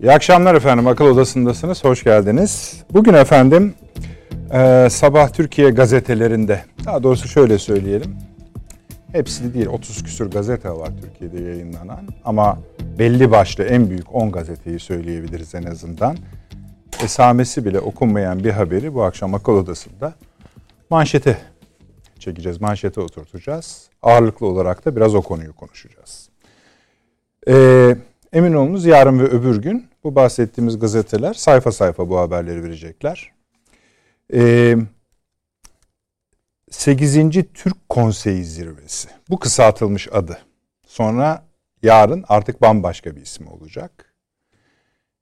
İyi akşamlar efendim, Akıl Odası'ndasınız, hoş geldiniz. Bugün efendim sabah Türkiye gazetelerinde, daha doğrusu şöyle söyleyelim, hepsi değil, 30 küsur gazete var Türkiye'de yayınlanan ama belli başlı en büyük 10 gazeteyi söyleyebiliriz en azından. Esamesi bile okunmayan bir haberi bu akşam Akıl Odası'nda manşete çekeceğiz, manşete oturtacağız. Ağırlıklı olarak da biraz o konuyu konuşacağız. Emin olunuz yarın ve öbür gün bu bahsettiğimiz gazeteler sayfa sayfa bu haberleri verecekler. 8. Türk Konseyi Zirvesi. Bu kısaltılmış adı. Sonra yarın artık bambaşka bir ismi olacak.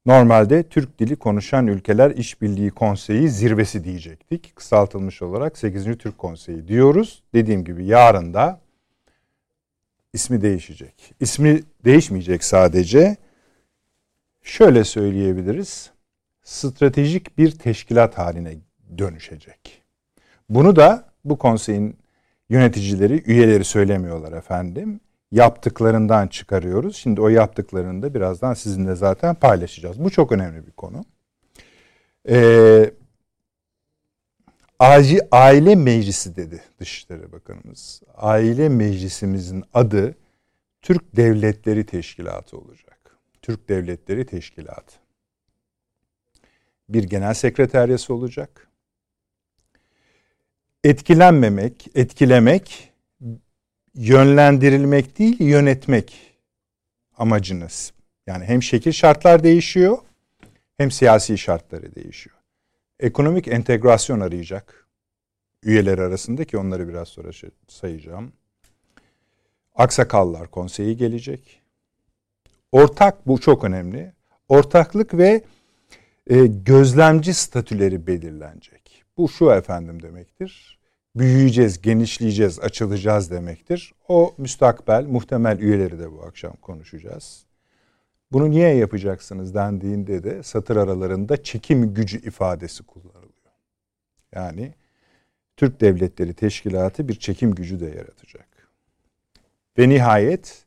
Normalde Türk Dili Konuşan Ülkeler İşbirliği Konseyi Zirvesi diyecektik. Kısaltılmış olarak 8. Türk Konseyi diyoruz. Dediğim gibi yarın da ismi değişecek. İsmi değişmeyecek sadece. Şöyle söyleyebiliriz. Stratejik bir teşkilat haline dönüşecek. Bunu da bu konseyin yöneticileri, üyeleri söylemiyorlar efendim. Yaptıklarından çıkarıyoruz. Şimdi o yaptıklarını da birazdan sizinle zaten paylaşacağız. Bu çok önemli bir konu. Aile Meclisi dedi Dışişleri Bakanımız. Aile Meclisimizin adı Türk Devletleri Teşkilatı olacak. Türk Devletleri Teşkilatı. Bir genel sekreteryası olacak. Etkilenmemek, etkilemek, yönlendirilmek değil, yönetmek amacınız. Yani hem şekil şartlar değişiyor, hem siyasi şartları değişiyor. Ekonomik entegrasyon arayacak üyeler arasında ki onları biraz sonra sayacağım. Aksakallar konseyi gelecek. Ortak, bu çok önemli. Ortaklık ve gözlemci statüleri belirlenecek. Bu şu efendim demektir. Büyüyeceğiz, genişleyeceğiz, açılacağız demektir. O müstakbel, muhtemel üyeleri de bu akşam konuşacağız. Bunu niye yapacaksınız dendiğinde de satır aralarında çekim gücü ifadesi kullanılıyor. Yani Türk Devletleri Teşkilatı bir çekim gücü de yaratacak. Ve nihayet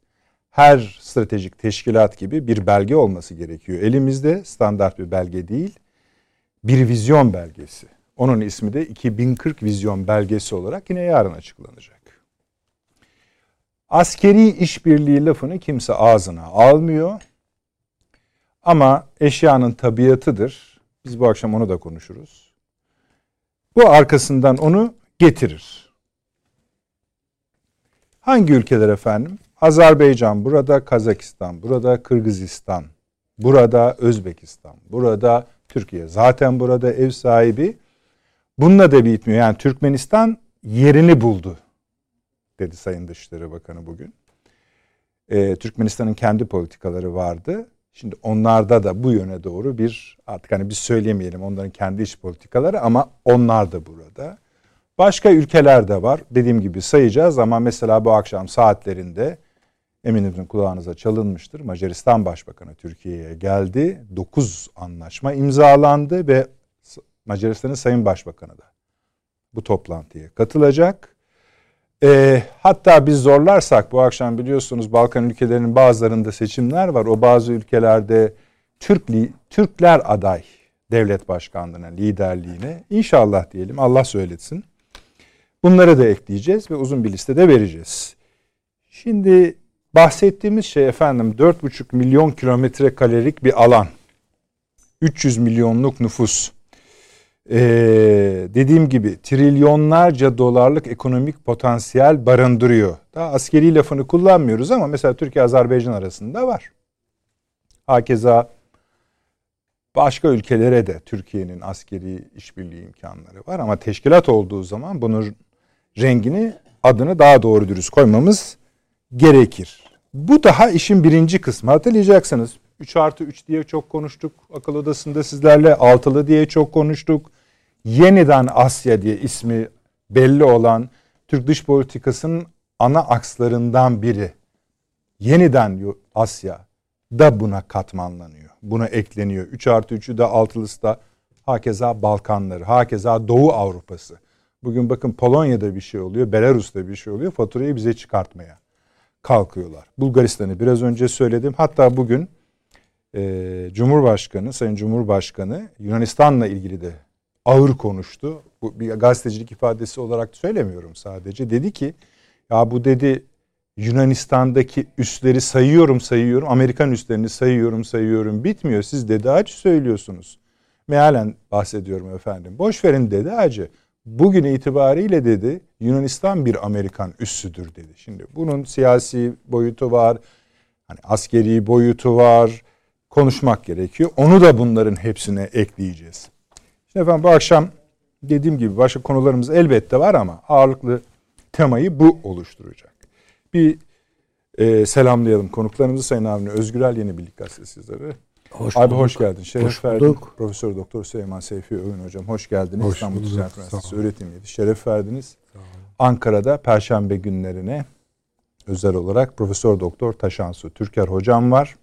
her stratejik teşkilat gibi bir belge olması gerekiyor. Elimizde standart bir belge değil, bir vizyon belgesi. Onun ismi de 2040 vizyon belgesi olarak yine yarın açıklanacak. Askeri işbirliği lafını kimse ağzına almıyor. Ama eşyanın tabiatıdır. Biz bu akşam onu da konuşuruz. Bu arkasından onu getirir. Hangi ülkeler efendim? Azerbaycan burada, Kazakistan burada, Kırgızistan burada, Özbekistan burada, Türkiye zaten burada ev sahibi. Bununla da bitmiyor. Yani Türkmenistan yerini buldu dedi Sayın Dışişleri Bakanı bugün. Türkmenistan'ın kendi politikaları vardı. Şimdi onlarda da bu yöne doğru bir, artık hani biz söylemeyelim onların kendi iç politikaları ama onlar da burada. Başka ülkeler de var. Dediğim gibi sayacağız ama mesela bu akşam saatlerinde eminim kulağınıza çalınmıştır. Macaristan Başbakanı Türkiye'ye geldi. 9 anlaşma imzalandı ve Macaristan'ın Sayın Başbakanı da bu toplantıya katılacak. Hatta biz zorlarsak bu akşam biliyorsunuz Balkan ülkelerinin bazılarında seçimler var. O bazı ülkelerde Türkler aday devlet başkanlığına, liderliğine. İnşallah diyelim, Allah söyletsin. Bunları da ekleyeceğiz ve uzun bir listede vereceğiz. Şimdi bahsettiğimiz şey efendim 4,5 milyon kilometre karelik bir alan. 300 milyonluk nüfus. Dediğim gibi trilyonlarca dolarlık ekonomik potansiyel barındırıyor. Daha askeri lafını kullanmıyoruz ama mesela Türkiye-Azerbaycan arasında var. Hakeza başka ülkelere de Türkiye'nin askeri işbirliği imkanları var ama teşkilat olduğu zaman bunun rengini, adını daha doğru dürüst koymamız gerekir. Bu daha işin birinci kısmı, hatırlayacaksınız. 3+3 diye çok konuştuk. Akıl Odası'nda sizlerle 6'lı diye çok konuştuk. Yeniden Asya diye ismi belli olan Türk dış politikasının ana akslarından biri. Yeniden Asya da buna katmanlanıyor. Buna ekleniyor. 3+3'ü de 6'lısı da hakeza Balkanları, hakeza Doğu Avrupası. Bugün bakın Polonya'da bir şey oluyor, Belarus'ta bir şey oluyor. Faturayı bize çıkartmaya kalkıyorlar. Bulgaristan'ı biraz önce söyledim. Hatta bugün Sayın Cumhurbaşkanı Yunanistan'la ilgili de ağır konuştu. Bu bir gazetecilik ifadesi olarak söylemiyorum sadece. Dedi ki ya bu dedi Yunanistan'daki üsleri sayıyorum. Amerikan üslerini sayıyorum. Bitmiyor. Siz dedi acı söylüyorsunuz. Mealen bahsediyorum efendim. Boş verin dedi acı. Bugün itibariyle dedi Yunanistan bir Amerikan üssüdür dedi. Şimdi bunun siyasi boyutu var. Hani askeri boyutu var. Konuşmak gerekiyor. Onu da bunların hepsine ekleyeceğiz. Şimdi efendim bu akşam dediğim gibi başka konularımız elbette var ama ağırlıklı temayı bu oluşturacak. Bir selamlayalım konuklarımızı. Sayın Avni Özgürel, Yeni Birlik Gazetesizleri. Abi hoş geldin. Şeref verdin. Profesör Doktor Süleyman Seyfi Öğün hocam hoş geldiniz. Hoş İstanbul Ticaret Üniversitesi öğretim üyesi. Şeref verdiniz. Ankara'da Perşembe günlerine özel olarak Profesör Doktor Taşansu Türker hocam var.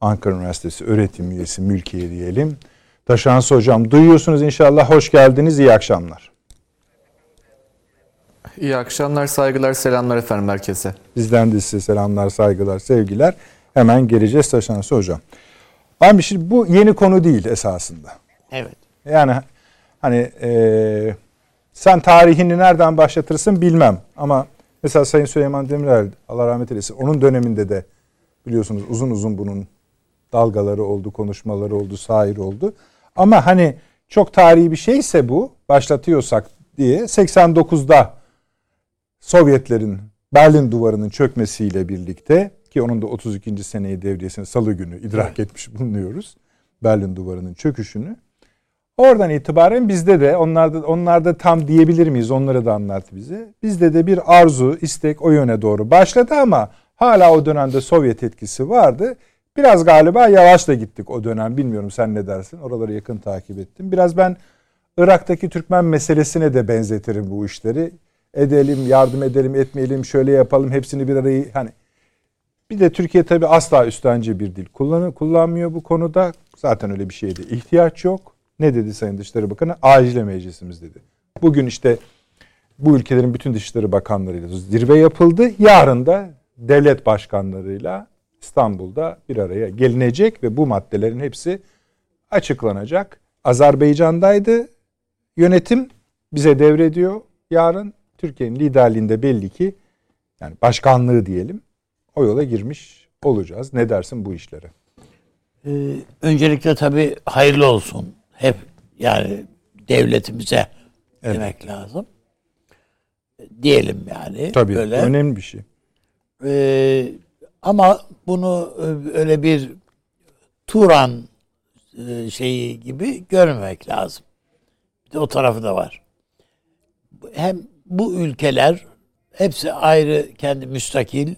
Ankara Üniversitesi öğretim üyesi Mülkiye diyelim. Taşansu hocam duyuyorsunuz inşallah. Hoş geldiniz. İyi akşamlar. İyi akşamlar, saygılar, selamlar efendim herkese. Bizden de size selamlar, saygılar, sevgiler. Hemen geleceğiz Taşansu hocam. Abi şimdi bu yeni konu değil esasında. Evet. Yani hani sen tarihini nereden başlatırsın bilmem. Ama mesela Sayın Süleyman Demirel, Allah rahmet eylesin, onun döneminde de biliyorsunuz uzun uzun bunun dalgaları oldu, konuşmaları oldu, sair oldu. Ama hani çok tarihi bir şeyse bu, başlatıyorsak diye 89'da Sovyetlerin Berlin Duvarı'nın çökmesiyle birlikte ki onun da 32. seneyi devriyesini salı günü idrak etmiş bulunuyoruz. Berlin Duvarı'nın çöküşünü. Oradan itibaren bizde de onlarda tam diyebilir miyiz? Onları da anlat bize. Bizde de bir arzu, istek o yöne doğru başladı ama hala o dönemde Sovyet etkisi vardı. Biraz galiba yavaş da gittik o dönem. Bilmiyorum sen ne dersin? Oraları yakın takip ettim. Biraz ben Irak'taki Türkmen meselesine de benzetirim bu işleri. Edelim, yardım edelim, etmeyelim, şöyle yapalım. Hepsini bir araya hani. Bir de Türkiye tabii asla üstenci bir dil kullanmıyor bu konuda. Zaten öyle bir şeye de ihtiyaç yok. Ne dedi Sayın Dışişleri Bakanı? Acile meclisimiz dedi. Bugün işte bu ülkelerin bütün Dışişleri Bakanlarıyla zirve yapıldı. Yarın da devlet başkanlarıyla İstanbul'da bir araya gelinecek ve bu maddelerin hepsi açıklanacak. Azerbaycan'daydı yönetim, bize devrediyor yarın. Türkiye'nin liderliğinde belli ki yani başkanlığı diyelim o yola girmiş olacağız. Ne dersin bu işlere? Öncelikle tabii hayırlı olsun. Hep yani devletimize demek lazım. Diyelim yani. Tabii böyle. Önemli bir şey. Ama bunu öyle bir Turan şeyi gibi görmemek lazım. Bir de o tarafı da var. Hem bu ülkeler hepsi ayrı kendi müstakil,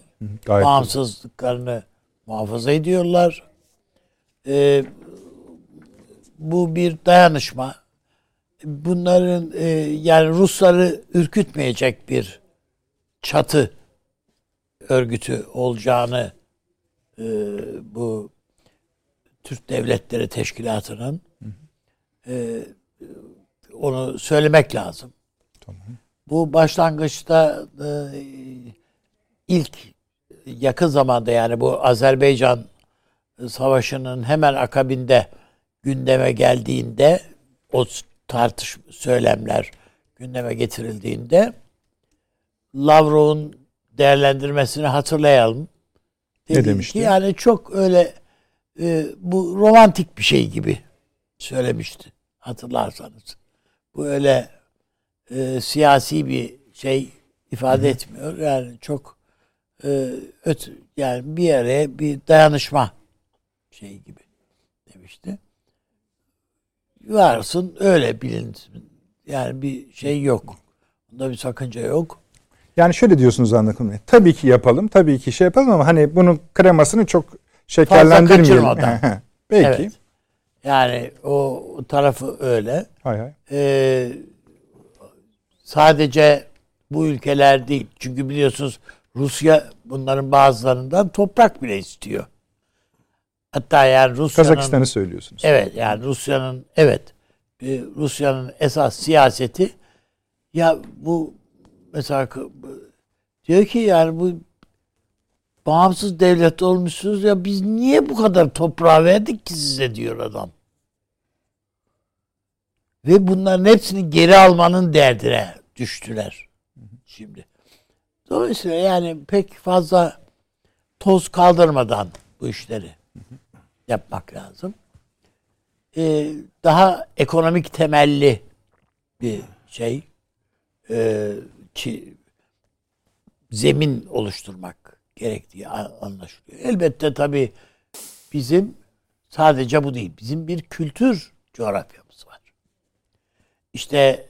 bağımsızlıklarını muhafaza ediyorlar. Bu bir dayanışma. Bunların yani Rusları ürkütmeyecek bir çatı örgütü olacağını bu Türk Devletleri Teşkilatı'nın onu söylemek lazım. Tamam. Bu başlangıçta ilk yakın zamanda yani bu Azerbaycan Savaşı'nın hemen akabinde gündeme geldiğinde o tartışma, söylemler gündeme getirildiğinde Lavrov'un değerlendirmesini hatırlayalım. Ne demişti? Yani çok öyle bu romantik bir şey gibi söylemişti hatırlarsanız. Bu öyle siyasi bir şey ifade etmiyor. Yani çok yani bir araya bir dayanışma şey gibi demişti. Varsın öyle bilinsin. Yani bir şey yok. Bunda bir sakınca yok. Yani şöyle diyorsunuz anlatımda. Tabii ki yapalım, tabii ki şey yapalım ama hani bunun kremasını çok şekerlendirmeyelim. Peki. Evet. Yani o tarafı öyle. Hay. Sadece bu ülkeler değil. Çünkü biliyorsunuz Rusya bunların bazılarından toprak bile istiyor. Hatta yani Rusya'nın... Kazakistan'ı söylüyorsunuz. Evet yani Rusya'nın esas siyaseti ya bu mesela diyor ki yani bu bağımsız devlet olmuşsunuz ya, biz niye bu kadar toprağı verdik ki size diyor adam. Ve bunların hepsini geri almanın derdine düştüler şimdi. Dolayısıyla yani pek fazla toz kaldırmadan bu işleri yapmak lazım. Daha ekonomik temelli bir şey, zemin oluşturmak gerektiği anlaşılıyor. Elbette tabii bizim sadece bu değil, bizim bir kültür coğrafyamız var. İşte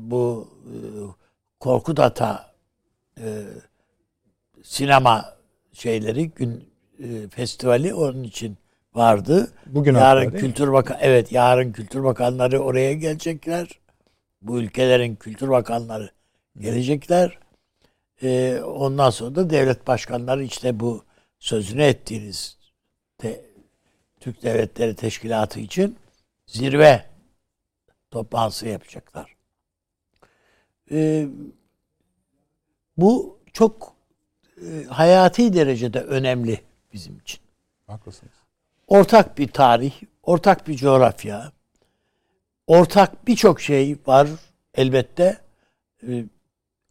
bu Korkut Ata sinema şeyleri festivali onun için vardı. Bugün yarın Kültür Bakan, evet, yarın Kültür Bakanları oraya gelecekler. Bu ülkelerin Kültür Bakanları gelecekler. Ondan sonra da devlet başkanları işte bu sözünü ettiğiniz Türk Devletleri Teşkilatı için zirve toplantısı yapacaklar. Bu çok hayati derecede önemli bizim için. Haklısınız. Ortak bir tarih, ortak bir coğrafya, ortak birçok şey var elbette.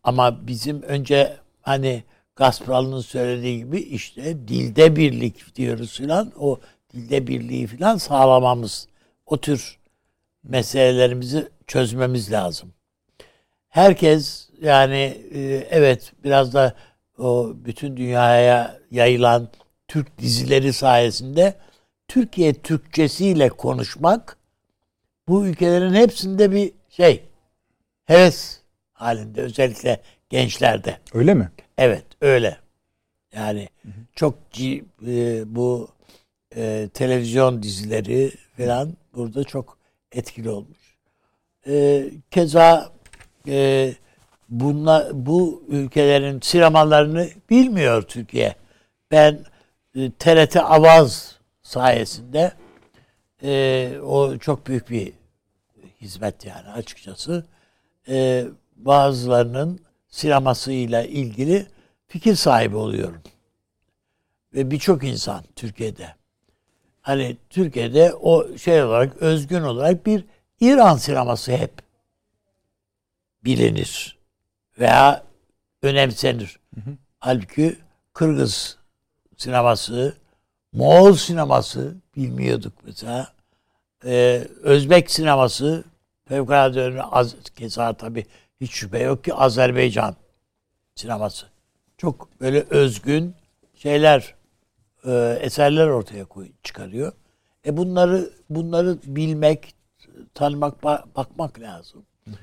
Ama bizim önce hani Gaspıralı'nın söylediği gibi işte dilde birlik diyoruz filan, o dilde birliği filan sağlamamız, o tür meselelerimizi çözmemiz lazım. Herkes yani evet biraz da o bütün dünyaya yayılan Türk dizileri sayesinde Türkiye Türkçesiyle konuşmak bu ülkelerin hepsinde bir şey, heves halinde, özellikle gençlerde. Öyle mi? Evet, öyle. Yani çok bu televizyon dizileri falan burada çok etkili olmuş. Keza bu ülkelerin sinemalarını bilmiyor Türkiye. Ben TRT Avaz sayesinde o çok büyük bir hizmet yani açıkçası. Bazılarının sinemasıyla ilgili fikir sahibi oluyorum. Ve birçok insan Türkiye'de. Hani Türkiye'de o şey olarak, özgün olarak bir İran sineması hep bilinir veya önemsenir. Hı hı. Halbuki Kırgız sineması, Moğol sineması bilmiyorduk mesela. Özbek sineması fevkalade önemli. Keza tabii hiç şüphe yok ki Azerbaycan sineması. Çok böyle özgün şeyler, eserler ortaya çıkarıyor. Bunları bilmek, tanımak, bakmak lazım. Hı hı.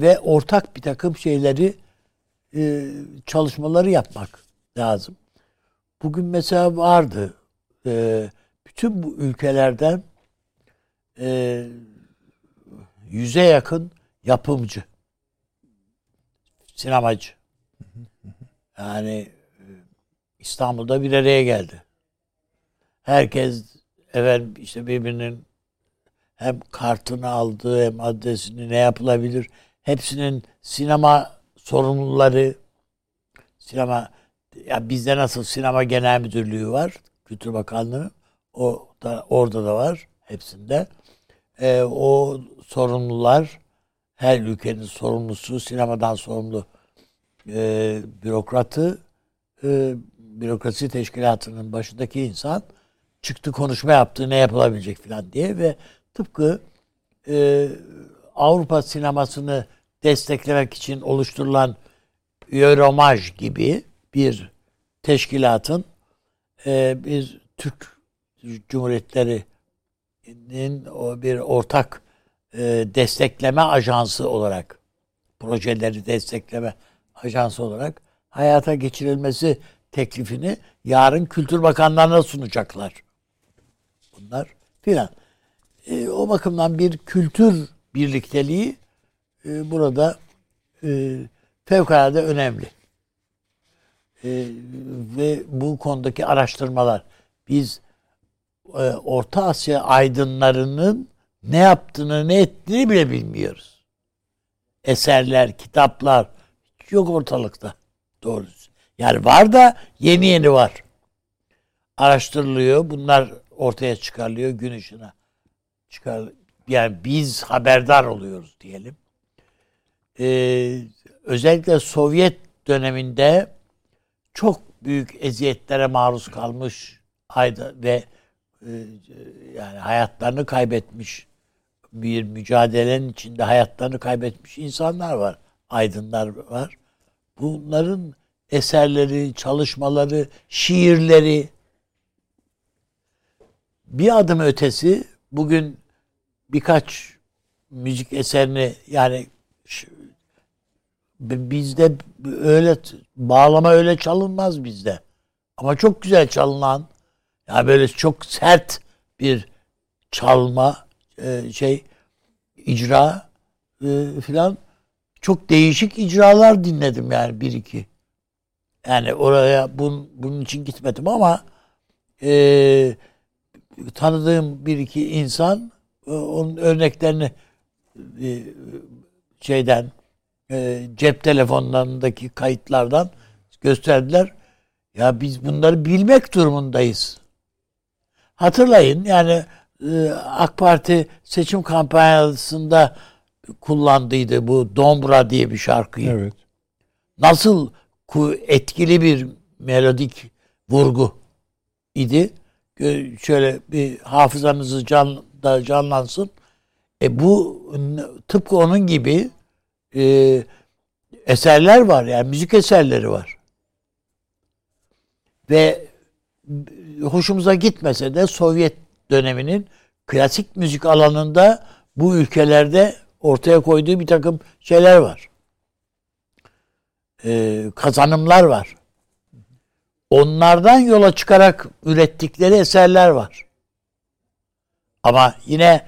Ve ortak bir takım şeyleri, çalışmaları yapmak lazım. Bugün mesela vardı, bütün bu ülkelerden 100'e yakın yapımcı, sinemacı. Yani İstanbul'da bir araya geldi. Herkes işte birbirinin hem kartını aldı hem adresini, ne yapılabilir. Hepsinin sinema sorumluları, ya bizde nasıl sinema genel müdürlüğü var, Kültür Bakanlığı, orada da var hepsinde. O sorumlular, her ülkenin sorumlusu, sinemadan sorumlu bürokrasi teşkilatının başındaki insan çıktı, konuşma yaptı, ne yapılabilecek falan diye ve tıpkı Avrupa sinemasını desteklemek için oluşturulan Euromaj gibi bir teşkilatın bir Türk Cumhuriyetleri'nin o bir ortak destekleme ajansı olarak, projeleri destekleme ajansı olarak hayata geçirilmesi teklifini yarın Kültür Bakanlarına sunacaklar. Bunlar filan. O bakımdan bir kültür birlikteliği burada fevkalade önemli. Ve bu konudaki araştırmalar, biz Orta Asya aydınlarının ne yaptığını, ne ettiğini bile bilmiyoruz. Eserler, kitaplar yok ortalıkta doğrusu. Yani var da yeni yeni var. Araştırılıyor. Bunlar ortaya çıkarılıyor. Gün ışığına çıkarılıyor. Yani biz haberdar oluyoruz diyelim. Özellikle Sovyet döneminde çok büyük eziyetlere maruz kalmış ve yani hayatlarını kaybetmiş, bir mücadelenin içinde hayatlarını kaybetmiş insanlar var, aydınlar var. Bunların eserleri, çalışmaları, şiirleri bir adım ötesi. Bugün birkaç müzik eserini, yani bizde öyle bağlama öyle çalınmaz bizde. Ama çok güzel çalınan, ya böyle çok sert bir çalma icra filan, çok değişik icralar dinledim yani bir iki. Yani oraya bunun için gitmedim ama tanıdığım bir iki insan onun örneklerini cep telefonlarındaki kayıtlardan gösterdiler. Ya biz bunları bilmek durumundayız. Hatırlayın yani AK Parti seçim kampanyasında kullandıydı bu Dombra diye bir şarkıyı. Evet. Nasıl etkili bir melodik vurgu idi. Şöyle bir hafızanızı canlansın. Bu tıpkı onun gibi eserler var, yani müzik eserleri var. Ve hoşumuza gitmese de Sovyet döneminin klasik müzik alanında bu ülkelerde ortaya koyduğu bir takım şeyler var. Kazanımlar var. Onlardan yola çıkarak ürettikleri eserler var. Ama yine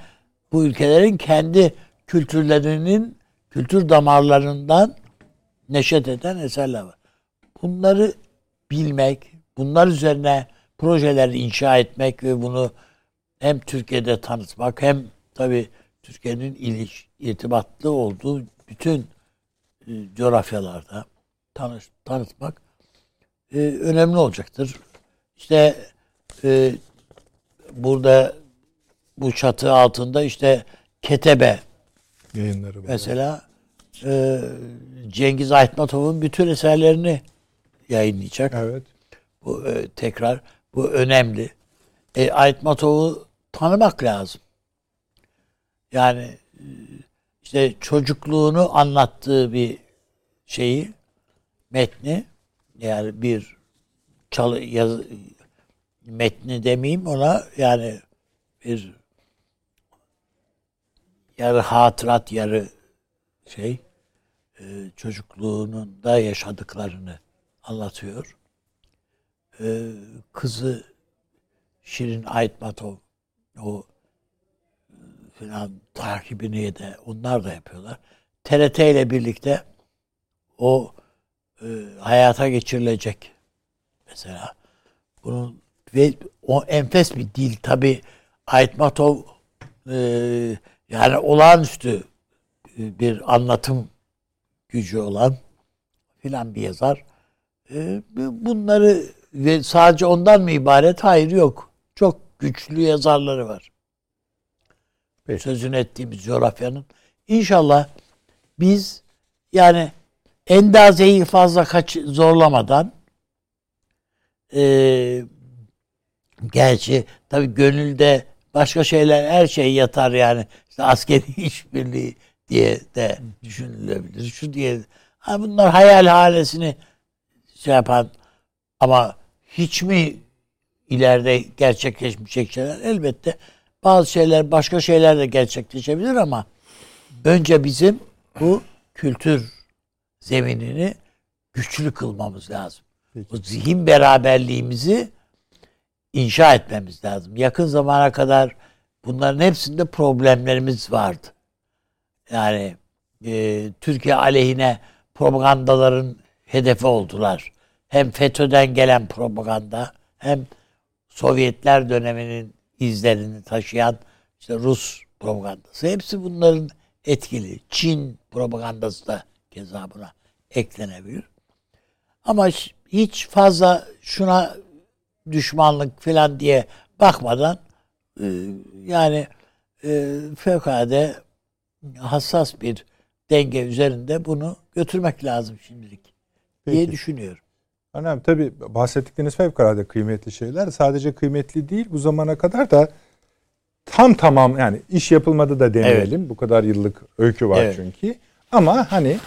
bu ülkelerin kendi kültürlerinin, kültür damarlarından neşet eden eserler var. Bunları bilmek, bunlar üzerine projeler inşa etmek ve bunu hem Türkiye'de tanıtmak, hem tabii Türkiye'nin irtibatlı olduğu bütün coğrafyalarda tanıtmak önemli olacaktır. İşte burada bu çatı altında işte Ketebe yayınları mesela Cengiz Aytmatov'un bütün eserlerini yayınlayacak. Evet. Bu tekrar bu önemli. Aytmatov'u tanımak lazım. Yani işte çocukluğunu anlattığı bir şeyi, metni, yani bir yazı metni demeyeyim ona, yani bir yarı hatırat, yarı çocukluğunun da yaşadıklarını anlatıyor. Kızı Şirin Aytmatov o filan takibini de onlar da yapıyorlar. TRT ile birlikte o hayata geçirilecek mesela. Bunun ve o enfes bir dil tabii Aytmatov yani olağanüstü bir anlatım gücü olan filan bir yazar. Bunları ve sadece ondan mı ibaret? Hayır, yok. Çok güçlü yazarları var. Evet. Sözünü ettiğimiz coğrafyanın. İnşallah biz yani endazeyi fazla zorlamadan gerçi tabii gönülde başka şeyler, her şey yatar yani. İşte askeri işbirliği diye de düşünülebilir. Şu diye. Ha, bunlar hayal hanesini yapan ama hiç mi ileride gerçekleşmeyecek şeyler? Elbette bazı şeyler, başka şeyler de gerçekleşebilir ama önce bizim bu kültür zeminini güçlü kılmamız lazım. O zihin beraberliğimizi inşa etmemiz lazım. Yakın zamana kadar bunların hepsinde problemlerimiz vardı. Yani Türkiye aleyhine propagandaların hedefi oldular. Hem FETÖ'den gelen propaganda, hem Sovyetler döneminin izlerini taşıyan işte Rus propagandası. Hepsi bunların etkili. Çin propagandası da keza buna eklenebilir. Ama hiç fazla şuna düşmanlık falan diye bakmadan yani fevkalade hassas bir denge üzerinde bunu götürmek lazım şimdilik diye düşünüyorum. Önemli. Tabii bahsettikleriniz fevkalade kıymetli şeyler. Sadece kıymetli değil, bu zamana kadar da tamam yani iş yapılmadı da demeyelim. Evet. Bu kadar yıllık öykü var, evet, çünkü. Ama hani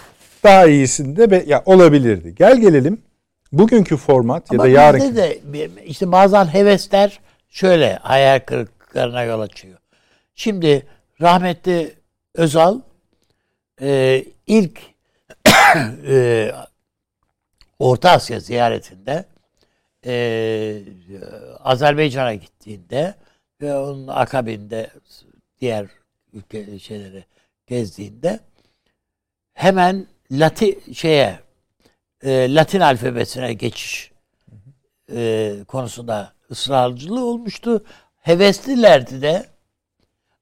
daha iyisinde ya olabilirdi. Gel gelelim bugünkü format ama ya da yarınki. Ama de işte bazen hevesler şöyle hayal kırıklıklarına yol açıyor. Şimdi rahmetli Özal ilk Orta Asya ziyaretinde Azerbaycan'a gittiğinde ve onun akabinde diğer ülke şeyleri gezdiğinde hemen Latin alfabesine geçiş konusunda ısrarcılığı olmuştu. Heveslilerdi de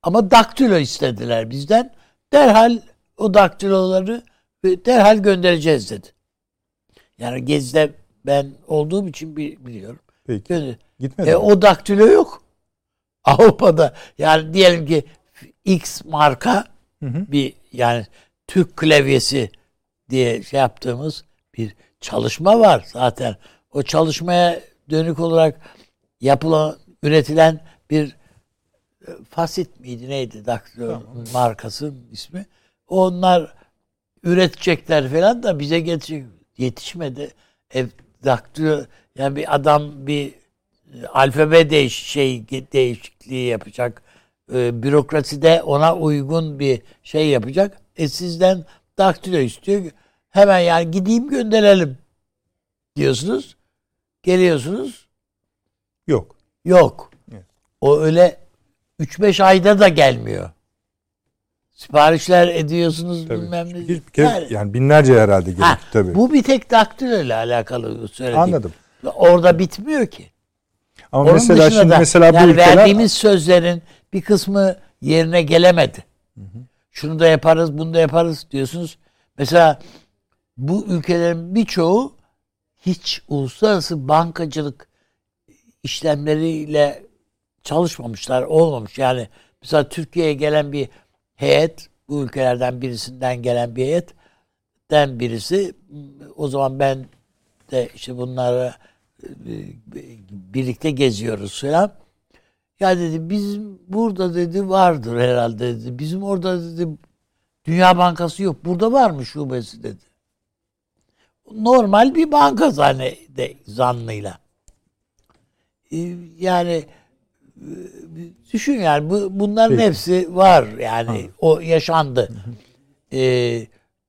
ama daktilo istediler bizden. Derhal o daktiloları derhal göndereceğiz dedi. Yani gezide ben olduğum için biliyorum. Peki. Gitmedi. O daktilo yok. Avrupa'da yani diyelim ki X marka bir yani Türk klavyesi diye şey yaptığımız bir çalışma var zaten. O çalışmaya dönük olarak üretilen bir fasit miydi neydi daktilo markasının ismi. Onlar üretecekler falan da bize getirecek. Yetişmedi. Daktilo yani bir adam bir alfabe değişikliği yapacak. Bürokraside ona uygun bir şey yapacak. Sizden daktilo istiyor. Hemen yani gideyim gönderelim diyorsunuz. Geliyorsunuz. Yok. Evet. O öyle 3-5 ayda da gelmiyor. Siparişler ediyorsunuz tabii, bilmem ne. Bir kere, yani binlerce herhalde gelir tabii. Bu bir tek daktilo ile alakalı söylediğim. Anladım. Orada bitmiyor ki. Ama onun mesela şimdi da, mesela bu yani ülkeler verdiğimiz sözlerin bir kısmı yerine gelemedi. Hı. Şunu da yaparız, bunu da yaparız diyorsunuz. Mesela bu ülkelerin birçoğu hiç uluslararası bankacılık işlemleriyle çalışmamışlar, olmamış. Yani mesela Türkiye'ye gelen bir heyet, bu ülkelerden birisinden gelen bir heyetten birisi, o zaman ben de işte bunları birlikte geziyoruz falan. Ya dedi bizim burada dedi vardır herhalde dedi. Bizim orada dedi Dünya Bankası yok. Burada var mı şubesi dedi. Normal bir banka zannıyla. Yani düşün yani bunların peki, hepsi var yani o yaşandı.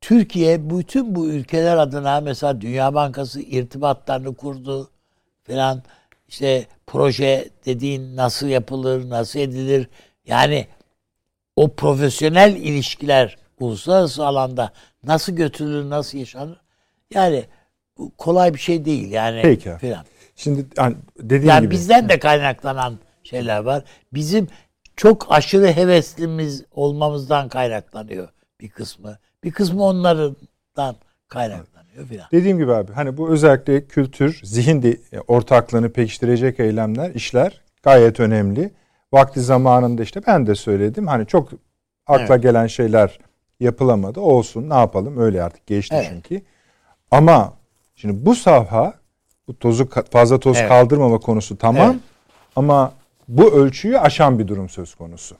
Türkiye bütün bu ülkeler adına mesela Dünya Bankası irtibatlarını kurdu falan, işte proje dediğin nasıl yapılır, nasıl edilir yani o profesyonel ilişkiler uluslararası alanda nasıl götürülür, nasıl yaşanır yani bu kolay bir şey değil yani. Peki. Falan. Şimdi yani dediğim yani gibi bizden de kaynaklanan şeyler var. Bizim çok aşırı heveslimiz olmamızdan kaynaklanıyor bir kısmı. Bir kısmı onlardan kaynaklanıyor filan. Dediğim gibi abi hani bu özellikle kültür, zihin ortaklığını pekiştirecek eylemler, işler gayet önemli. Vakti zamanında işte ben de söyledim. Hani çok akla gelen şeyler yapılamadı. Olsun, ne yapalım, öyle artık geçti çünkü. Ama şimdi bu safha, bu tozu fazla toz kaldırmama konusu tamam. Evet. Ama bu ölçüyü aşan bir durum söz konusu.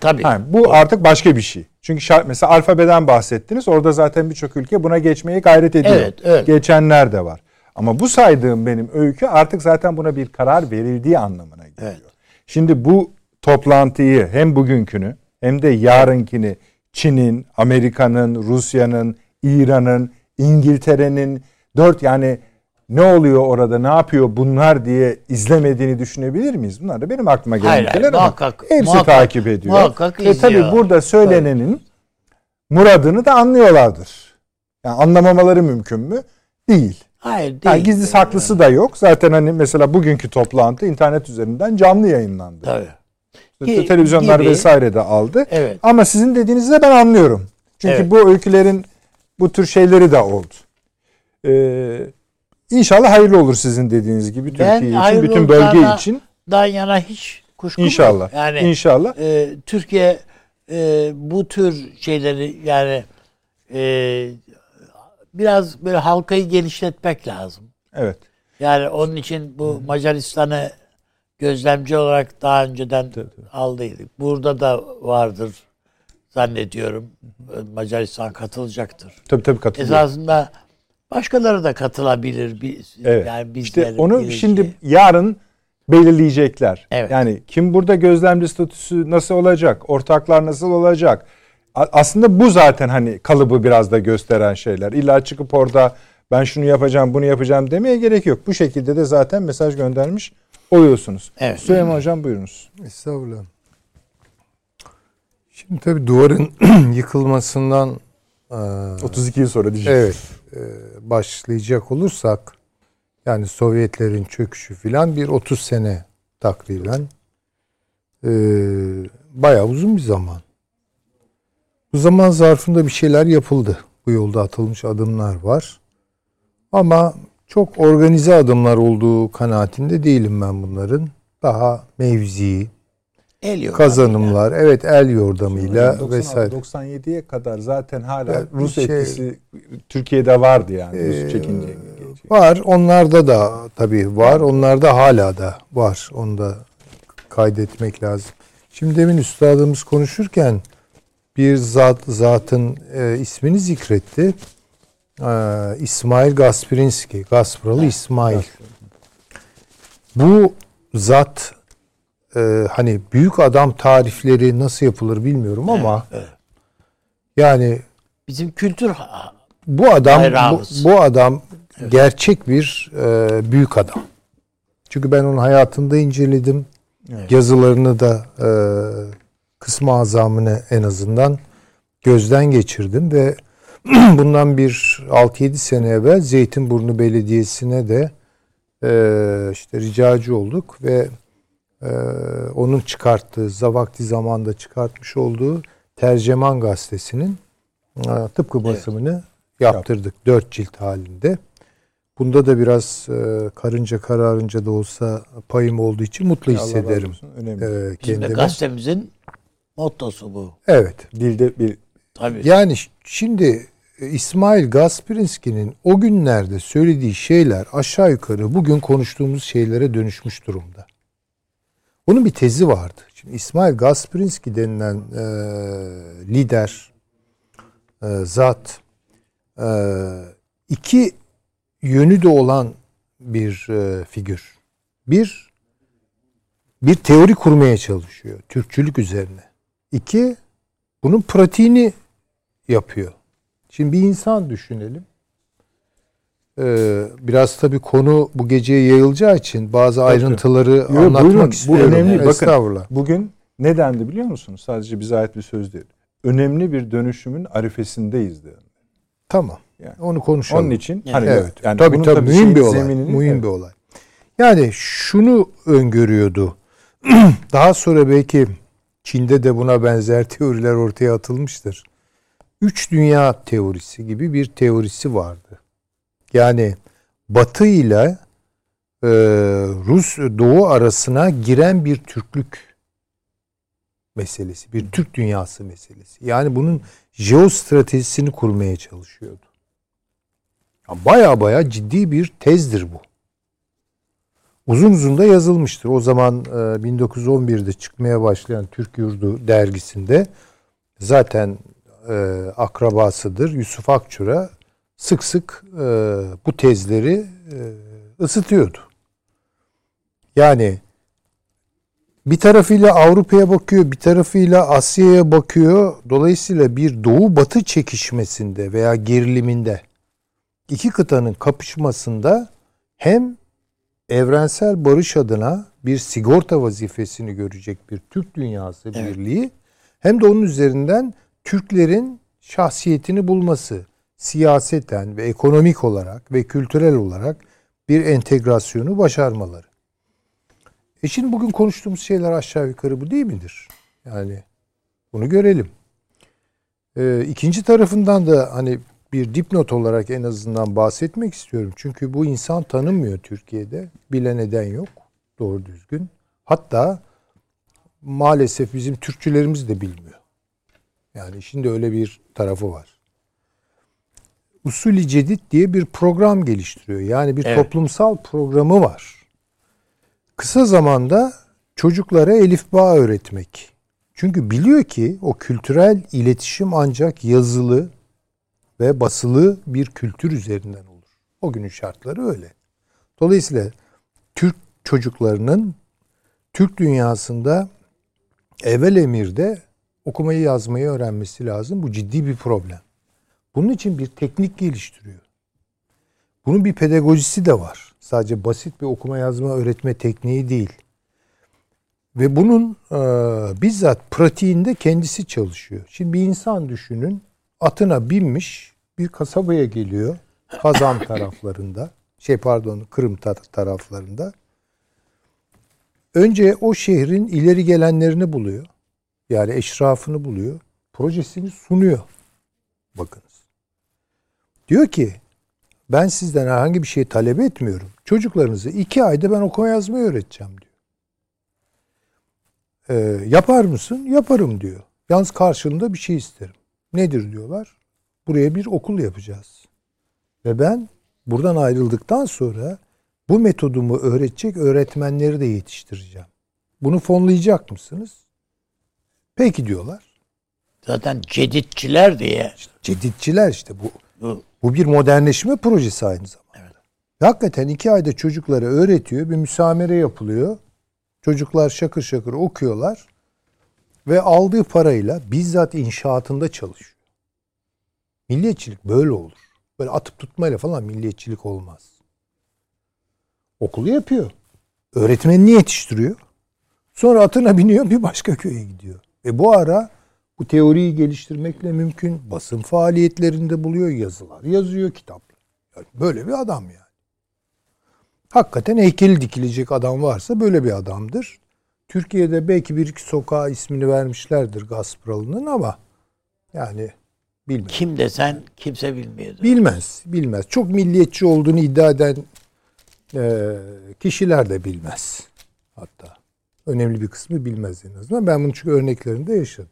Tabii. Yani bu artık başka bir şey. Çünkü mesela alfabeden bahsettiniz. Orada zaten birçok ülke buna geçmeye gayret ediyor. Evet. Geçenler de var. Ama bu saydığım benim öykü artık zaten buna bir karar verildiği anlamına geliyor. Evet. Şimdi bu toplantıyı hem bugünkünü hem de yarınkini Çin'in, Amerika'nın, Rusya'nın, İran'ın, İngiltere'nin yani ne oluyor orada, ne yapıyor bunlar diye izlemediğini düşünebilir miyiz? Bunlar da benim aklıma gelen şeyler ama hepsi takip ediyor. Muhakkak izliyor. Tabii burada söylenenin muradını da anlıyorlardır. Yani anlamamaları mümkün mü? Değil. Hayır değil. Yani gizli saklısı da yok. Zaten hani mesela bugünkü toplantı internet üzerinden canlı yayınlandı. Tabii. İşte televizyonlar vesaire de aldı. Evet. Ama sizin dediğinizi de ben anlıyorum. Çünkü bu öykülerin bu tür şeyleri de oldu. İnşallah hayırlı olur sizin dediğiniz gibi Türkiye için, bütün bölge için. Dan yana hiç kuşkum İnşallah. Yok. Yani İnşallah. Türkiye bu tür şeyleri yani biraz böyle halkayı genişletmek lazım. Evet. Yani onun için bu Macaristan'ı gözlemci olarak daha önceden aldıydık. Burada da vardır zannediyorum. Macaristan katılacaktır. Tabii katılıyor. Esasında başkaları da katılabilir. Biz, evet. Yani işte onu şimdi yarın belirleyecekler. Evet. Yani kim burada gözlemci statüsü nasıl olacak? Ortaklar nasıl olacak? Aslında bu zaten hani kalıbı biraz da gösteren şeyler. İlla çıkıp orada ben şunu yapacağım, bunu yapacağım demeye gerek yok. Bu şekilde de zaten mesaj göndermiş oluyorsunuz. Evet. Süleyman Hocam buyurunuz. Estağfurullah. Şimdi tabii duvarın yıkılmasından 32 yıl sonra diyeceğiz. Evet. Başlayacak olursak yani Sovyetlerin çöküşü filan bir 30 sene takriben bayağı uzun bir zaman. Bu zaman zarfında bir şeyler yapıldı. Bu yolda atılmış adımlar var. Ama çok organize adımlar olduğu kanaatinde değilim ben bunların. Daha mevzi, kazanımlar, yani. Evet el yordamıyla 96, vesaire. 97'ye kadar zaten hala yani Rus etkisi Türkiye'de vardı yani. Rus çekince. Var. Onlarda da tabii var. Onlarda hala da var. Onu da kaydetmek lazım. Şimdi demin üstadımız konuşurken bir zatın ismini zikretti. İsmail Gaspirinski, Gaspıralı İsmail. Bu zat hani büyük adam tarifleri nasıl yapılır bilmiyorum ama yani bizim kültür bu adam gerçek bir büyük adam. Çünkü ben onun hayatını da inceledim. Evet. Yazılarını da kısmı azamını en azından gözden geçirdim ve bundan bir 6-7 sene evvel Zeytinburnu Belediyesi'ne de işte ricacı olduk ve onun çıkarttığı, vakti zamanda çıkartmış olduğu Terceman Gazetesi'nin tıpkı basımını yaptırdık 4 cilt halinde. Bunda da biraz karınca kararınca da olsa payım olduğu için mutlu hissederim. Bizim de gazetemizin mottosu bu. Evet. Dilde bir. Tabii. Yani şimdi İsmail Gaspirinski'nin o günlerde söylediği şeyler aşağı yukarı bugün konuştuğumuz şeylere dönüşmüş durumda. Onun bir tezi vardı. Şimdi İsmail Gaspirinski denilen lider, zat, iki yönü de olan bir figür. Bir teori kurmaya çalışıyor Türkçülük üzerine. İki, bunun pratiğini yapıyor. Şimdi bir insan düşünelim. Biraz tabii konu bu geceye yayılacağı için bazı ayrıntıları anlatmak istiyorum. Bu önemli. Bakın bugün ne dendi biliyor musunuz? Sadece bize ait bir söz değil. Önemli bir dönüşümün arifesindeyiz diyor. Tamam. Yani. Onu konuşalım. Onun için hani yani tabii mühim bir olay. Mühim bir olay. Yani şunu öngörüyordu. Daha sonra belki Çin'de de buna benzer teoriler ortaya atılmıştır. Üç dünya teorisi gibi bir teorisi vardı. Yani Batı ile Rus Doğu arasına giren bir Türklük meselesi, bir Türk dünyası meselesi. Yani bunun jeostratejisini kurmaya çalışıyordu. Baya ciddi bir tezdir bu. Uzun da yazılmıştır. O zaman 1911'de çıkmaya başlayan Türk Yurdu dergisinde zaten akrabasıdır Yusuf Akçura sık sık bu tezleri ısıtıyordu. Yani bir tarafıyla Avrupa'ya bakıyor, bir tarafıyla Asya'ya bakıyor. Dolayısıyla bir Doğu-Batı çekişmesinde veya geriliminde iki kıtanın kapışmasında hem evrensel barış adına bir sigorta vazifesini görecek bir Türk dünyası birliği hem de onun üzerinden Türklerin şahsiyetini bulması siyaseten ve ekonomik olarak ve kültürel olarak bir entegrasyonu başarmaları. Şimdi bugün konuştuğumuz şeyler aşağı yukarı bu değil midir? Yani bunu görelim. İkinci tarafından da hani bir dipnot olarak en azından bahsetmek istiyorum. Çünkü bu insan tanınmıyor Türkiye'de. Bilen eden yok doğru düzgün. Hatta maalesef bizim Türkçülerimiz de bilmiyor. Yani şimdi öyle bir tarafı var. Usul-i Cedid diye bir program geliştiriyor. Yani bir toplumsal programı var. Kısa zamanda çocuklara elifba öğretmek. Çünkü biliyor ki o kültürel iletişim ancak yazılı ve basılı bir kültür üzerinden olur. O günün şartları öyle. Dolayısıyla Türk çocuklarının Türk dünyasında evvel emirde okumayı yazmayı öğrenmesi lazım. Bu ciddi bir problem. Bunun için bir teknik geliştiriyor. Bunun bir pedagojisi de var. Sadece basit bir okuma yazma öğretme tekniği değil. Ve bunun bizzat pratiğinde kendisi çalışıyor. Şimdi bir insan düşünün, atına binmiş bir kasabaya geliyor. Kazan taraflarında, Kırım taraflarında. Önce o şehrin ileri gelenlerini buluyor. Yani eşrafını buluyor. Projesini sunuyor. Bakınız. Diyor ki ben sizden herhangi bir şey talep etmiyorum. Çocuklarınızı 2 ayda ben okuma yazmayı öğreteceğim diyor. Yapar mısın? Yaparım diyor. Yalnız karşılığında bir şey isterim. Nedir diyorlar? Buraya bir okul yapacağız. Ve ben buradan ayrıldıktan sonra bu metodumu öğretecek öğretmenleri de yetiştireceğim. Bunu fonlayacak mısınız? Peki diyorlar. Zaten ceditçiler diye. Ceditçiler işte bu. Bu bir modernleşme projesi aynı zamanda. Evet. Hakikaten 2 ayda çocuklara öğretiyor. Bir müsamere yapılıyor. Çocuklar şakır şakır okuyorlar. Ve aldığı parayla bizzat inşaatında çalışıyor. Milliyetçilik böyle olur. Böyle atıp tutmayla falan milliyetçilik olmaz. Okulu yapıyor. Öğretmenini yetiştiriyor. Sonra atına biniyor bir başka köye gidiyor. Ve bu ara bu teoriyi geliştirmekle mümkün. Basın faaliyetlerinde buluyor. Yazılar yazıyor, kitaplar. Yani böyle bir adam yani. Hakikaten heykeli dikilecek adam varsa böyle bir adamdır. Türkiye'de belki 1-2 sokağa ismini vermişlerdir Gaspıralı'nın ama yani bilmez. Kim desen kimse bilmiyordu. Bilmez. Çok milliyetçi olduğunu iddia eden kişiler de bilmez. Hatta önemli bir kısmı bilmez en azından. Ben bunu çünkü örneklerinde yaşadım.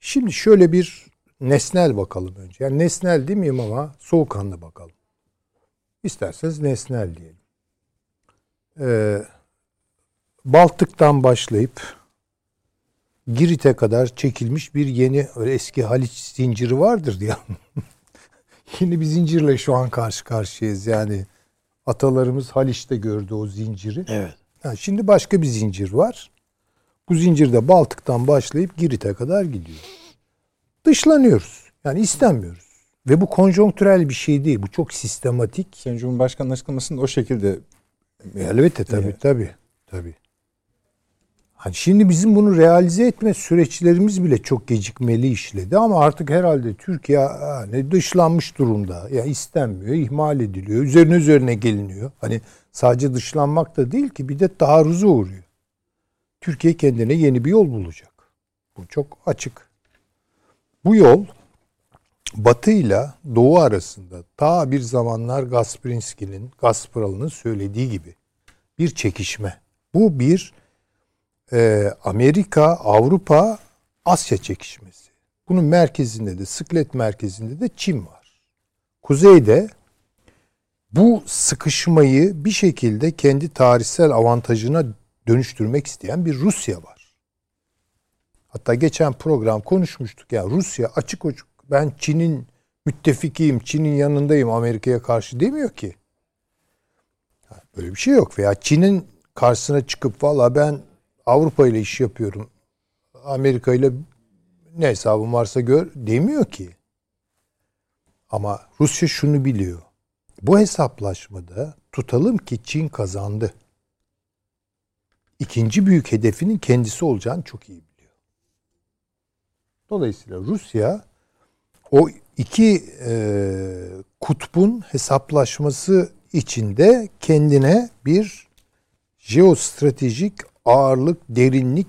Şimdi şöyle bir nesnel bakalım önce. Yani nesnel demeyeyim ama soğukkanlı bakalım. İsterseniz nesnel diyelim. Baltık'tan başlayıp Girit'e kadar çekilmiş bir yeni, öyle eski Haliç zinciri vardır diye. Yeni bir zincirle şu an karşı karşıyayız. Yani atalarımız Haliç'te gördü o zinciri. Evet. Yani şimdi başka bir zincir var. Bu zincir de Baltık'tan başlayıp Girit'e kadar gidiyor. Dışlanıyoruz. Yani istemiyoruz. Ve bu konjonktürel bir şey değil. Bu çok sistematik. Sayın Cumhurbaşkanı'nın açıklamasında o şekilde. Elbette tabii. Hani şimdi bizim bunu realize etme süreçlerimiz bile çok gecikmeli işledi. Ama artık herhalde Türkiye hani dışlanmış durumda. Yani istenmiyor, ihmal ediliyor. Üzerine geliniyor. Hani sadece dışlanmak da değil ki bir de taarruza uğruyor. Türkiye kendine yeni bir yol bulacak. Bu çok açık. Bu yol Batı ile Doğu arasında ta bir zamanlar Gaspıralı'nın söylediği gibi bir çekişme. Bu bir Amerika, Avrupa, Asya çekişmesi. Bunun merkezinde de, sıklet merkezinde de Çin var. Kuzeyde bu sıkışmayı bir şekilde kendi tarihsel avantajına dönüştürmek isteyen bir Rusya var. Hatta geçen program konuşmuştuk. Yani Rusya açık uçuk ben Çin'in müttefikiyim, Çin'in yanındayım Amerika'ya karşı demiyor ki. Böyle bir şey yok. Veya Çin'in karşısına çıkıp valla ben Avrupa ile iş yapıyorum, Amerika ile ne hesabım varsa gör demiyor ki. Ama Rusya şunu biliyor. Bu hesaplaşmada tutalım ki Çin kazandı. İkinci büyük hedefinin kendisi olacağını çok iyi biliyor. Dolayısıyla Rusya o iki kutbun hesaplaşması içinde kendine bir jeostratejik ağırlık, derinlik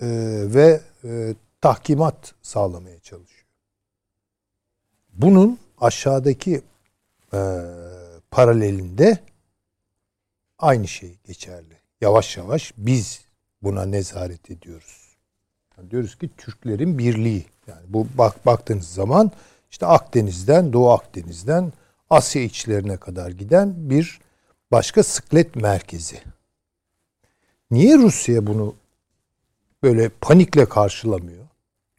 ve tahkimat sağlamaya çalışıyor. Bunun aşağıdaki paralelinde aynı şey geçerli. Yavaş yavaş biz buna nezaret ediyoruz. Yani diyoruz ki Türklerin birliği. Yani bu baktığınız zaman işte Akdeniz'den, Doğu Akdeniz'den Asya içlerine kadar giden bir başka sıklet merkezi. Niye Rusya bunu böyle panikle karşılamıyor?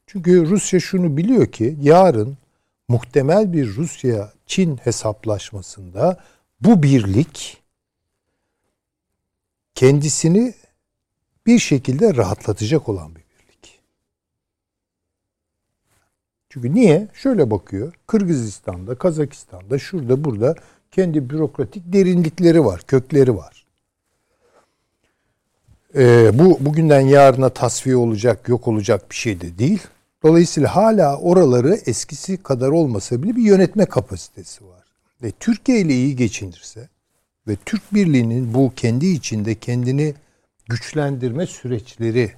Çünkü Rusya şunu biliyor ki yarın muhtemel bir Rusya-Çin hesaplaşmasında bu birlik kendisini bir şekilde rahatlatacak olan bir birlik. Çünkü niye? Şöyle bakıyor. Kırgızistan'da, Kazakistan'da, şurada, burada kendi bürokratik derinlikleri var, kökleri var. Bu bugünden yarına tasfiye olacak, yok olacak bir şey de değil. Dolayısıyla hala oraları eskisi kadar olmasa bile bir yönetme kapasitesi var. Ve Türkiye ile iyi geçinirse ve Türk Birliği'nin bu kendi içinde kendini güçlendirme süreçleri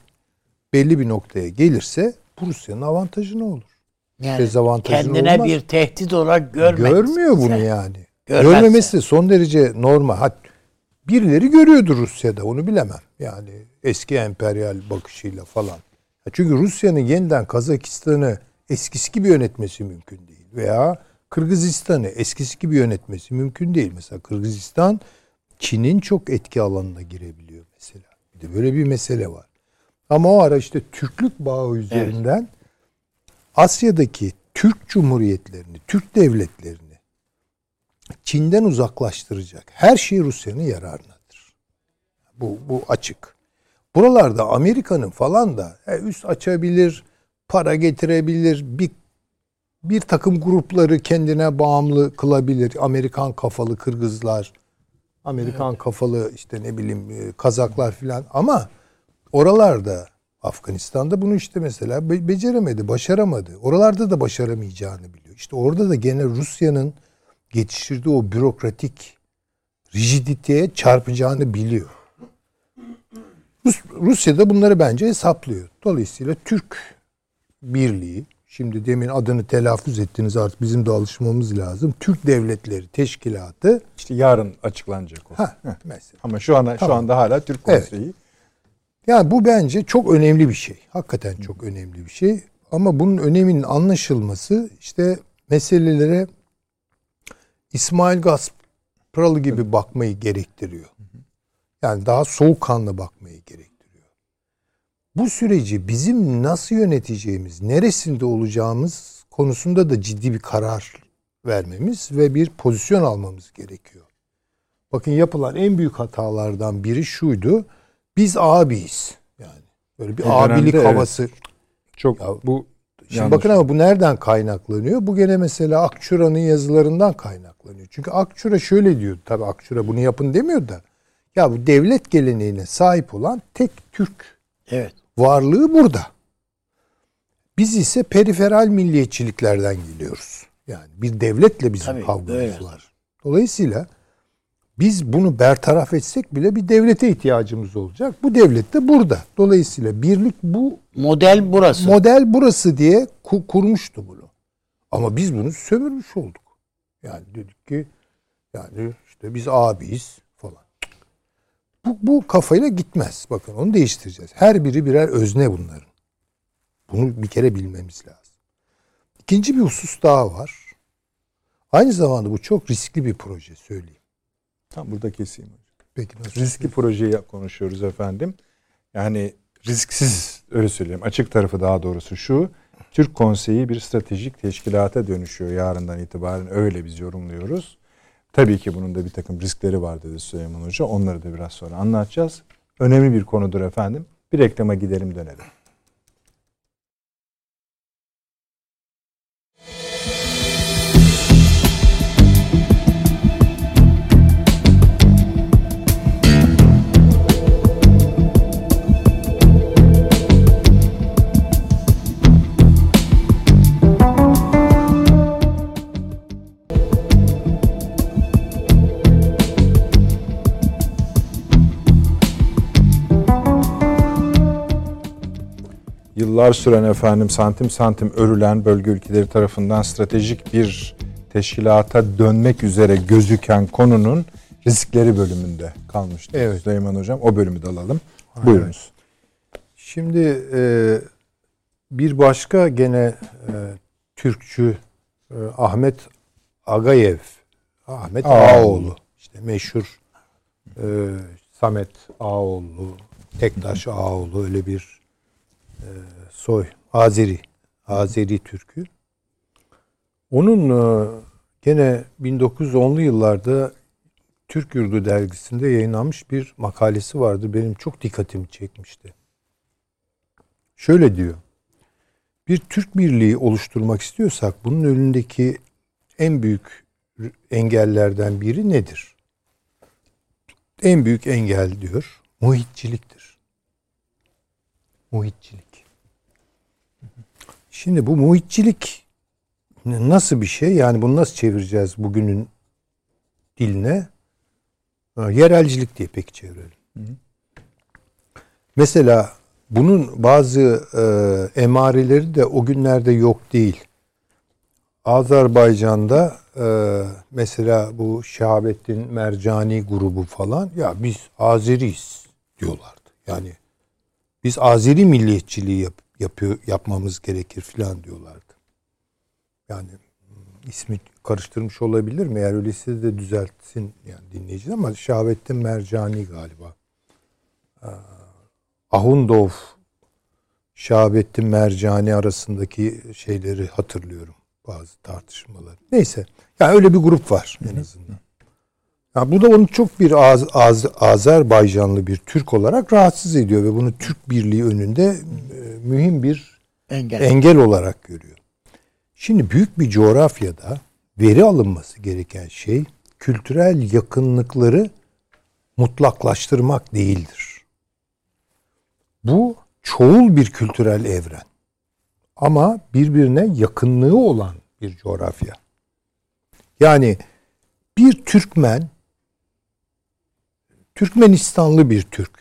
belli bir noktaya gelirse Rusya'nın avantajı ne olur? Yani dezavantajı kendine olmaz. Bir tehdit olarak görmüyor bunu yani. Görmezse. Görmemesi de son derece normal. Hatta birileri görüyordu Rusya'da, onu bilemem. Yani eski emperyal bakışıyla falan. Çünkü Rusya'nın yeniden Kazakistan'ı eskisi gibi yönetmesi mümkün değil. Veya Kırgızistan'ı eskisi gibi yönetmesi mümkün değil. Mesela Kırgızistan, Çin'in çok etki alanına girebiliyor mesela. Bir de böyle bir mesele var. Ama o ara işte Türklük bağı üzerinden Asya'daki Türk Cumhuriyetlerini, Türk devletlerini Çin'den uzaklaştıracak her şey Rusya'nın yararınadır. Bu açık. Buralarda Amerika'nın falan da üst açabilir, para getirebilir, bir takım grupları kendine bağımlı kılabilir. Amerikan kafalı Kırgızlar, Amerikan kafalı işte ne bileyim Kazaklar filan. Ama oralarda, Afganistan'da bunu işte mesela beceremedi, başaramadı. Oralarda da başaramayacağını biliyor. İşte orada da gene Rusya'nın geçiştirdiği o bürokratik rigiditeye çarpacağını biliyor. Rusya da bunları bence hesaplıyor. Dolayısıyla Türk Birliği, şimdi demin adını telaffuz ettiniz, artık bizim de alışmamız lazım. Türk Devletleri Teşkilatı. İşte yarın açıklanacak o. Mesela. Ama şu anda hala Türk Konseyi. Evet. Yani bu bence çok önemli bir şey. Hakikaten çok önemli bir şey. Ama bunun öneminin anlaşılması işte meselelere İsmail Gaspıralı gibi bakmayı gerektiriyor. Yani daha soğukkanlı bakmayı gerektiriyor. Bu süreci bizim nasıl yöneteceğimiz, neresinde olacağımız konusunda da ciddi bir karar vermemiz ve bir pozisyon almamız gerekiyor. Bakın yapılan en büyük hatalardan biri şuydu. Biz abiyiz. Yani böyle bir abilik havası. Evet. Çok ya, bu şimdi bakın ama bu nereden kaynaklanıyor? Bu gene mesela Akçura'nın yazılarından kaynaklanıyor. Çünkü Akçura şöyle diyordu. Tabii Akçura bunu yapın demiyor da. Ya bu devlet geleneğine sahip olan tek Türk varlığı burada. Biz ise periferal milliyetçiliklerden geliyoruz. Yani bir devletle bizim kavgamız var. Dolayısıyla biz bunu bertaraf etsek bile bir devlete ihtiyacımız olacak. Bu devlet de burada. Dolayısıyla birlik bu. Model burası. Model burası diye kurmuştu bunu. Ama biz bunu sömürmüş olduk. Yani dedik ki yani işte biz abiyiz. Bu kafayla gitmez. Bakın onu değiştireceğiz. Her biri birer özne bunların. Bunu bir kere bilmemiz lazım. İkinci bir husus daha var. Aynı zamanda bu çok riskli bir proje, söyleyeyim. Tam burada keseyim. Peki nasıl? Riskli projeyi konuşuyoruz efendim. Yani risksiz, öyle söyleyeyim. Açık tarafı daha doğrusu şu. Türk Konseyi bir stratejik teşkilata dönüşüyor yarından itibaren. Öyle biz yorumluyoruz. Tabii ki bunun da bir takım riskleri var dedi Süleyman Hoca. Onları da biraz sonra anlatacağız. Önemli bir konudur efendim. Bir reklama gidelim, dönelim. yıllar süren santim santim örülen bölge ülkeleri tarafından stratejik bir teşkilata dönmek üzere gözüken konunun riskleri bölümünde kalmıştı. Evet. Süleyman Hocam, o bölümü de alalım. Aynen. Buyurunuz. Şimdi bir başka gene Türkçü Ahmet Agayev, Ahmet Ağaoğlu, işte meşhur Samet Ağaoğlu, Tektaş Ağaoğlu, öyle bir soy, Azeri Türk'ü. Onun gene 1910'lu yıllarda Türk Yurdu dergisinde yayınlanmış bir makalesi vardı. Benim çok dikkatimi çekmişti. Şöyle diyor: bir Türk birliği oluşturmak istiyorsak bunun önündeki en büyük engellerden biri nedir? En büyük engel diyor, muhitçiliktir. Muhitçilik. Şimdi bu muhitçilik nasıl bir şey? Yani bunu nasıl çevireceğiz bugünün diline? Yerelcilik diye peki çevirelim. Mesela bunun bazı emareleri de o günlerde yok değil. Azerbaycan'da mesela bu Şahabettin Mercani grubu falan, ya biz Azeriyiz diyorlardı. Yani biz Azeri milliyetçiliği yapmamız gerekir filan diyorlardı. Yani ismi karıştırmış olabilir mi? Eğer öyleyse de düzeltsin yani dinleyici, ama Şahabettin Mercani galiba. Ahundov, Şahabettin Mercani arasındaki şeyleri hatırlıyorum, bazı tartışmaları. Neyse, yani öyle bir grup var en azından. Yani bu da onu çok bir Azerbaycanlı bir Türk olarak rahatsız ediyor ve bunu Türk Birliği önünde mühim bir engel olarak görüyor. Şimdi büyük bir coğrafyada veri alınması gereken şey kültürel yakınlıkları mutlaklaştırmak değildir. Bu çoğul bir kültürel evren. Ama birbirine yakınlığı olan bir coğrafya. Yani bir Türkmen, Türkmenistanlı bir Türk,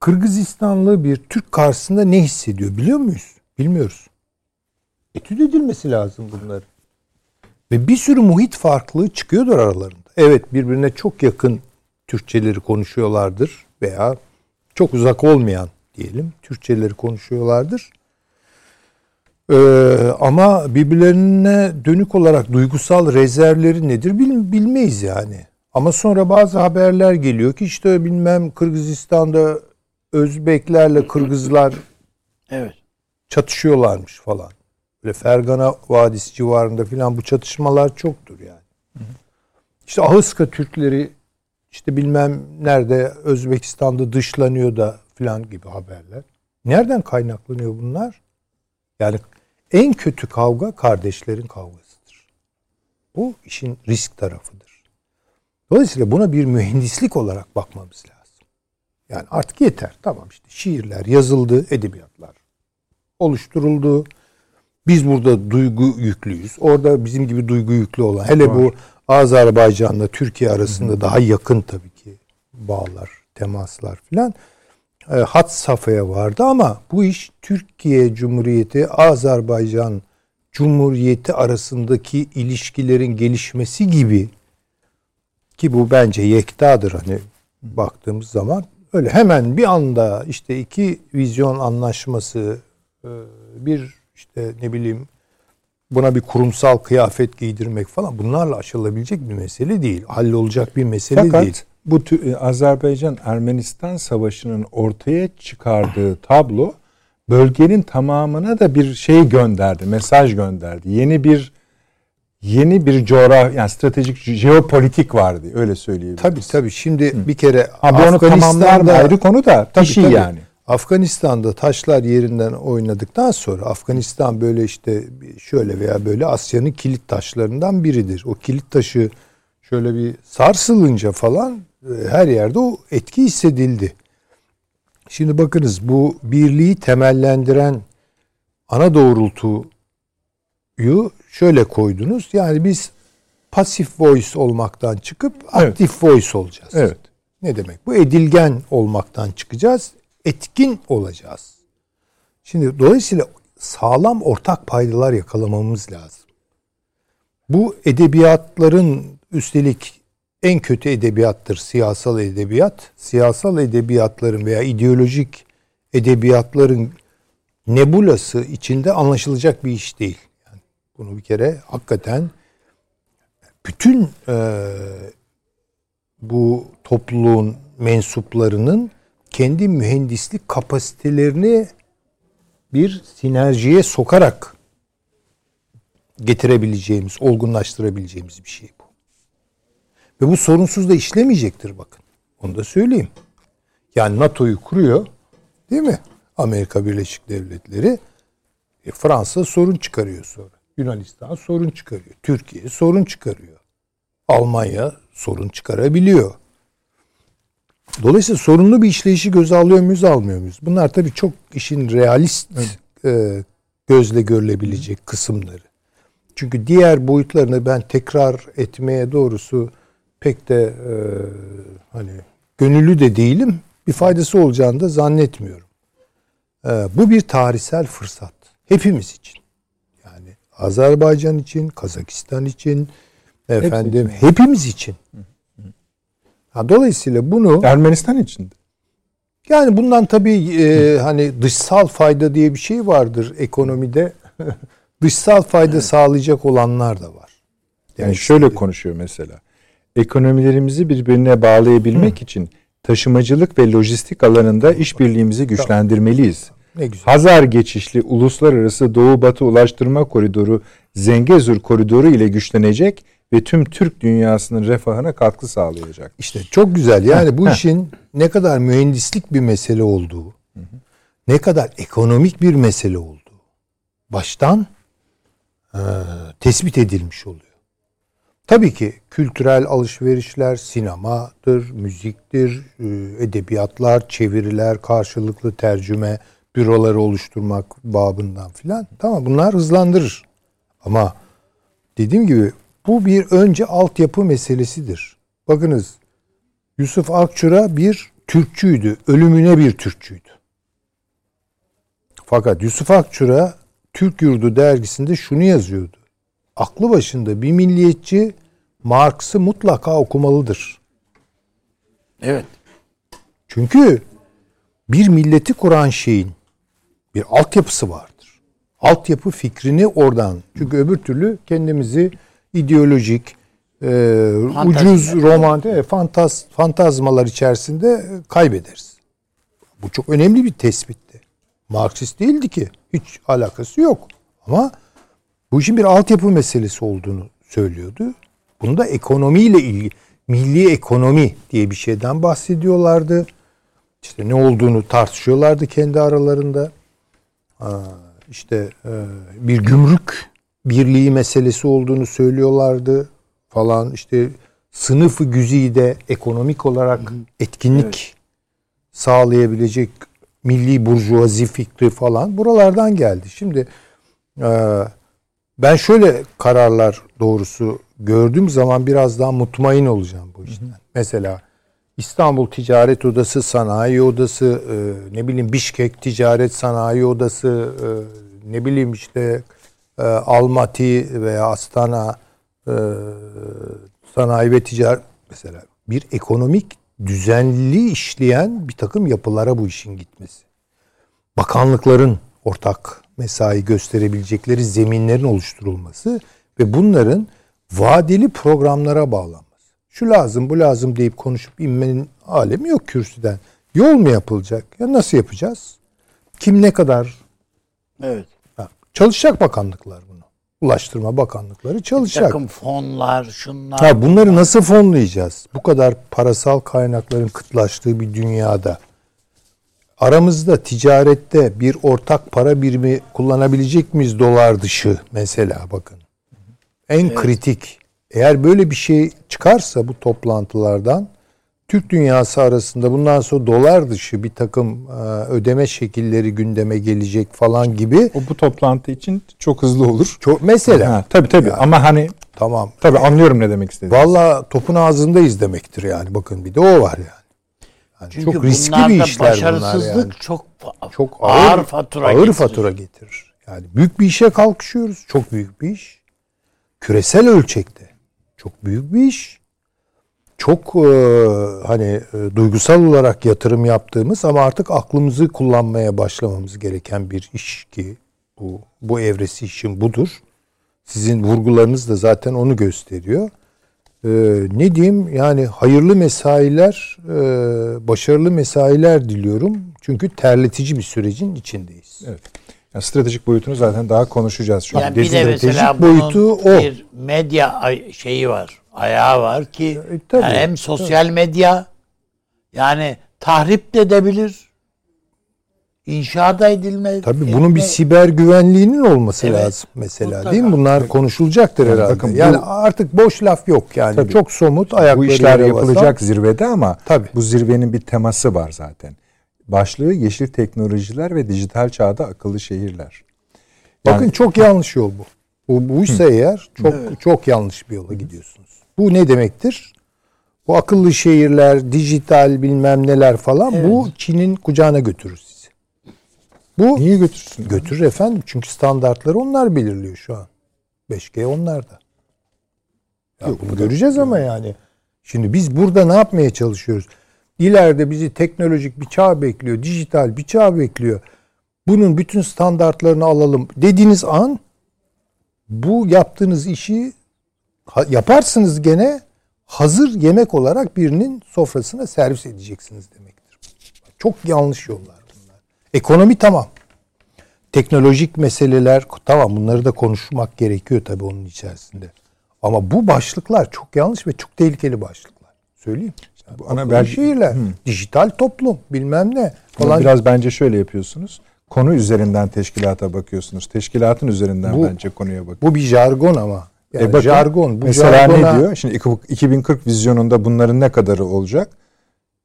Kırgızistanlı bir Türk karşısında ne hissediyor biliyor muyuz? Bilmiyoruz. Etüt edilmesi lazım bunların. Ve bir sürü muhit farklılığı çıkıyordur aralarında. Evet, birbirine çok yakın Türkçeleri konuşuyorlardır veya çok uzak olmayan diyelim Türkçeleri konuşuyorlardır. Ama birbirlerine dönük olarak duygusal rezervleri nedir bilmeyiz yani. Ama sonra bazı haberler geliyor ki işte bilmem Kırgızistan'da Özbeklerle Kırgızlar evet çatışıyorlarmış falan. Böyle Fergana Vadisi civarında filan bu çatışmalar çoktur yani. Hı hı. İşte Ahıska Türkleri işte bilmem nerede Özbekistan'da dışlanıyor da filan gibi haberler. Nereden kaynaklanıyor bunlar? Yani en kötü kavga kardeşlerin kavgasıdır. Bu işin risk tarafıdır. Dolayısıyla buna bir mühendislik olarak bakmamız lazım. Yani artık yeter. Tamam, işte şiirler yazıldı, edebiyatlar oluşturuldu. Biz burada duygu yüklüyüz. Orada bizim gibi duygu yüklü olan. Hele bu Azerbaycan'la Türkiye arasında daha yakın tabii ki bağlar, temaslar filan. Hat safhaya vardı ama bu iş Türkiye Cumhuriyeti, Azerbaycan Cumhuriyeti arasındaki ilişkilerin gelişmesi gibi, ki bu bence yektadır hani baktığımız zaman, öyle hemen bir anda işte iki vizyon anlaşması, bir işte ne bileyim buna bir kurumsal kıyafet giydirmek falan, bunlarla aşılabilecek bir mesele değil, hallolacak bir mesele değil. Bu Azerbaycan-Ermenistan savaşının ortaya çıkardığı tablo bölgenin tamamına da bir şey gönderdi, mesaj gönderdi. Yeni bir coğrafya, yani stratejik jeopolitik vardı, öyle söyleyebiliriz. Tabii. Şimdi bir kere Afganistan'da ayrı konu da bir şey yani. Afganistan'da taşlar yerinden oynadıktan sonra Afganistan böyle işte şöyle veya böyle Asya'nın kilit taşlarından biridir. O kilit taşı şöyle bir sarsılınca falan her yerde o etki hissedildi. Şimdi bakınız, bu birliği temellendiren ana doğrultuyu şöyle koydunuz. Yani biz pasif voice olmaktan çıkıp aktif voice olacağız. Evet. Ne demek? Bu edilgen olmaktan çıkacağız, etkin olacağız. Şimdi dolayısıyla sağlam ortak paydalar yakalamamız lazım. Bu edebiyatların, üstelik en kötü edebiyattır siyasal edebiyat. Siyasal edebiyatların veya ideolojik edebiyatların nebulası içinde anlaşılacak bir iş değil. Yani bunu bir kere hakikaten bütün bu topluluğun mensuplarının kendi mühendislik kapasitelerini bir sinerjiye sokarak getirebileceğimiz, olgunlaştırabileceğimiz bir şey bu. Ve bu sorunsuz da işlemeyecektir bakın. Onu da söyleyeyim. Yani NATO'yu kuruyor, değil mi? Amerika Birleşik Devletleri, Fransa sorun çıkarıyor sonra. Yunanistan sorun çıkarıyor. Türkiye sorun çıkarıyor. Almanya sorun çıkarabiliyor. Dolayısıyla sorunlu bir işleyişi göze alıyor muyuz, almıyor muyuz? Bunlar tabii çok işin realist gözle görülebilecek kısımları. Çünkü diğer boyutlarını ben tekrar etmeye doğrusu pek de hani gönüllü de değilim. Bir faydası olacağını da zannetmiyorum. Bu bir tarihsel fırsat. Hepimiz için. Yani Azerbaycan için, Kazakistan için, efendim hepimiz için. Ha, dolayısıyla bunu... Ermenistan için de. Yani bundan tabii hani dışsal fayda diye bir şey vardır ekonomide. Dışsal fayda sağlayacak olanlar da var. Yani şöyle konuşuyor mesela. Ekonomilerimizi birbirine bağlayabilmek için taşımacılık ve lojistik alanında işbirliğimizi güçlendirmeliyiz. Ne güzel. Hazar geçişli uluslararası Doğu-Batı ulaştırma koridoru, Zengezur koridoru ile güçlenecek ve tüm Türk dünyasının refahına katkı sağlayacak. İşte çok güzel. Yani bu işin ne kadar mühendislik bir mesele olduğu, ne kadar ekonomik bir mesele olduğu baştan tespit edilmiş oluyor. Tabii ki kültürel alışverişler, sinemadır, müziktir, edebiyatlar, çeviriler, karşılıklı tercüme, büroları oluşturmak babından filan. Tamam, bunlar hızlandırır. Ama dediğim gibi bu bir önce altyapı meselesidir. Bakınız, Yusuf Akçura bir Türkçüydü. Ölümüne bir Türkçüydü. Fakat Yusuf Akçura Türk Yurdu dergisinde şunu yazıyordu. Aklı başında bir milliyetçi Marx'ı mutlaka okumalıdır. Evet. Çünkü bir milleti kuran şeyin bir altyapısı vardır. Altyapı fikrini oradan. Çünkü öbür türlü kendimizi ideolojik, ucuz romantik, fantazmalar içerisinde kaybederiz. Bu çok önemli bir tespitti. Marksist değildi ki. Hiç alakası yok. Ama bu işin bir altyapı meselesi olduğunu söylüyordu. Bunu da ekonomiyle ilgili, milli ekonomi diye bir şeyden bahsediyorlardı. İşte ne olduğunu tartışıyorlardı kendi aralarında. İşte bir gümrük birliği meselesi olduğunu söylüyorlardı falan. İşte sınıfı güzide ekonomik olarak etkinlik sağlayabilecek milli burjuvazi fikri falan buralardan geldi. Şimdi ben şöyle kararlar doğrusu gördüğüm zaman biraz daha mutmain olacağım bu işten. Mesela İstanbul Ticaret Odası, Sanayi Odası, ne bileyim Bişkek Ticaret Sanayi Odası, ne bileyim işte Almaty veya Astana Sanayi ve Ticaret, mesela bir ekonomik düzenli işleyen bir takım yapılara bu işin gitmesi. Bakanlıkların ortak mesai gösterebilecekleri zeminlerin oluşturulması ve bunların vadeli programlara bağlanması. Şu lazım, bu lazım deyip konuşup inmenin alemi yok kürsüden. Yol mu yapılacak? Ya nasıl yapacağız? Kim ne kadar? Evet. Ha, çalışacak bakanlıklar bunu. Ulaştırma bakanlıkları çalışacak. Bir takım fonlar, şunlar. Ha, bunları nasıl fonlayacağız? Bu kadar parasal kaynakların kıtlaştığı bir dünyada. Aramızda ticarette bir ortak para birimi kullanabilecek miyiz dolar dışı mesela bakın. En kritik. Eğer böyle bir şey çıkarsa bu toplantılardan Türk dünyası arasında bundan sonra dolar dışı bir takım ödeme şekilleri gündeme gelecek falan gibi. Bu toplantı için çok hızlı olur. Çok mesela. Ha, tabii yani, ama hani tamam. Tabii anlıyorum ne demek istediğinizi. Vallahi topun ağzındayız demektir yani. Bakın bir de o var yani. Yani çünkü çok riskli bir işler başarısızlık bunlar yani. Çok ağır fatura getirir. Yani büyük bir işe kalkışıyoruz. Çok büyük bir iş. Küresel ölçekte çok büyük bir iş. Çok duygusal olarak yatırım yaptığımız ama artık aklımızı kullanmaya başlamamız gereken bir iş ki bu evresi işin budur. Sizin vurgularınız da zaten onu gösteriyor. Ne diyeyim yani hayırlı mesailer, başarılı mesailer diliyorum. Çünkü terletici bir sürecin içindeyiz. Evet. Yani stratejik boyutunu zaten daha konuşacağız şu an. Yani bir de mesela boyutu bunun bir medya şeyi var, ayağı var ki yani hem sosyal medya yani tahrip de edebilir, inşa da edilmez. Tabii bunun bir siber güvenliğinin olması lazım mesela mutlaka. Değil mi? Bunlar konuşulacaktır herhalde. Bakın, yani artık boş laf yok yani. Tabii. Çok somut ayakları. Bu işler yapılacak zirvede ama tabii. Bu zirvenin bir teması var zaten. Başlığı Yeşil Teknolojiler ve Dijital Çağda Akıllı Şehirler. Yani, bakın çok yanlış yol bu. Buysa eğer çok yanlış bir yola gidiyorsunuz. Bu ne demektir? Bu akıllı şehirler, dijital bilmem neler falan bu Çin'in kucağına götürür sizi. Bu niye götürsün? Götürür efendim. Çünkü standartları onlar belirliyor şu an. 5G onlarda. Bunu göreceğiz ama yani. Şimdi biz burada ne yapmaya çalışıyoruz? İleride bizi teknolojik bir çağ bekliyor, dijital bir çağ bekliyor. Bunun bütün standartlarını alalım dediğiniz an bu yaptığınız işi yaparsınız gene hazır yemek olarak birinin sofrasına servis edeceksiniz demektir. Çok yanlış yollar bunlar. Ekonomi tamam. Teknolojik meseleler tamam bunları da konuşmak gerekiyor tabii onun içerisinde. Ama bu başlıklar çok yanlış ve çok tehlikeli başlıklar. Söyleyeyim. Bu ana belgeyle dijital toplum bilmem ne falan. Biraz bence şöyle yapıyorsunuz. Konu üzerinden teşkilata bakıyorsunuz. Teşkilatın üzerinden bence konuya bakıyorsunuz. Bu bir jargon ama. Yani bakın, jargon. Bu mesela jargona... ne diyor? Şimdi 2040 vizyonunda bunların ne kadarı olacak?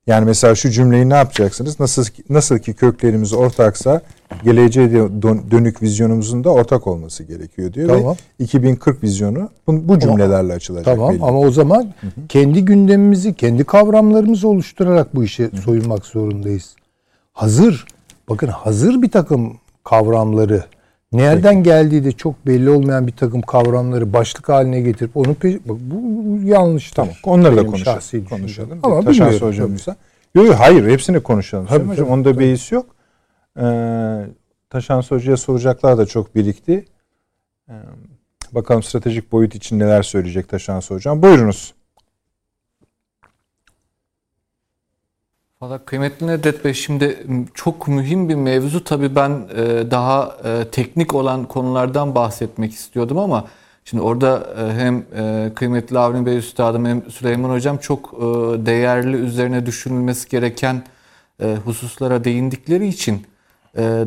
Yani mesela şu cümleyi ne yapacaksınız? Nasıl ki köklerimiz ortaksa geleceğe dönük vizyonumuzun da ortak olması gerekiyor diyor. Tamam. Ve 2040 vizyonu bu cümlelerle açılacak. Tamam belli. Ama o zaman kendi gündemimizi, kendi kavramlarımızı oluşturarak bu işe soyunmak zorundayız. Bakın hazır bir takım kavramları, nereden geldiği de çok belli olmayan bir takım kavramları başlık haline getirip onu bu yanlış. Tamam. Onları da konuşalım. Ama Taşansu hocamızsa. Yok hayır hepsini konuşalım. Tabii, hocam onda bir his yok. Taşansu hocaya soracaklar da çok birikti. Bakalım stratejik boyut için neler söyleyecek Taşansu hocam. Buyurunuz. Valla kıymetli Nedret Bey, şimdi çok mühim bir mevzu. Tabii ben daha teknik olan konulardan bahsetmek istiyordum ama şimdi orada hem kıymetli Avni Bey Üstadım hem Süleyman Hocam çok değerli üzerine düşünülmesi gereken hususlara değindikleri için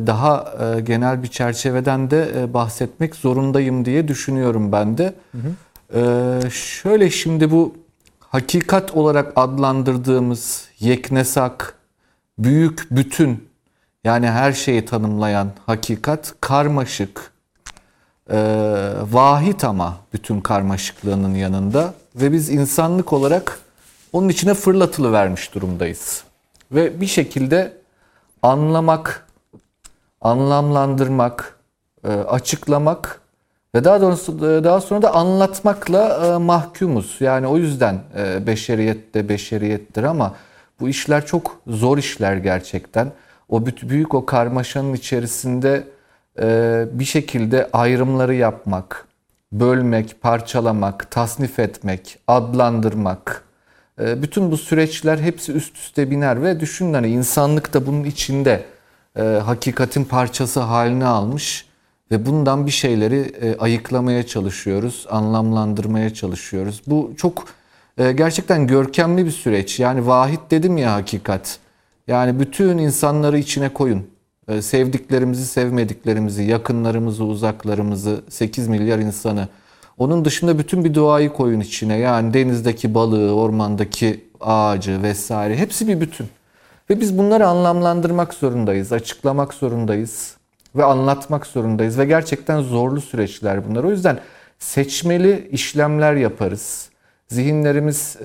daha genel bir çerçeveden de bahsetmek zorundayım diye düşünüyorum ben de. Şöyle şimdi bu hakikat olarak adlandırdığımız yeknesak, büyük bütün yani her şeyi tanımlayan hakikat karmaşık, vahit ama bütün karmaşıklığının yanında ve biz insanlık olarak onun içine fırlatılıvermiş durumdayız. Ve bir şekilde anlamak, anlamlandırmak, açıklamak ve daha sonra da anlatmakla mahkumuz. Yani o yüzden beşeriyet de beşeriyettir ama bu işler çok zor işler gerçekten. O büyük o karmaşanın içerisinde bir şekilde ayrımları yapmak, bölmek, parçalamak, tasnif etmek, adlandırmak. Bütün bu süreçler hepsi üst üste biner ve düşünün hani insanlık da bunun içinde hakikatin parçası haline almış. Ve bundan bir şeyleri ayıklamaya çalışıyoruz, anlamlandırmaya çalışıyoruz. Bu çok gerçekten görkemli bir süreç. Yani vahit dedim ya hakikat. Yani bütün insanları içine koyun. Sevdiklerimizi, sevmediklerimizi, yakınlarımızı, uzaklarımızı, 8 milyar insanı. Onun dışında bütün bir doğayı koyun içine. Yani denizdeki balığı, ormandaki ağacı vesaire. Hepsi bir bütün. Ve biz bunları anlamlandırmak zorundayız, açıklamak zorundayız. Ve anlatmak zorundayız ve gerçekten zorlu süreçler bunlar. O yüzden seçmeli işlemler yaparız. Zihinlerimiz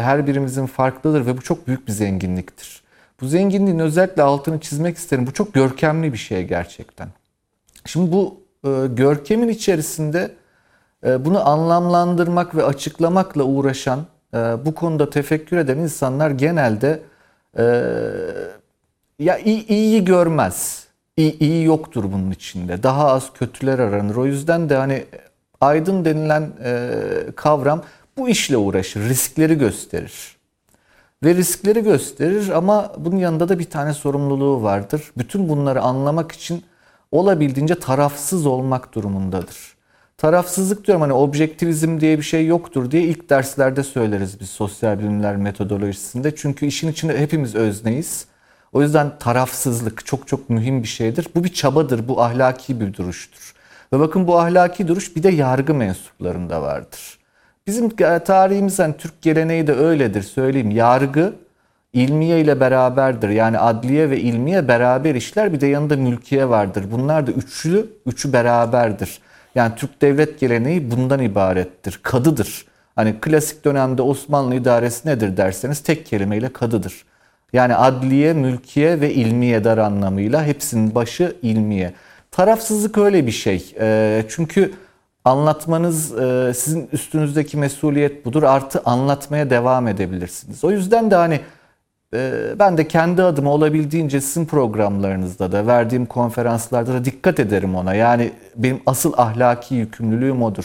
her birimizin farklıdır ve bu çok büyük bir zenginliktir. Bu zenginliğin özellikle altını çizmek isterim. Bu çok görkemli bir şey gerçekten. Şimdi bu görkemin içerisinde bunu anlamlandırmak ve açıklamakla uğraşan, bu konuda tefekkür eden insanlar genelde ya iyiyi görmez. İyi yoktur bunun içinde. Daha az kötüler aranır. O yüzden de hani aydın denilen kavram bu işle uğraşır. Riskleri gösterir. Ve riskleri gösterir ama bunun yanında da bir tane sorumluluğu vardır. Bütün bunları anlamak için olabildiğince tarafsız olmak durumundadır. Tarafsızlık diyorum, hani objektivizm diye bir şey yoktur diye ilk derslerde söyleriz biz sosyal bilimler metodolojisinde. Çünkü işin içinde hepimiz özneyiz. O yüzden tarafsızlık çok çok mühim bir şeydir. Bu bir çabadır, bu ahlaki bir duruştur. Ve bakın bu ahlaki duruş bir de yargı mensuplarında vardır. Bizim tarihimiz, hani Türk geleneği de öyledir söyleyeyim. Yargı ilmiye ile beraberdir. Yani adliye ve ilmiye beraber işler, bir de yanında mülkiye vardır. Bunlar da üçü beraberdir. Yani Türk devlet geleneği bundan ibarettir. Kadıdır. Hani klasik dönemde Osmanlı idaresi nedir derseniz tek kelimeyle kadıdır. Yani adliye, mülkiye ve ilmiye dar anlamıyla hepsinin başı ilmiye. Tarafsızlık öyle bir şey. Çünkü anlatmanız sizin üstünüzdeki mesuliyet budur. Artı anlatmaya devam edebilirsiniz. O yüzden de hani ben de kendi adıma olabildiğince sizin programlarınızda da, verdiğim konferanslarda da dikkat ederim ona. Yani benim asıl ahlaki yükümlülüğüm odur.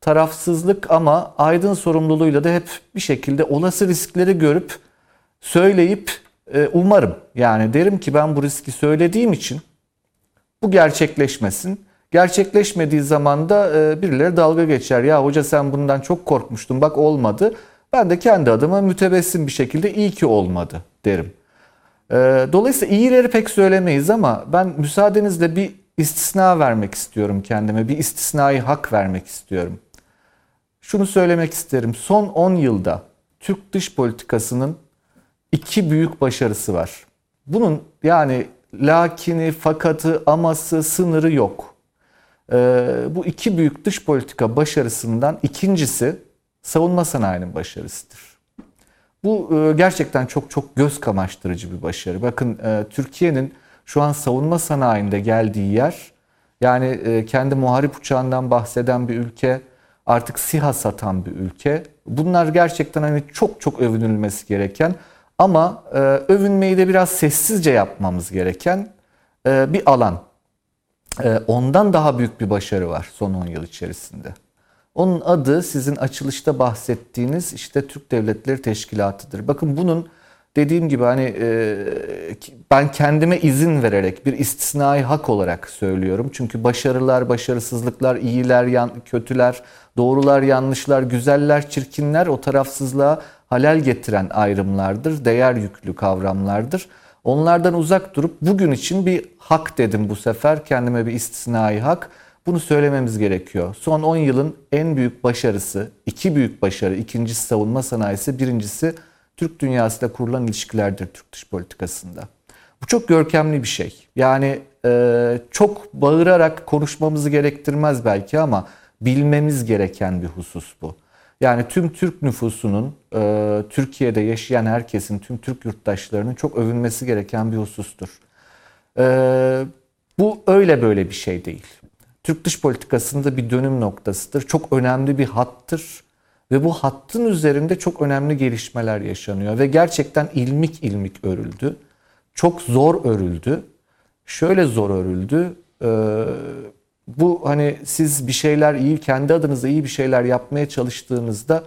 Tarafsızlık ama aydın sorumluluğuyla da hep bir şekilde olası riskleri görüp söyleyip umarım, yani derim ki ben bu riski söylediğim için bu gerçekleşmesin. Gerçekleşmediği zaman da birileri dalga geçer. Ya hoca sen bundan çok korkmuştun, bak olmadı. Ben de kendi adıma mütebessim bir şekilde iyi ki olmadı derim. Dolayısıyla iyileri pek söylemeyiz ama ben müsaadenizle bir istisna vermek istiyorum kendime. Bir istisnai hak vermek istiyorum. Şunu söylemek isterim. Son 10 yılda Türk dış politikasının 2 büyük başarısı var. Bunun yani lakini, fakatı, aması, sınırı yok. Bu 2 büyük dış politika başarısından ikincisi savunma sanayinin başarısıdır. Bu gerçekten çok çok göz kamaştırıcı bir başarı. Bakın Türkiye'nin şu an savunma sanayinde geldiği yer, yani kendi muharip uçağından bahseden bir ülke, artık SİHA satan bir ülke. Bunlar gerçekten hani çok çok övünülmesi gereken ama övünmeyi de biraz sessizce yapmamız gereken bir alan. Ondan daha büyük bir başarı var son 10 yıl içerisinde. Onun adı sizin açılışta bahsettiğiniz işte Türk Devletleri Teşkilatı'dır. Bakın bunun dediğim gibi hani ben kendime izin vererek bir istisnai hak olarak söylüyorum. Çünkü başarılar, başarısızlıklar, iyiler, kötüler, doğrular, yanlışlar, güzeller, çirkinler o tarafsızlığa halel getiren ayrımlardır, değer yüklü kavramlardır. Onlardan uzak durup bugün için bir hak dedim bu sefer, kendime bir istisnai hak. Bunu söylememiz gerekiyor. Son 10 yılın en büyük başarısı, 2 büyük başarı, ikincisi savunma sanayisi, birincisi Türk dünyasıyla kurulan ilişkilerdir Türk dış politikasında. Bu çok görkemli bir şey. Yani çok bağırarak konuşmamızı gerektirmez belki ama bilmemiz gereken bir husus bu. Yani tüm Türk nüfusunun, Türkiye'de yaşayan herkesin, tüm Türk yurttaşlarının çok övünmesi gereken bir husustur. Bu öyle böyle bir şey değil. Türk dış politikasında bir dönüm noktasıdır. Çok önemli bir hattır. Ve bu hattın üzerinde çok önemli gelişmeler yaşanıyor. Ve gerçekten ilmik ilmik örüldü. Çok zor örüldü. Şöyle zor örüldü. Bu hani siz bir şeyler iyi, kendi adınıza iyi bir şeyler yapmaya çalıştığınızda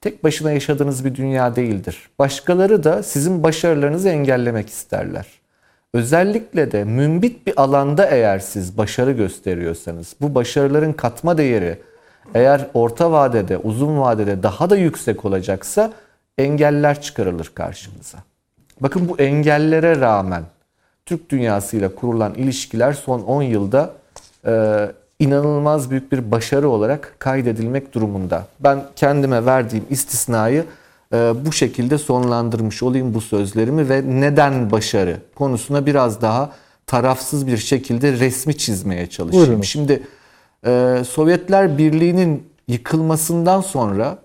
tek başına yaşadığınız bir dünya değildir. Başkaları da sizin başarılarınızı engellemek isterler. Özellikle de münbit bir alanda eğer siz başarı gösteriyorsanız, bu başarıların katma değeri eğer orta vadede, uzun vadede daha da yüksek olacaksa engeller çıkarılır karşımıza. Bakın bu engellere rağmen Türk dünyasıyla kurulan ilişkiler son 10 yılda inanılmaz büyük bir başarı olarak kaydedilmek durumunda. Ben kendime verdiğim istisnayı bu şekilde sonlandırmış olayım bu sözlerimi ve neden başarı konusuna biraz daha tarafsız bir şekilde resmi çizmeye çalışayım. Buyurun. Şimdi Sovyetler Birliği'nin yıkılmasından sonra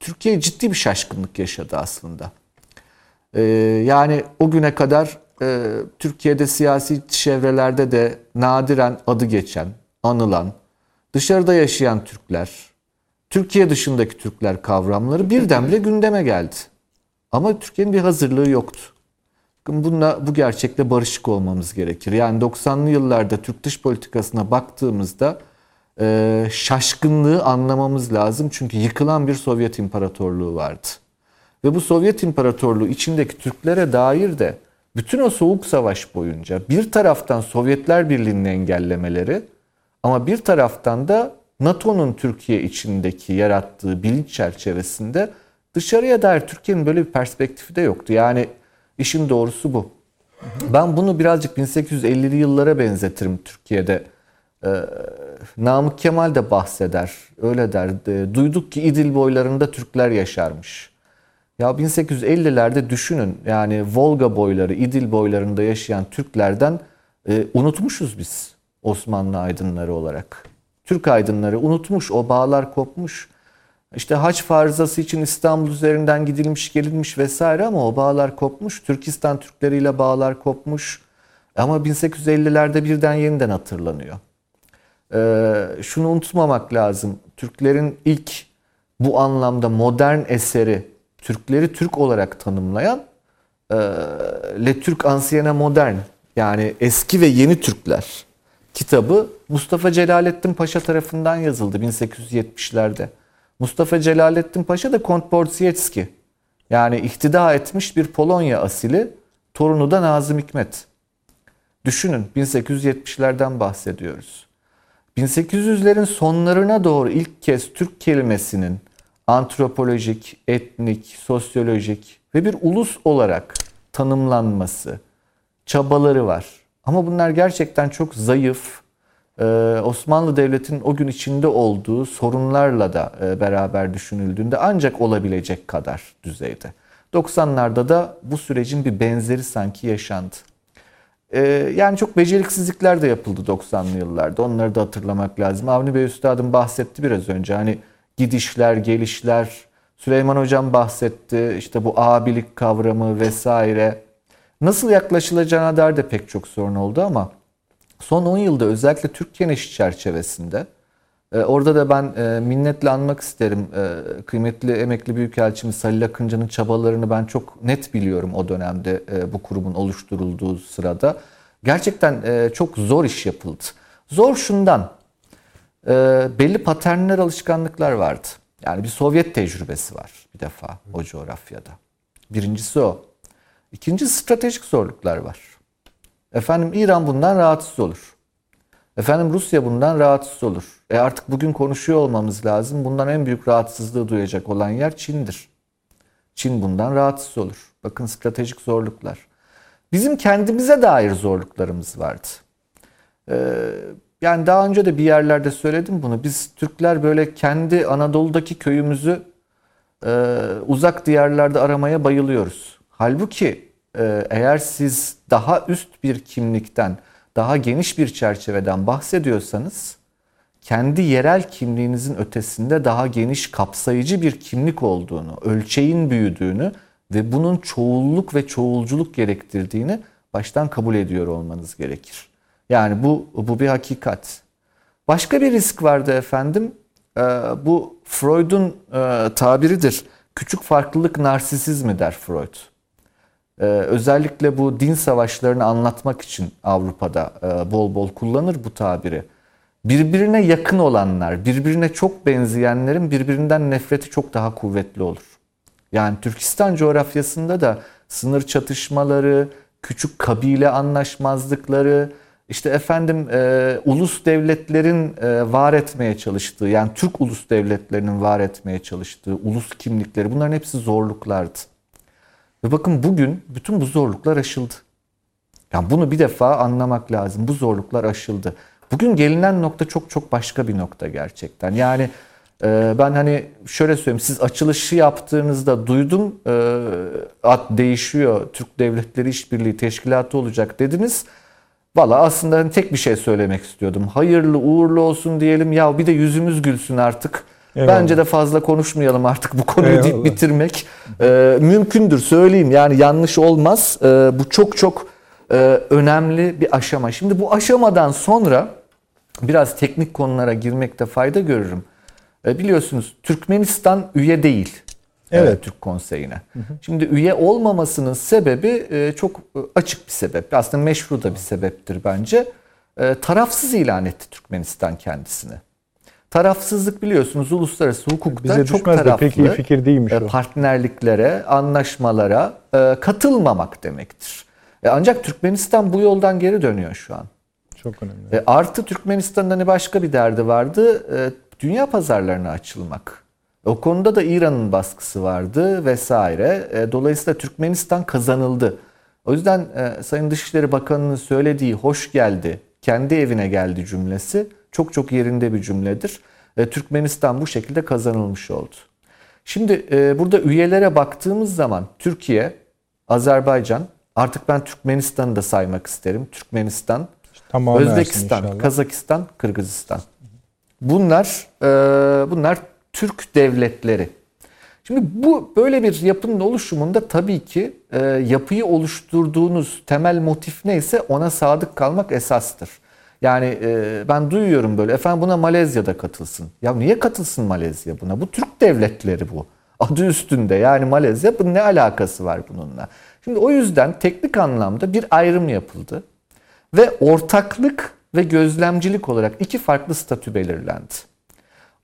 Türkiye ciddi bir şaşkınlık yaşadı aslında. Yani o güne kadar Türkiye'de siyasi çevrelerde de nadiren adı geçen, anılan, dışarıda yaşayan Türkler, Türkiye dışındaki Türkler kavramları birdenbire gündeme geldi. Ama Türkiye'nin bir hazırlığı yoktu. Bununla, bu gerçekle barışık olmamız gerekir. Yani 90'lı yıllarda Türk dış politikasına baktığımızda şaşkınlığı anlamamız lazım. Çünkü yıkılan bir Sovyet İmparatorluğu vardı. Ve bu Sovyet İmparatorluğu içindeki Türklere dair de bütün o soğuk savaş boyunca bir taraftan Sovyetler Birliği'nin engellemeleri ama bir taraftan da NATO'nun Türkiye içindeki yarattığı bilinç çerçevesinde dışarıya dair Türkiye'nin böyle bir perspektifi de yoktu. Yani işin doğrusu bu. Ben bunu birazcık 1850'li yıllara benzetirim Türkiye'de. Namık Kemal de bahseder, öyle der. Duyduk ki İdil boylarında Türkler yaşarmış. Ya 1850'lerde düşünün, yani Volga boyları, İdil boylarında yaşayan Türklerden unutmuşuz biz Osmanlı aydınları olarak. Türk aydınları unutmuş, o bağlar kopmuş. İşte haç farzası için İstanbul üzerinden gidilmiş, gelinmiş vesaire ama o bağlar kopmuş. Türkistan Türkleriyle bağlar kopmuş. Ama 1850'lerde birden yeniden hatırlanıyor. Şunu unutmamak lazım. Türklerin ilk bu anlamda modern eseri, Türkleri Türk olarak tanımlayan Le Türk Ancienne Moderne, yani eski ve yeni Türkler kitabı Mustafa Celaleddin Paşa tarafından yazıldı 1870'lerde. Mustafa Celaleddin Paşa da Kont Borzietski, yani ihtida etmiş bir Polonya asili, torunu da Nazım Hikmet. Düşünün, 1870'lerden bahsediyoruz. 1800'lerin sonlarına doğru ilk kez Türk kelimesinin antropolojik, etnik, sosyolojik ve bir ulus olarak tanımlanması, çabaları var. Ama bunlar gerçekten çok zayıf. Osmanlı Devleti'nin o gün içinde olduğu sorunlarla da beraber düşünüldüğünde ancak olabilecek kadar düzeyde. 90'larda da bu sürecin bir benzeri sanki yaşandı. Yani çok beceriksizlikler de yapıldı 90'lı yıllarda. Onları da hatırlamak lazım. Avni Bey Üstad'ın bahsetti biraz önce. Hani gidişler, gelişler. Süleyman Hocam bahsetti. İşte bu abilik kavramı vesaire. Nasıl yaklaşılacağına dair de pek çok sorun oldu ama son 10 yılda özellikle Türkiye'nin iş çerçevesinde, orada da ben minnetle anmak isterim. Kıymetli emekli Büyükelçimiz Salih Akıncı'nın çabalarını ben çok net biliyorum o dönemde, bu kurumun oluşturulduğu sırada. Gerçekten çok zor iş yapıldı. Zor şundan, belli paternler, alışkanlıklar vardı. Yani bir Sovyet tecrübesi var bir defa o coğrafyada. Birincisi o. İkincisi stratejik zorluklar var. Efendim İran bundan rahatsız olur. Efendim Rusya bundan rahatsız olur. Artık bugün konuşuyor olmamız lazım. Bundan en büyük rahatsızlığı duyacak olan yer Çin'dir. Çin bundan rahatsız olur. Bakın stratejik zorluklar. Bizim kendimize dair zorluklarımız vardı. Yani daha önce de bir yerlerde söyledim bunu. Biz Türkler böyle kendi Anadolu'daki köyümüzü uzak diyarlarda aramaya bayılıyoruz. Halbuki eğer siz daha üst bir kimlikten, daha geniş bir çerçeveden bahsediyorsanız, kendi yerel kimliğinizin ötesinde daha geniş, kapsayıcı bir kimlik olduğunu, ölçeğin büyüdüğünü ve bunun çoğulluk ve çoğulculuk gerektirdiğini baştan kabul ediyor olmanız gerekir. Yani bu bir hakikat. Başka bir risk vardı efendim. Bu Freud'un tabiridir. Küçük farklılık narsisizmi der Freud. Özellikle bu din savaşlarını anlatmak için Avrupa'da bol bol kullanır bu tabiri. Birbirine yakın olanlar, birbirine çok benzeyenlerin birbirinden nefreti çok daha kuvvetli olur. Yani Türkistan coğrafyasında da sınır çatışmaları, küçük kabile anlaşmazlıkları, işte efendim ulus devletlerin var etmeye çalıştığı, yani Türk ulus devletlerinin var etmeye çalıştığı ulus kimlikleri, bunların hepsi zorluklardı. Ve bakın bugün bütün bu zorluklar aşıldı. Yani bunu bir defa anlamak lazım. Bu zorluklar aşıldı. Bugün gelinen nokta çok çok başka bir nokta gerçekten. Yani ben hani şöyle söyleyeyim. Siz açılışı yaptığınızda duydum, ad değişiyor, Türk Devletleri İşbirliği Teşkilatı olacak dediniz. Valla aslında tek bir şey söylemek istiyordum. Hayırlı uğurlu olsun diyelim. Ya bir de yüzümüz gülsün artık. Eyvallah. Bence de fazla konuşmayalım artık bu konuyu deyip bitirmek mümkündür, söyleyeyim. Yani yanlış olmaz. Bu çok çok önemli bir aşama. Şimdi bu aşamadan sonra biraz teknik konulara girmekte fayda görürüm. Biliyorsunuz Türkmenistan üye değil. Evet. Türk Konseyi'ne. Hı hı. Şimdi üye olmamasının sebebi çok açık bir sebep. Aslında meşru da bir sebeptir bence. Tarafsız ilan etti Türkmenistan kendisini. Tarafsızlık biliyorsunuz uluslararası hukukta bize çok taraflı pek iyi fikir değilmiş partnerliklere, anlaşmalara katılmamak demektir. Ancak Türkmenistan bu yoldan geri dönüyor şu an. Çok önemli. Artı Türkmenistan'ın hani başka bir derdi vardı. Dünya pazarlarına açılmak. O konuda da İran'ın baskısı vardı vesaire. Dolayısıyla Türkmenistan kazanıldı. O yüzden Sayın Dışişleri Bakanı'nın söylediği "hoş geldi, kendi evine geldi" cümlesi çok çok yerinde bir cümledir. Türkmenistan bu şekilde kazanılmış oldu. Şimdi burada üyelere baktığımız zaman Türkiye, Azerbaycan, artık ben Türkmenistan'ı da saymak isterim. Türkmenistan, Özbekistan, Kazakistan, Kırgızistan. Bunlar Türk devletleri. Şimdi bu böyle bir yapının oluşumunda tabii ki yapıyı oluşturduğunuz temel motif neyse ona sadık kalmak esastır. Yani ben duyuyorum böyle, efendim buna Malezya'da katılsın. Ya niye katılsın Malezya buna? Bu Türk devletleri bu. Adı üstünde yani Malezya, bunun ne alakası var bununla? Şimdi o yüzden teknik anlamda bir ayrım yapıldı. Ve ortaklık ve gözlemcilik olarak iki farklı statü belirlendi.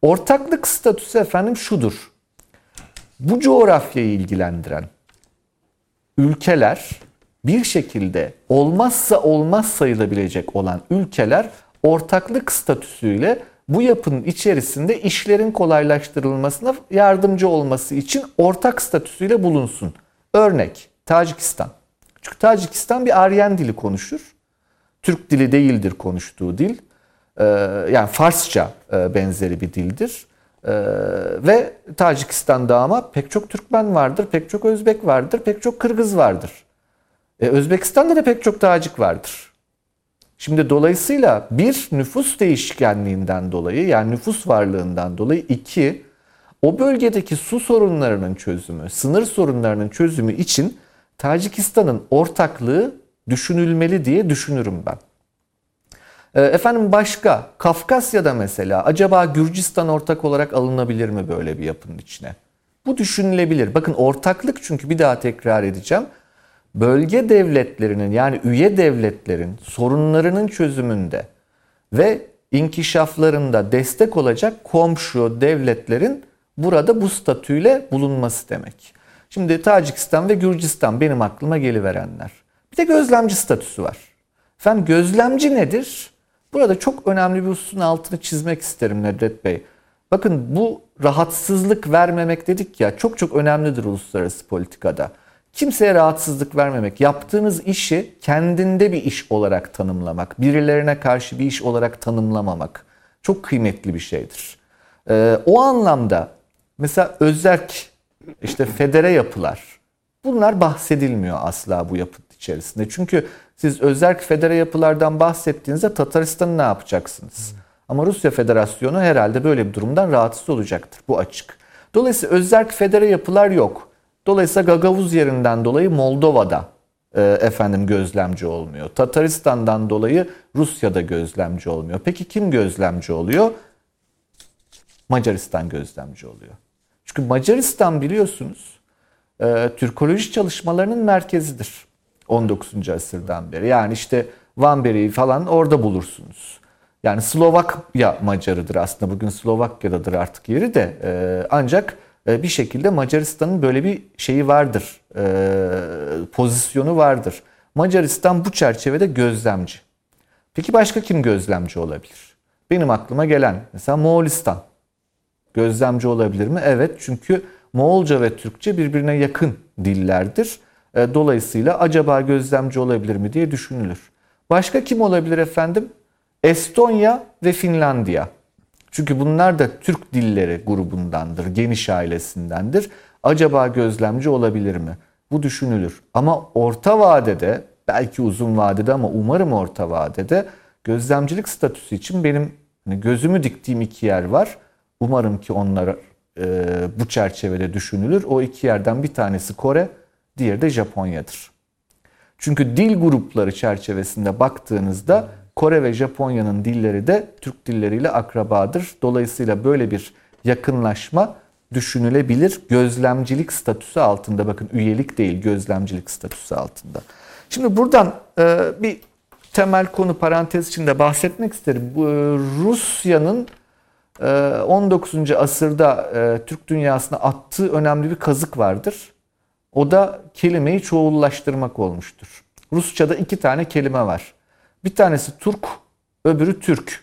Ortaklık statüsü efendim şudur. Bu coğrafyayı ilgilendiren ülkeler, bir şekilde olmazsa olmaz sayılabilecek olan ülkeler ortaklık statüsüyle bu yapının içerisinde işlerin kolaylaştırılmasına yardımcı olması için ortak statüsüyle bulunsun. Örnek Tacikistan. Çünkü Tacikistan bir Aryan dili konuşur. Türk dili değildir konuştuğu dil. Yani Farsça benzeri bir dildir. Ve Tacikistan'da ama pek çok Türkmen vardır, pek çok Özbek vardır, pek çok Kırgız vardır. Özbekistan'da da pek çok Tacik vardır. Şimdi dolayısıyla bir, nüfus değişkenliğinden dolayı, yani nüfus varlığından dolayı, iki, o bölgedeki su sorunlarının çözümü, sınır sorunlarının çözümü için Tacikistan'ın ortaklığı düşünülmeli diye düşünürüm ben. Efendim başka, Kafkasya'da mesela acaba Gürcistan ortak olarak alınabilir mi böyle bir yapının içine? Bu düşünülebilir. Bakın ortaklık, çünkü bir daha tekrar edeceğim. Bölge devletlerinin, yani üye devletlerin sorunlarının çözümünde ve inkişaflarında destek olacak komşu devletlerin burada bu statüyle bulunması demek. Şimdi Tacikistan ve Gürcistan benim aklıma geliverenler. Bir de gözlemci statüsü var. Efendim gözlemci nedir? Burada çok önemli bir hususun altını çizmek isterim Nedret Bey. Bakın bu rahatsızlık vermemek dedik ya, çok çok önemlidir uluslararası politikada. Kimseye rahatsızlık vermemek, yaptığınız işi kendinde bir iş olarak tanımlamak, birilerine karşı bir iş olarak tanımlamamak çok kıymetli bir şeydir. O anlamda mesela özerk, işte federe yapılar, bunlar bahsedilmiyor asla bu yapı içerisinde. Çünkü siz özerk federe yapılardan bahsettiğinizde Tataristan'ı ne yapacaksınız? Ama Rusya Federasyonu herhalde böyle bir durumdan rahatsız olacaktır. Bu açık. Dolayısıyla özerk federe yapılar yok. Dolayısıyla Gagavuz yerinden dolayı Moldova'da gözlemci olmuyor. Tataristan'dan dolayı Rusya'da gözlemci olmuyor. Peki kim gözlemci oluyor? Macaristan gözlemci oluyor. Çünkü Macaristan biliyorsunuz Türkoloji çalışmalarının merkezidir. 19. asırdan beri. Yani işte Van Beri'yi falan orada bulursunuz. Yani Slovakya Macarıdır aslında. Bugün Slovakya'dadır artık yeri de. Ancak bir şekilde Macaristan'ın böyle bir şeyi vardır. Pozisyonu vardır. Macaristan bu çerçevede gözlemci. Peki başka kim gözlemci olabilir? Benim aklıma gelen mesela Moğolistan. Gözlemci olabilir mi? Evet, çünkü Moğolca ve Türkçe birbirine yakın dillerdir. Dolayısıyla acaba gözlemci olabilir mi diye düşünülür. Başka kim olabilir efendim? Estonya ve Finlandiya. Çünkü bunlar da Türk dilleri grubundandır, geniş ailesindendir. Acaba gözlemci olabilir mi? Bu düşünülür. Ama orta vadede, belki uzun vadede ama umarım orta vadede gözlemcilik statüsü için benim gözümü diktiğim iki yer var. Umarım ki onlara bu çerçevede düşünülür. O iki yerden bir tanesi Kore, diğeri de Japonya'dır. Çünkü dil grupları çerçevesinde baktığınızda Kore ve Japonya'nın dilleri de Türk dilleriyle akrabadır. Dolayısıyla böyle bir yakınlaşma düşünülebilir. Gözlemcilik statüsü altında, bakın üyelik değil, gözlemcilik statüsü altında. Şimdi buradan bir temel konu parantez içinde bahsetmek isterim. Rusya'nın 19. asırda Türk dünyasına attığı önemli bir kazık vardır. O da kelimeyi çoğullaştırmak olmuştur. Rusça'da iki tane kelime var. Bir tanesi Turk, öbürü Türk.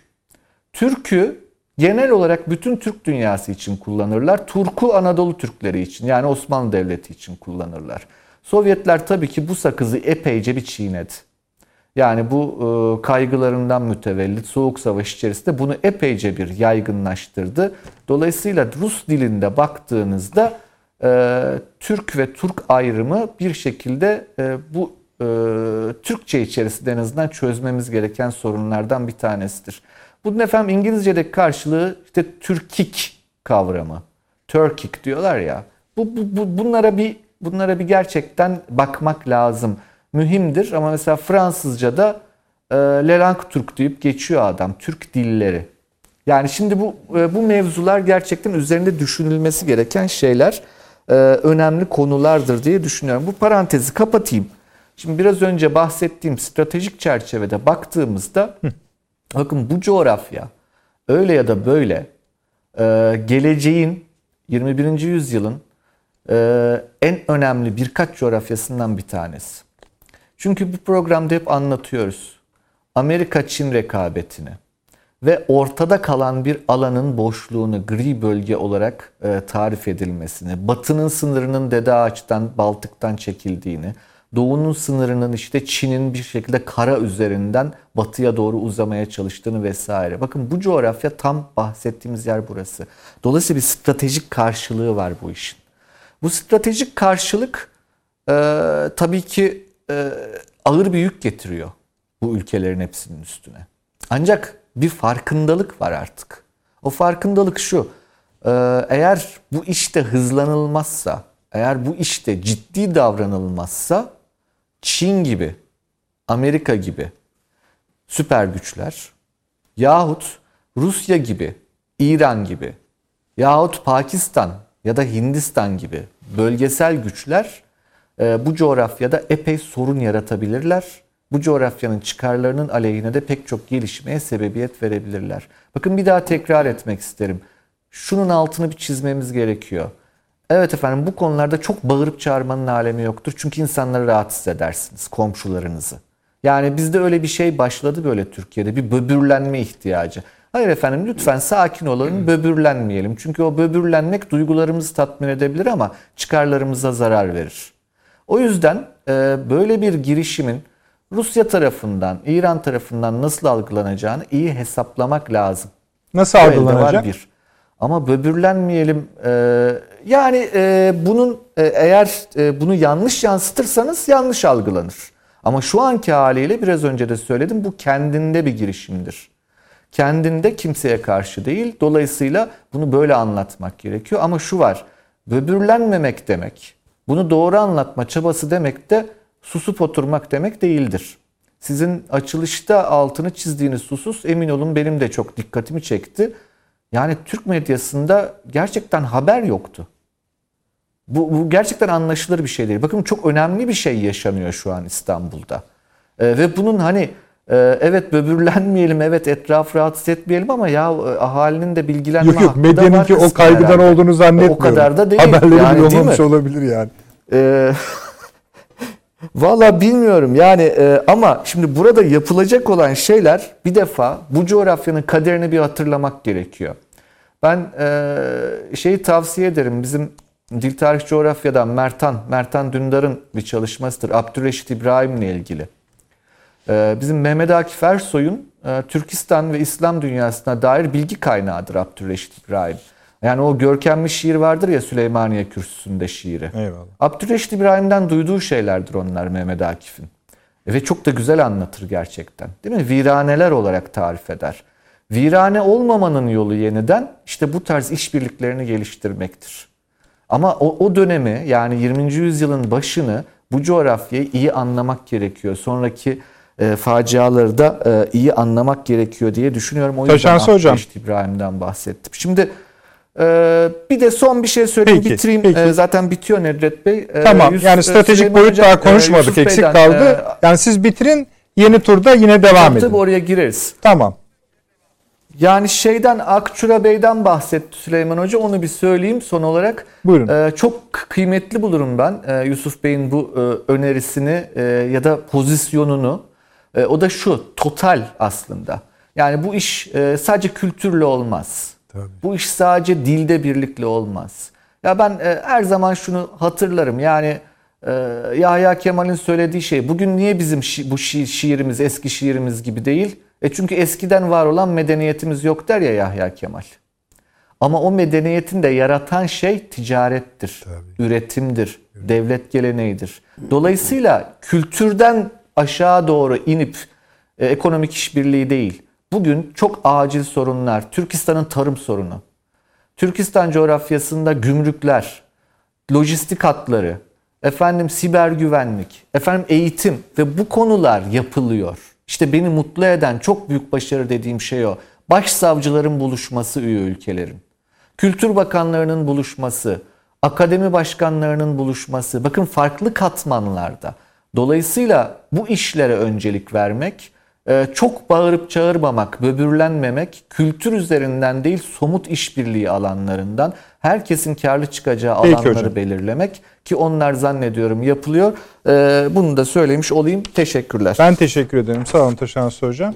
Türk'ü genel olarak bütün Türk dünyası için kullanırlar. Turku Anadolu Türkleri için, yani Osmanlı Devleti için kullanırlar. Sovyetler tabii ki bu sakızı epeyce bir çiğnedi. Yani bu kaygılarından mütevellit Soğuk Savaş içerisinde bunu epeyce bir yaygınlaştırdı. Dolayısıyla Rus dilinde baktığınızda Türk ve Turk ayrımı bir şekilde bu Türkçe içerisinde en azından çözmemiz gereken sorunlardan bir tanesidir. Bunun efendim İngilizce'deki karşılığı işte Türkik kavramı. Turkic diyorlar ya. Bunlara bir gerçekten bakmak lazım. Mühimdir ama mesela Fransızca'da Le Langue Turc deyip geçiyor adam. Türk dilleri. Yani şimdi bu mevzular gerçekten üzerinde düşünülmesi gereken şeyler, önemli konulardır diye düşünüyorum. Bu parantezi kapatayım. Şimdi biraz önce bahsettiğim stratejik çerçevede baktığımızda bakın bu coğrafya öyle ya da böyle geleceğin 21. yüzyılın en önemli birkaç coğrafyasından bir tanesi. Çünkü bu programda hep anlatıyoruz Amerika-Çin rekabetini ve ortada kalan bir alanın boşluğunu gri bölge olarak tarif edilmesini, Batı'nın sınırının Dede Ağaç'tan, Baltık'tan çekildiğini, Doğu'nun sınırının işte Çin'in bir şekilde kara üzerinden batıya doğru uzamaya çalıştığını vesaire. Bakın bu coğrafya tam bahsettiğimiz yer burası. Dolayısıyla bir stratejik karşılığı var bu işin. Bu stratejik karşılık tabii ki ağır bir yük getiriyor bu ülkelerin hepsinin üstüne. Ancak bir farkındalık var artık. O farkındalık şu, eğer bu işte hızlanılmazsa, eğer bu işte ciddi davranılmazsa Çin gibi, Amerika gibi süper güçler yahut Rusya gibi, İran gibi yahut Pakistan ya da Hindistan gibi bölgesel güçler bu coğrafyada epey sorun yaratabilirler. Bu coğrafyanın çıkarlarının aleyhine de pek çok gelişmeye sebebiyet verebilirler. Bakın bir daha tekrar etmek isterim. Şunun altını bir çizmemiz gerekiyor. Evet efendim, bu konularda çok bağırıp çağırmanın alemi yoktur. Çünkü insanları rahatsız edersiniz, komşularınızı. Yani bizde öyle bir şey başladı böyle Türkiye'de, bir böbürlenme ihtiyacı. Hayır efendim, lütfen sakin olalım, böbürlenmeyelim. Çünkü o böbürlenmek duygularımızı tatmin edebilir ama çıkarlarımıza zarar verir. O yüzden böyle bir girişimin Rusya tarafından, İran tarafından nasıl algılanacağını iyi hesaplamak lazım. Nasıl algılanacak? Ama böbürlenmeyelim. Yani bunun eğer bunu yanlış yansıtırsanız yanlış algılanır. Ama şu anki haliyle biraz önce de söyledim, bu kendinde bir girişimdir. Kendinde kimseye karşı değil. Dolayısıyla bunu böyle anlatmak gerekiyor. Ama şu var, böbürlenmemek demek, bunu doğru anlatma çabası demek de susup oturmak demek değildir. Sizin açılışta altını çizdiğiniz susuz, emin olun benim de çok dikkatimi çekti. Yani Türk medyasında gerçekten haber yoktu. Bu gerçekten anlaşılır bir şey değil. Bakın çok önemli bir şey yaşanıyor şu an İstanbul'da. Ve bunun hani evet böbürlenmeyelim, evet etraf rahatsız etmeyelim ama ya ahalinin de bilgilenme hakkı da var. Yok medyanınki o kaygıdan herhalde olduğunu zannetmiyorum. O kadar da değil. Haberleri yani, bile olmamış olabilir yani. Valla bilmiyorum yani ama şimdi burada yapılacak olan şeyler, bir defa bu coğrafyanın kaderini bir hatırlamak gerekiyor. Ben şeyi tavsiye ederim, bizim Dil Tarih Coğrafya'dan Mertan Dündar'ın bir çalışmasıdır Abdülreşit İbrahim'le ilgili. Bizim Mehmet Akif Ersoy'un Türkistan ve İslam dünyasına dair bilgi kaynağıdır Abdülreşit İbrahim. Yani o görkemli şiir vardır ya, Süleymaniye Kürsüsü'nde şiiri. Eyvallah. Abdülreşit İbrahim'den duyduğu şeylerdir onlar Mehmet Akif'in. Ve çok da güzel anlatır gerçekten. Değil mi? Viraneler olarak tarif eder. Virane olmamanın yolu yeniden işte bu tarz işbirliklerini geliştirmektir. Ama o dönemi, yani 20. yüzyılın başını, bu coğrafyayı iyi anlamak gerekiyor. Sonraki faciaları da iyi anlamak gerekiyor diye düşünüyorum. O yüzden Abdülhamit İbrahim'den bahsettim. Şimdi bir de son bir şey söyleyeyim, peki, bitireyim. Peki. Zaten bitiyor Nedret Bey. Tamam, yani stratejik boyut daha konuşmadık, eksik kaldı. Yani siz bitirin, yeni turda yine devam edin. Oraya gireriz. Tamam. Yani Akçura Bey'den bahsetti Süleyman Hoca, onu bir söyleyeyim son olarak. Buyurun. Çok kıymetli bulurum ben Yusuf Bey'in bu önerisini ya da pozisyonunu. O da şu, total aslında. Yani bu iş sadece kültürle olmaz. Tabii. Bu iş sadece dilde birlikle olmaz. Ya ben her zaman şunu hatırlarım, yani Yahya Kemal'in söylediği şey, bugün niye bizim şiirimiz eski şiirimiz gibi değil? Çünkü eskiden var olan medeniyetimiz yok der ya Yahya Kemal. Ama o medeniyetin de yaratan şey ticarettir, tabii, üretimdir, evet, devlet geleneğidir. Dolayısıyla kültürden aşağı doğru inip ekonomik işbirliği değil. Bugün çok acil sorunlar, Türkistan'ın tarım sorunu, Türkistan coğrafyasında gümrükler, lojistik hatları, siber güvenlik, eğitim ve bu konular yapılıyor. İşte beni mutlu eden çok büyük başarı dediğim şey o. Başsavcıların buluşması üye ülkelerin. Kültür bakanlarının buluşması, akademi başkanlarının buluşması. Bakın farklı katmanlarda. Dolayısıyla bu işlere öncelik vermek, çok bağırıp çağırmamak, böbürlenmemek, kültür üzerinden değil somut işbirliği alanlarından herkesin karlı çıkacağı alanları belirlemek ki onlar zannediyorum yapılıyor. Bunu da söylemiş olayım. Teşekkürler. Ben teşekkür ederim. Sağ olun Taşansu Hocam.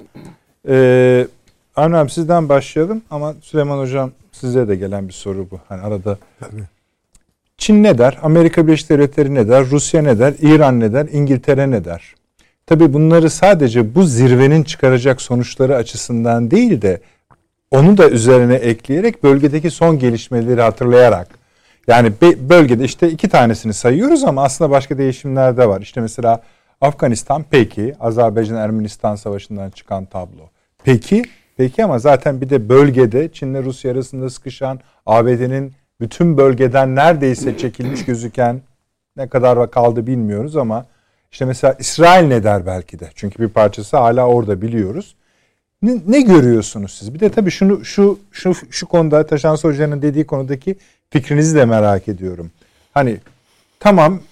Avni sizden başlayalım ama Süleyman Hocam size de gelen bir soru bu. Hani arada Çin ne der? Amerika Birleşik Devletleri ne der? Rusya ne der? İran ne der? İngiltere ne der? Tabii bunları sadece bu zirvenin çıkaracak sonuçları açısından değil de onu da üzerine ekleyerek bölgedeki son gelişmeleri hatırlayarak, yani bölgede işte iki tanesini sayıyoruz ama aslında başka değişimler de var. İşte mesela Afganistan peki, Azerbaycan-Ermenistan savaşından çıkan tablo. Peki ama zaten bir de bölgede Çin'le Rusya arasında sıkışan, ABD'nin bütün bölgeden neredeyse çekilmiş gözüken, ne kadar kaldı bilmiyoruz ama İşte mesela İsrail ne der belki de. Çünkü bir parçası hala orada biliyoruz. Ne görüyorsunuz siz? Bir de tabii şu konuda Taşansu Hoca'nın dediği konudaki fikrinizi de merak ediyorum. Hani tamam,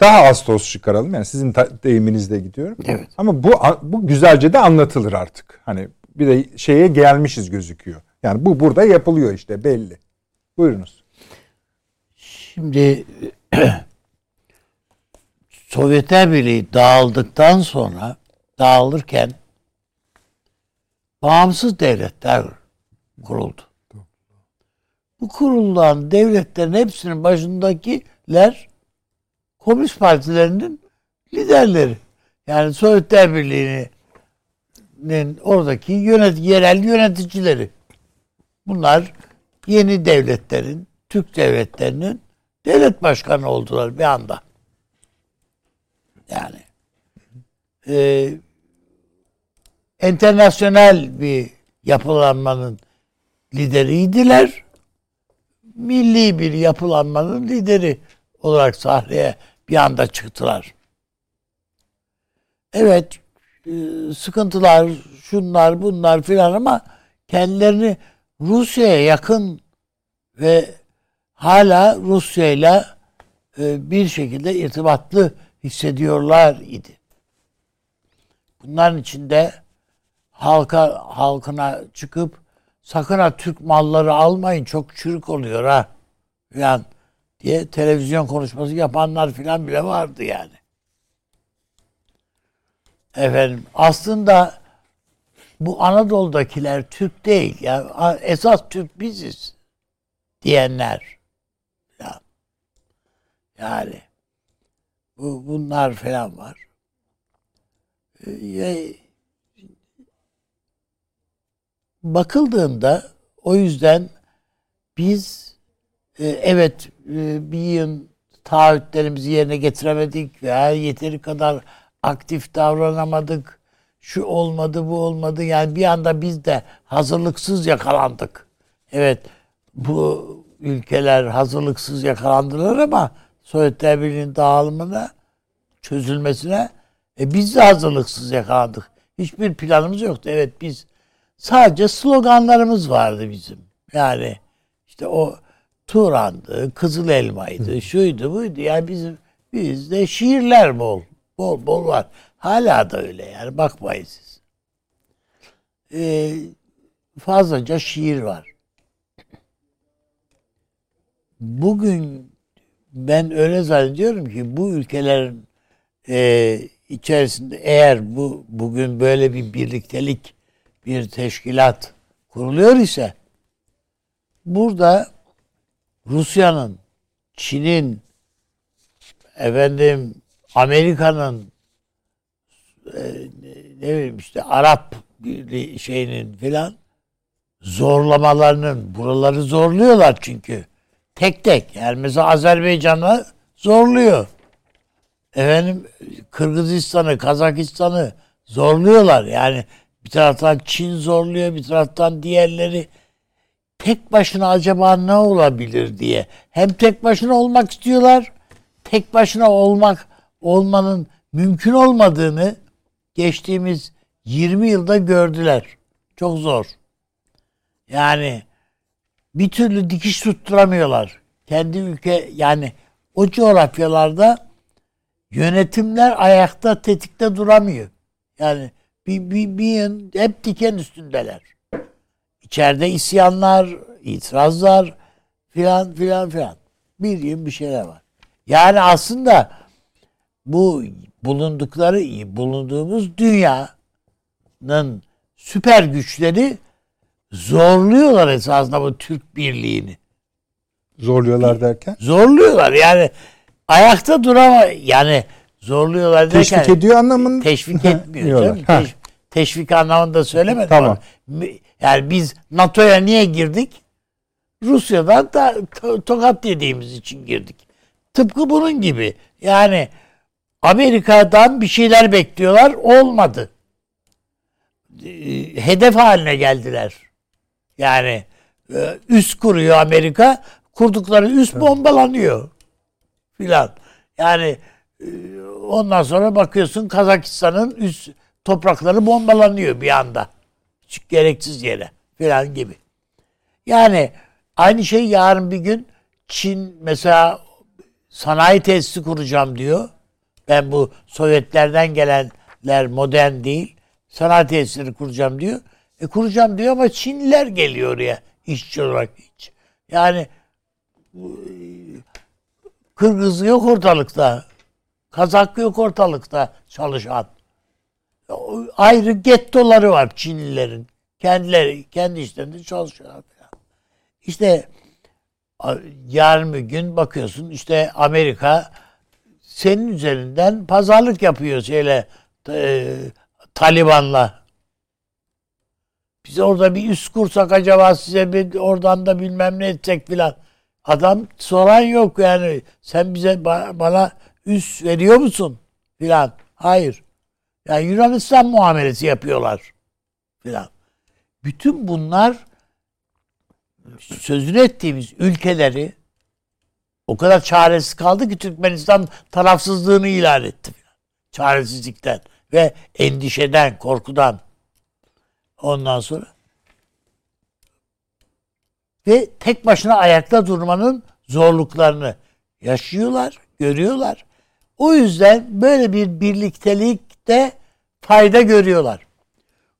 daha az toz çıkaralım. Yani sizin deyiminizle gidiyorum. Evet. Ama bu güzelce de anlatılır artık. Hani bir de şeye gelmişiz gözüküyor. Yani bu burada yapılıyor işte belli. Buyurunuz. Şimdi Sovyetler Birliği dağıldıktan sonra, dağılırken bağımsız devletler kuruldu. Bu kurulan devletlerin hepsinin başındakiler komünist partilerinin liderleri. Yani Sovyetler Birliği'nin oradaki yerel yöneticileri. Bunlar yeni devletlerin, Türk devletlerinin devlet başkanı oldular bir anda. Yani enternasyonel bir yapılanmanın lideriydiler. Milli bir yapılanmanın lideri olarak sahneye bir anda çıktılar. Evet, sıkıntılar, şunlar, bunlar filan ama kendilerini Rusya'ya yakın ve hala Rusya'yla bir şekilde irtibatlı hissediyorlar idi. Bunların içinde halkına çıkıp sakın ha Türk malları almayın, çok çürük oluyor ha filan diye televizyon konuşması yapanlar filan bile vardı yani. Aslında bu Anadolu'dakiler Türk değil. Yani esas Türk biziz diyenler. Yani bunlar falan var. Bakıldığında o yüzden biz bir yığın taahhütlerimizi yerine getiremedik veya yeteri kadar aktif davranamadık. şu olmadı, bu olmadı. Yani bir anda biz de hazırlıksız yakalandık. Evet, bu ülkeler hazırlıksız yakalandılar ama Sovyetler Birliği'nin dağılımına, çözülmesine biz de hazırlıksız yakalandık. Hiçbir planımız yoktu. Evet, biz sadece sloganlarımız vardı bizim. Yani işte o Turan'dı, Kızıl Elma'ydı, şuydu, buydu. Yani bizde şiirler bol var. Hala da öyle yani, bakmayın siz. Fazlaca şiir var. Bugün ben öyle zannediyorum ki bu ülkelerin içerisinde eğer bugün böyle bir birliktelik, bir teşkilat kuruluyor ise burada Rusya'nın, Çin'in, Amerika'nın, ne bileyim işte Arap şeyinin filan zorlamalarının, buraları zorluyorlar çünkü. Tek tek. Yani mesela Azerbaycan'ı zorluyor. Kırgızistan'ı, Kazakistan'ı zorluyorlar. Yani bir taraftan Çin zorluyor, bir taraftan diğerleri. Tek başına acaba ne olabilir diye. Hem tek başına olmak istiyorlar, tek başına olmanın mümkün olmadığını geçtiğimiz 20 yılda gördüler. Çok zor. Yani bir türlü dikiş tutturamıyorlar. Kendi ülke, yani o coğrafyalarda yönetimler ayakta, tetikte duramıyor. Yani bir hep diken üstündeler. İçeride isyanlar, itirazlar filan. Bir şeyler var. Yani aslında bu bulunduğumuz dünyanın süper güçleri zorluyorlar esasında bu Türk birliğini. Zorluyorlar derken? Zorluyorlar yani ayakta yani zorluyorlar derken. Teşvik ediyor anlamında. Teşvik etmiyor canım. Teşvik anlamında söylemedim. Tamam. Yani biz NATO'ya niye girdik? Rusya'dan da tokat yediğimiz için girdik. Tıpkı bunun gibi. Yani Amerika'dan bir şeyler bekliyorlar. Olmadı. Hedef haline geldiler. Yani üs kuruyor Amerika. Kurdukları üs bombalanıyor. Filan. Yani ondan sonra bakıyorsun Kazakistan'ın üs toprakları bombalanıyor bir anda. Hiç gereksiz yere. Filan gibi. Yani aynı şey yarın bir gün Çin mesela sanayi tesisi kuracağım diyor. Ben bu Sovyetlerden gelenler modern değil. Sanayi tesisleri kuracağım diyor. Kuracağım diyor ama Çinliler geliyor oraya işçi olarak hiç. Yani Kırgız yok ortalıkta. Kazak yok ortalıkta çalışan. Ayrı gettoları var Çinlilerin. Kendi işlerinde çalışıyorlar. İşte yarın bir gün bakıyorsun işte Amerika senin üzerinden pazarlık yapıyor Taliban'la. Biz orada bir üs kursak acaba size bir oradan da bilmem ne etsek filan. Adam soran yok yani. Sen bize bana üs veriyor musun filan? Hayır. Yani Yunanistan muamelesi yapıyorlar filan. Bütün bunlar sözünü ettiğimiz ülkeleri o kadar çaresiz kaldı ki Türkmenistan tarafsızlığını ilan etti. Çaresizlikten ve endişeden, korkudan. Ondan sonra ve tek başına ayakta durmanın zorluklarını yaşıyorlar, görüyorlar. O yüzden böyle bir birliktelikte fayda görüyorlar.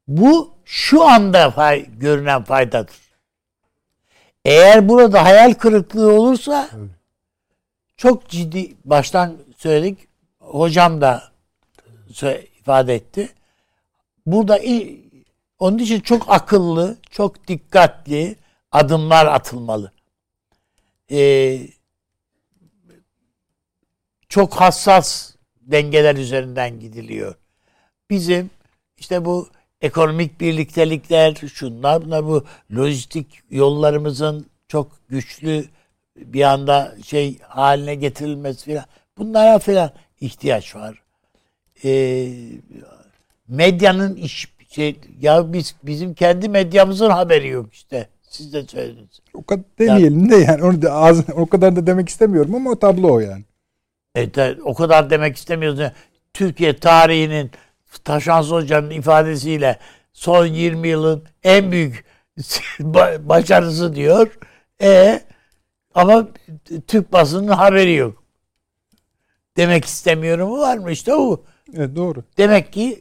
Bu şu anda görünen faydadır. Eğer burada hayal kırıklığı olursa çok ciddi, baştan söyledik, hocam da ifade etti. Burada onun için çok akıllı, çok dikkatli adımlar atılmalı. Çok hassas dengeler üzerinden gidiliyor. Bizim işte bu ekonomik birliktelikler, şunlar, bu lojistik yollarımızın çok güçlü bir anda haline getirilmesi filan. Bunlara filan ihtiyaç var. medyanın bizim kendi medyamızın haberi yok işte. Siz de söylediniz. O kadar demeyelim de yani onu da o kadar da demek istemiyorum ama o tablo o yani. O kadar demek istemiyoruz. Türkiye tarihinin Taşansu Hoca'nın ifadesiyle son 20 yılın en büyük başarısı diyor. Ama Türk basının haberi yok. Demek istemiyorumu var mı işte o? Evet, doğru. Demek ki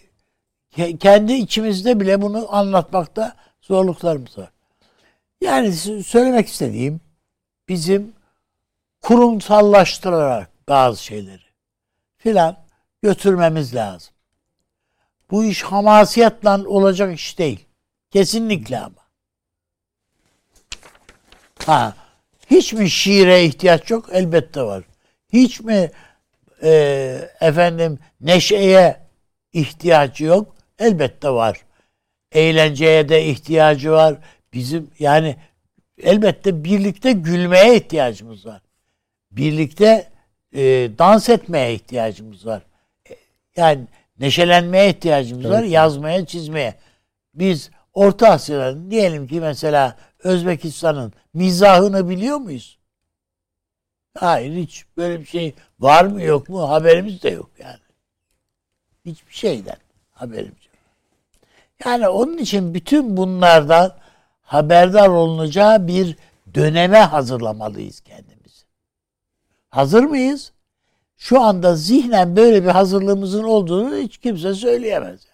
kendi içimizde bile bunu anlatmakta zorluklarımız var. Yani söylemek istediğim bizim kurumsallaştırarak bazı şeyleri filan götürmemiz lazım. Bu iş hamasiyetle olacak iş değil. Kesinlikle ama. Hiç mi şiire ihtiyaç yok? Elbette var. Hiç mi neşeye ihtiyacı yok? Elbette var. Eğlenceye de ihtiyacı var. Bizim yani elbette birlikte gülmeye ihtiyacımız var. Birlikte dans etmeye ihtiyacımız var. Yani neşelenmeye ihtiyacımız var. Yazmaya, çizmeye. Biz Orta Asya'nın diyelim ki mesela Özbekistan'ın mizahını biliyor muyuz? Hayır, hiç böyle bir şey var mı yok mu haberimiz de yok yani. Hiçbir şeyden haberimiz yok. Yani onun için bütün bunlardan haberdar olunacağı bir döneme hazırlamalıyız kendimizi. Hazır mıyız? Şu anda zihnen böyle bir hazırlığımızın olduğunu hiç kimse söyleyemez.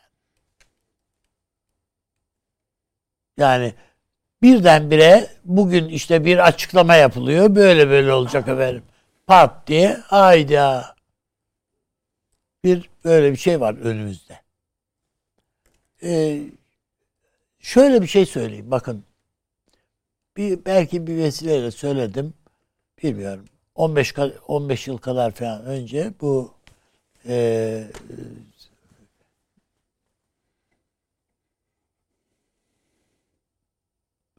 Yani birdenbire bugün işte bir açıklama yapılıyor. Böyle olacak efendim. Pat diye hayda. Böyle bir şey var önümüzde. Şöyle bir şey söyleyeyim. Bakın. Belki bir vesileyle söyledim. Bilmiyorum. 15 yıl kadar falan önce bu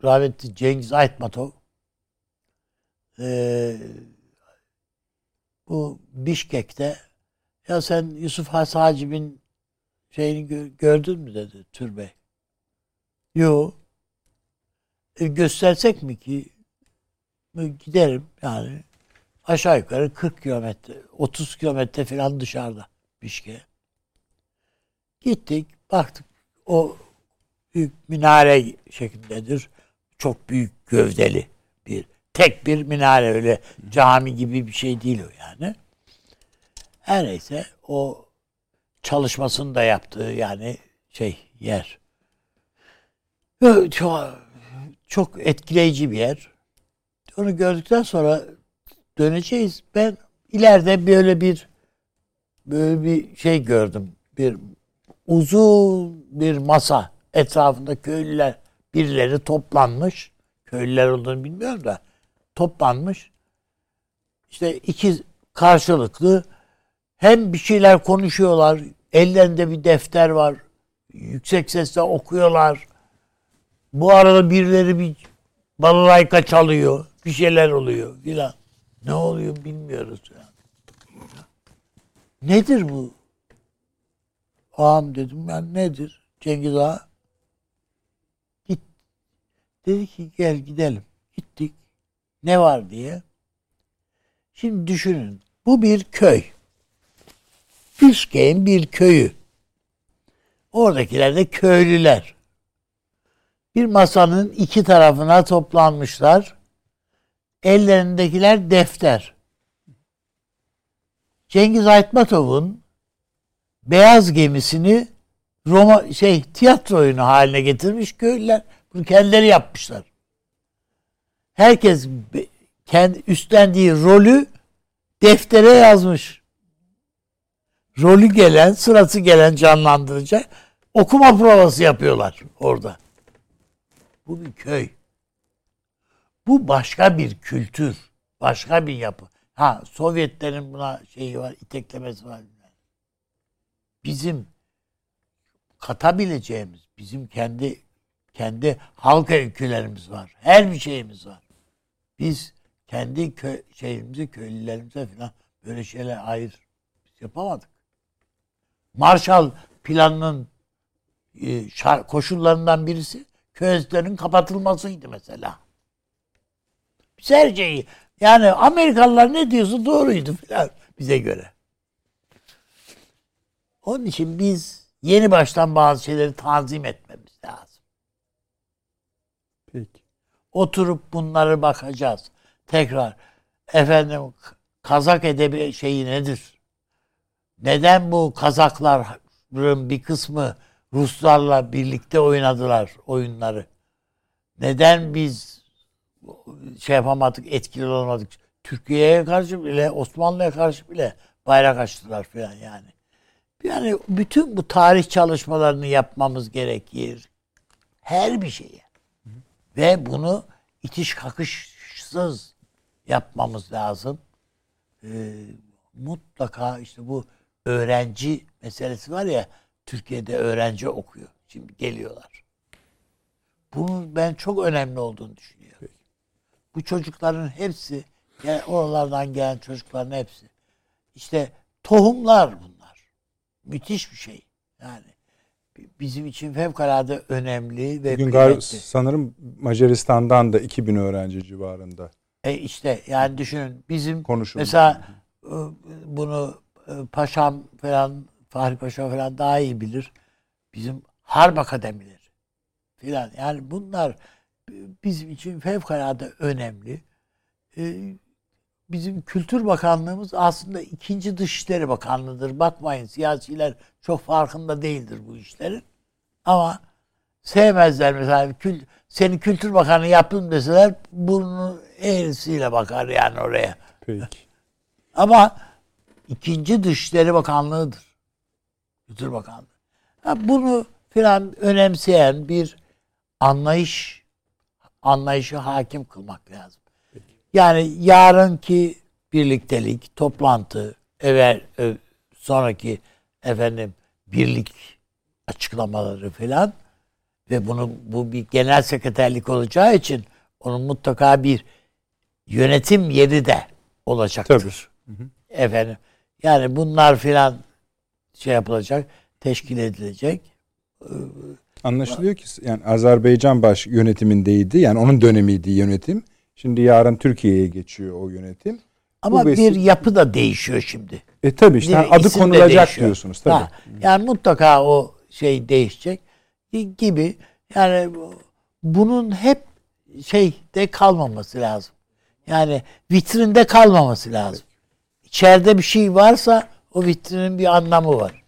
rahmetli Cengiz Aytmatov bu Bişkek'te ya sen Yusuf Has Hacib'in şeyini gördün mü dedi türbe. Yok. Göstersek mi ki giderim yani aşağı yukarı 40 kilometre 30 kilometre falan dışarıda Bişkek'e. Gittik baktık o büyük minare şeklindedir. Çok büyük gövdeli tek bir minare öyle cami gibi bir şey değil o yani. Her neyse o çalışmasını da yaptığı yani yer. Çok etkileyici bir yer. Onu gördükten sonra döneceğiz. Ben ileride böyle bir şey gördüm. Bir uzun bir masa etrafında köylüler birileri toplanmış, köylüler olduğunu bilmiyorum da toplanmış. İşte iki karşılıklı hem bir şeyler konuşuyorlar, ellerinde bir defter var, yüksek sesle okuyorlar. Bu arada birileri bir balalayka çalıyor, bir şeyler oluyor filan. Ne oluyor bilmiyoruz yani. Nedir bu? Ağam dedim ben nedir Cengiz Ağa? Dedi ki gel gidelim. Gittik. Ne var diye. Şimdi düşünün. Bu bir köy. Bişkek'in bir köyü. Oradakiler de köylüler. Bir masanın iki tarafına toplanmışlar. Ellerindekiler defter. Cengiz Aytmatov'un beyaz gemisini tiyatro oyunu haline getirmiş köylüler. Bunu kendileri yapmışlar. Herkes kendi üstlendiği rolü deftere yazmış. Rolü gelen, sırası gelen canlandıracak. Okuma provası yapıyorlar orada. Bu bir köy. Bu başka bir kültür. Başka bir yapı. Sovyetlerin buna şeyi var, iteklemesi var. Bizim katabileceğimiz, bizim kendi halk öykülerimiz var. Her bir şeyimiz var. Biz kendi köylülerimize falan böyle şeyler yapamadık. Marshall planının koşullarından birisi Köyeslerin kapatılmasıydı mesela. Biz her şeyi, yani Amerikalılar ne diyorsa doğruydu filan bize göre. Onun için biz yeni baştan bazı şeyleri tanzim etmemiz lazım. Peki. Oturup bunlara bakacağız. Tekrar efendim Kazak edebi şeyi nedir? Neden bu Kazakların bir kısmı Ruslarla birlikte oynadılar oyunları? Neden biz şey yapamadık, etkili olamadık? Türkiye'ye karşı bile, Osmanlı'ya karşı bile bayrak açtılar falan yani. Yani bütün bu tarih çalışmalarını yapmamız gerekir. Her bir şeye. Hı. Ve bunu itiş kakışsız yapmamız lazım. Mutlaka işte bu öğrenci meselesi var ya, Türkiye'de öğrenci okuyor. Şimdi geliyorlar. Bunun ben çok önemli olduğunu düşünüyorum. Peki. Bu çocukların hepsi, yani oralardan gelen çocukların hepsi, işte tohumlar bunlar. Müthiş bir şey. Yani bizim için fevkalade önemli ve bugün kıymetli. Sanırım Macaristan'dan da 2000 öğrenci civarında. İşte yani düşünün bizim konuşulmuş. Mesela bunu paşam falan, Fahri Paşa falan daha iyi bilir. Bizim harp akademileri filan. Yani bunlar bizim için fevkalade önemli. Bizim Kültür Bakanlığımız aslında 2. Dışişleri Bakanlığı'dır. Bakmayın, siyasiler çok farkında değildir bu işlerin. Ama sevmezler mesela. Seni Kültür Bakanı yaptım deseler burnunun eğrisiyle bakar yani oraya. Peki. Ama 2. Dışişleri Bakanlığı'dır. Kültür Bakanlığı. Ya bunu filan önemseyen bir anlayışı hakim kılmak lazım. Peki. Yani yarınki birliktelik, toplantı, sonraki efendim birlik açıklamaları filan ve bu bir genel sekreterlik olacağı için onun mutlaka bir yönetim yeri de olacaktır. Tabii. Hı hı. Efendim. Yani bunlar filan şey yapılacak, teşkil edilecek. Anlaşılıyor ki yani Azerbaycan baş yönetimindeydi. Yani onun dönemiydi yönetim. Şimdi yarın Türkiye'ye geçiyor o yönetim. Ama bir yapı da değişiyor şimdi. Tabii işte adı konulacak diyorsunuz tabii. Yani mutlaka o şey değişecek gibi. Yani bunun hep şeyde kalmaması lazım. Yani vitrinde kalmaması lazım. Evet. İçeride bir şey varsa o vitrinin bir anlamı var.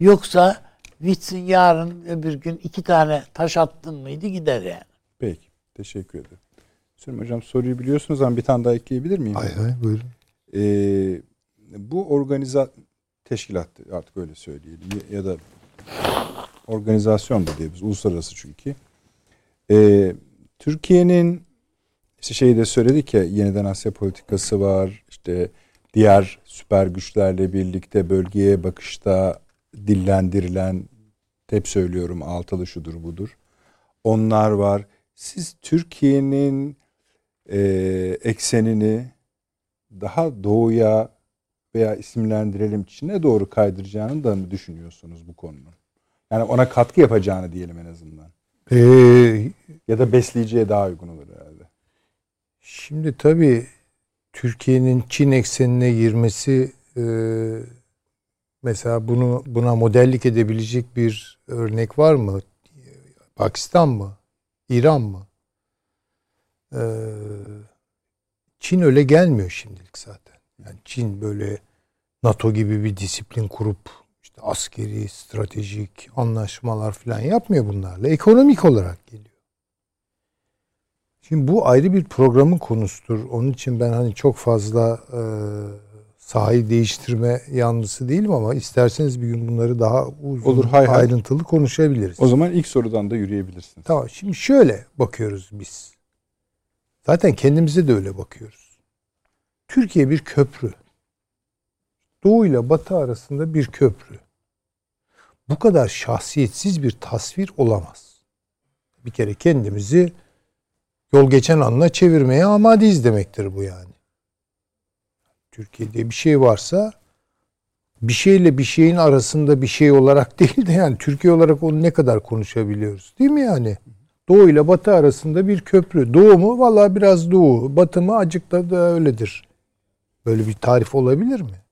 Yoksa vitrin yarın öbür gün 2 tane taş attın mıydı gider yani. Peki. Teşekkür ederim. Süleyman Hocam, soruyu biliyorsunuz ama bir tane daha ekleyebilir miyim? Hayır buyurun. Bu teşkilat artık öyle söyleyelim ya da organizasyon da diyebiliriz. Uluslararası çünkü. Türkiye'nin şeyi de söyledik ya, yeniden Asya politikası var. İşte diğer süper güçlerle birlikte bölgeye bakışta dillendirilen, hep söylüyorum, altılı şudur budur. Onlar var. Siz Türkiye'nin eksenini daha doğuya veya isimlendirelim Çin'e doğru kaydıracağını da mı düşünüyorsunuz bu konunun? Yani ona katkı yapacağını diyelim en azından. Ya da besleyiciye daha uygun olur herhalde. Şimdi tabii Türkiye'nin Çin eksenine girmesi mesela buna modellik edebilecek bir örnek var mı? Pakistan mı? İran mı? Çin öyle gelmiyor şimdilik zaten. Yani Çin böyle NATO gibi bir disiplin kurup işte askeri, stratejik anlaşmalar falan yapmıyor bunlarla. Ekonomik olarak geliyor. Şimdi bu ayrı bir programın konusudur. Onun için ben hani çok fazla sahayı değiştirme yanlısı değilim ama isterseniz bir gün bunları daha uzun, ayrıntılı konuşabiliriz. O zaman ilk sorudan da yürüyebilirsiniz. Tamam, şimdi şöyle bakıyoruz biz. Zaten kendimize de öyle bakıyoruz. Türkiye bir köprü. Doğu ile Batı arasında bir köprü. Bu kadar şahsiyetsiz bir tasvir olamaz. Bir kere kendimizi yol geçen anına çevirmeye amadeyiz demektir bu yani. Türkiye'de bir şey varsa bir şeyle bir şeyin arasında bir şey olarak değil de yani Türkiye olarak onu ne kadar konuşabiliyoruz değil mi yani? Doğu ile Batı arasında bir köprü. Doğu mu? Vallahi biraz doğu. Batı mı? Acık da öyledir. Böyle bir tarif olabilir mi?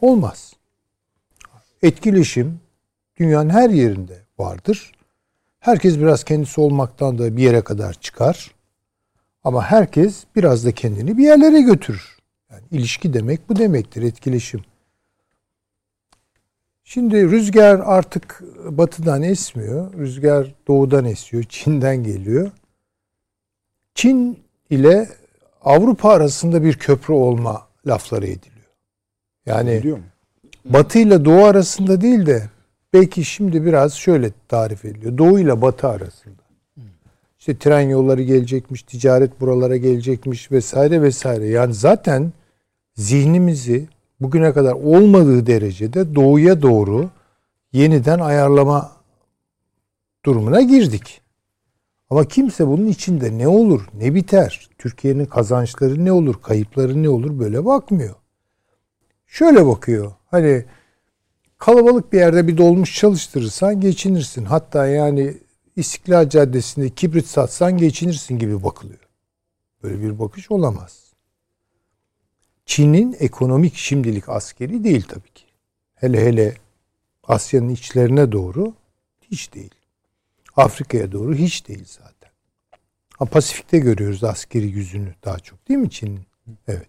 Olmaz. Etkileşim dünyanın her yerinde vardır. Herkes biraz kendisi olmaktan da bir yere kadar çıkar. Ama herkes biraz da kendini bir yerlere götürür. Yani ilişki demek bu demektir, etkileşim. Şimdi rüzgar artık batıdan esmiyor. Rüzgar doğudan esiyor, Çin'den geliyor. Çin ile Avrupa arasında bir köprü olma lafları ediliyor. Yani Batı ile Doğu arasında değil de belki şimdi biraz şöyle tarif ediliyor. Doğu ile Batı arasında. İşte tren yolları gelecekmiş, ticaret buralara gelecekmiş vesaire vesaire. Yani zaten zihnimizi bugüne kadar olmadığı derecede doğuya doğru yeniden ayarlama durumuna girdik. Ama kimse bunun içinde ne olur, ne biter, Türkiye'nin kazançları ne olur, kayıpları ne olur böyle bakmıyor. Şöyle bakıyor, hani kalabalık bir yerde bir dolmuş çalıştırırsan geçinirsin. Hatta yani İstiklal Caddesi'nde kibrit satsan geçinirsin gibi bakılıyor. Böyle bir bakış olamaz. Çin'in ekonomik şimdilik askeri değil tabii ki. Hele hele Asya'nın içlerine doğru hiç değil. Afrika'ya doğru hiç değil zaten. Ha, Pasifik'te görüyoruz askeri yüzünü daha çok değil mi Çin'in? Evet.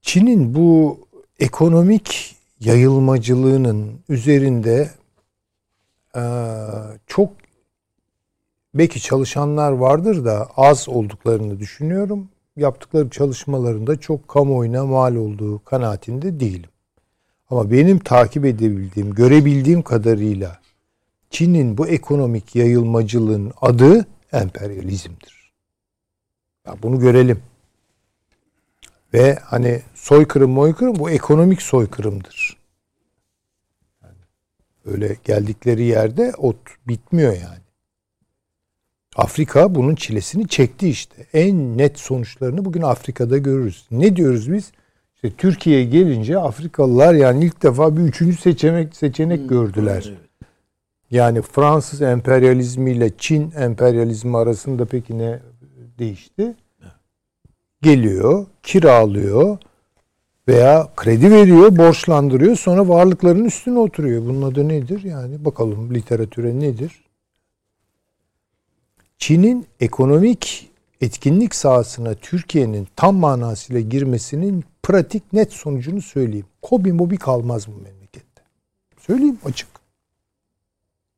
Çin'in bu ekonomik yayılmacılığının üzerinde çok belki çalışanlar vardır da az olduklarını düşünüyorum. Yaptıkları çalışmalarında çok kamuoyuna mal olduğu kanaatinde değilim. Ama benim takip edebildiğim, görebildiğim kadarıyla Çin'in bu ekonomik yayılmacılığın adı emperyalizmdir. Ya bunu görelim. Ve hani soykırım moykırım bu ekonomik soykırımdır. Öyle geldikleri yerde ot bitmiyor yani. Afrika bunun çilesini çekti işte. En net sonuçlarını bugün Afrika'da görürüz. Ne diyoruz biz? İşte Türkiye'ye gelince Afrikalılar yani ilk defa bir üçüncü seçenek gördüler. Evet. Yani Fransız emperyalizmi ile Çin emperyalizmi arasında peki ne değişti? Geliyor, kiralıyor veya kredi veriyor, borçlandırıyor. Sonra varlıkların üstüne oturuyor. Bunun adı nedir? Yani bakalım literatüre nedir? Çin'in ekonomik etkinlik sahasına Türkiye'nin tam manasıyla girmesinin pratik net sonucunu söyleyeyim. Kobi mobi kalmaz bu memlekette. Söyleyeyim açık.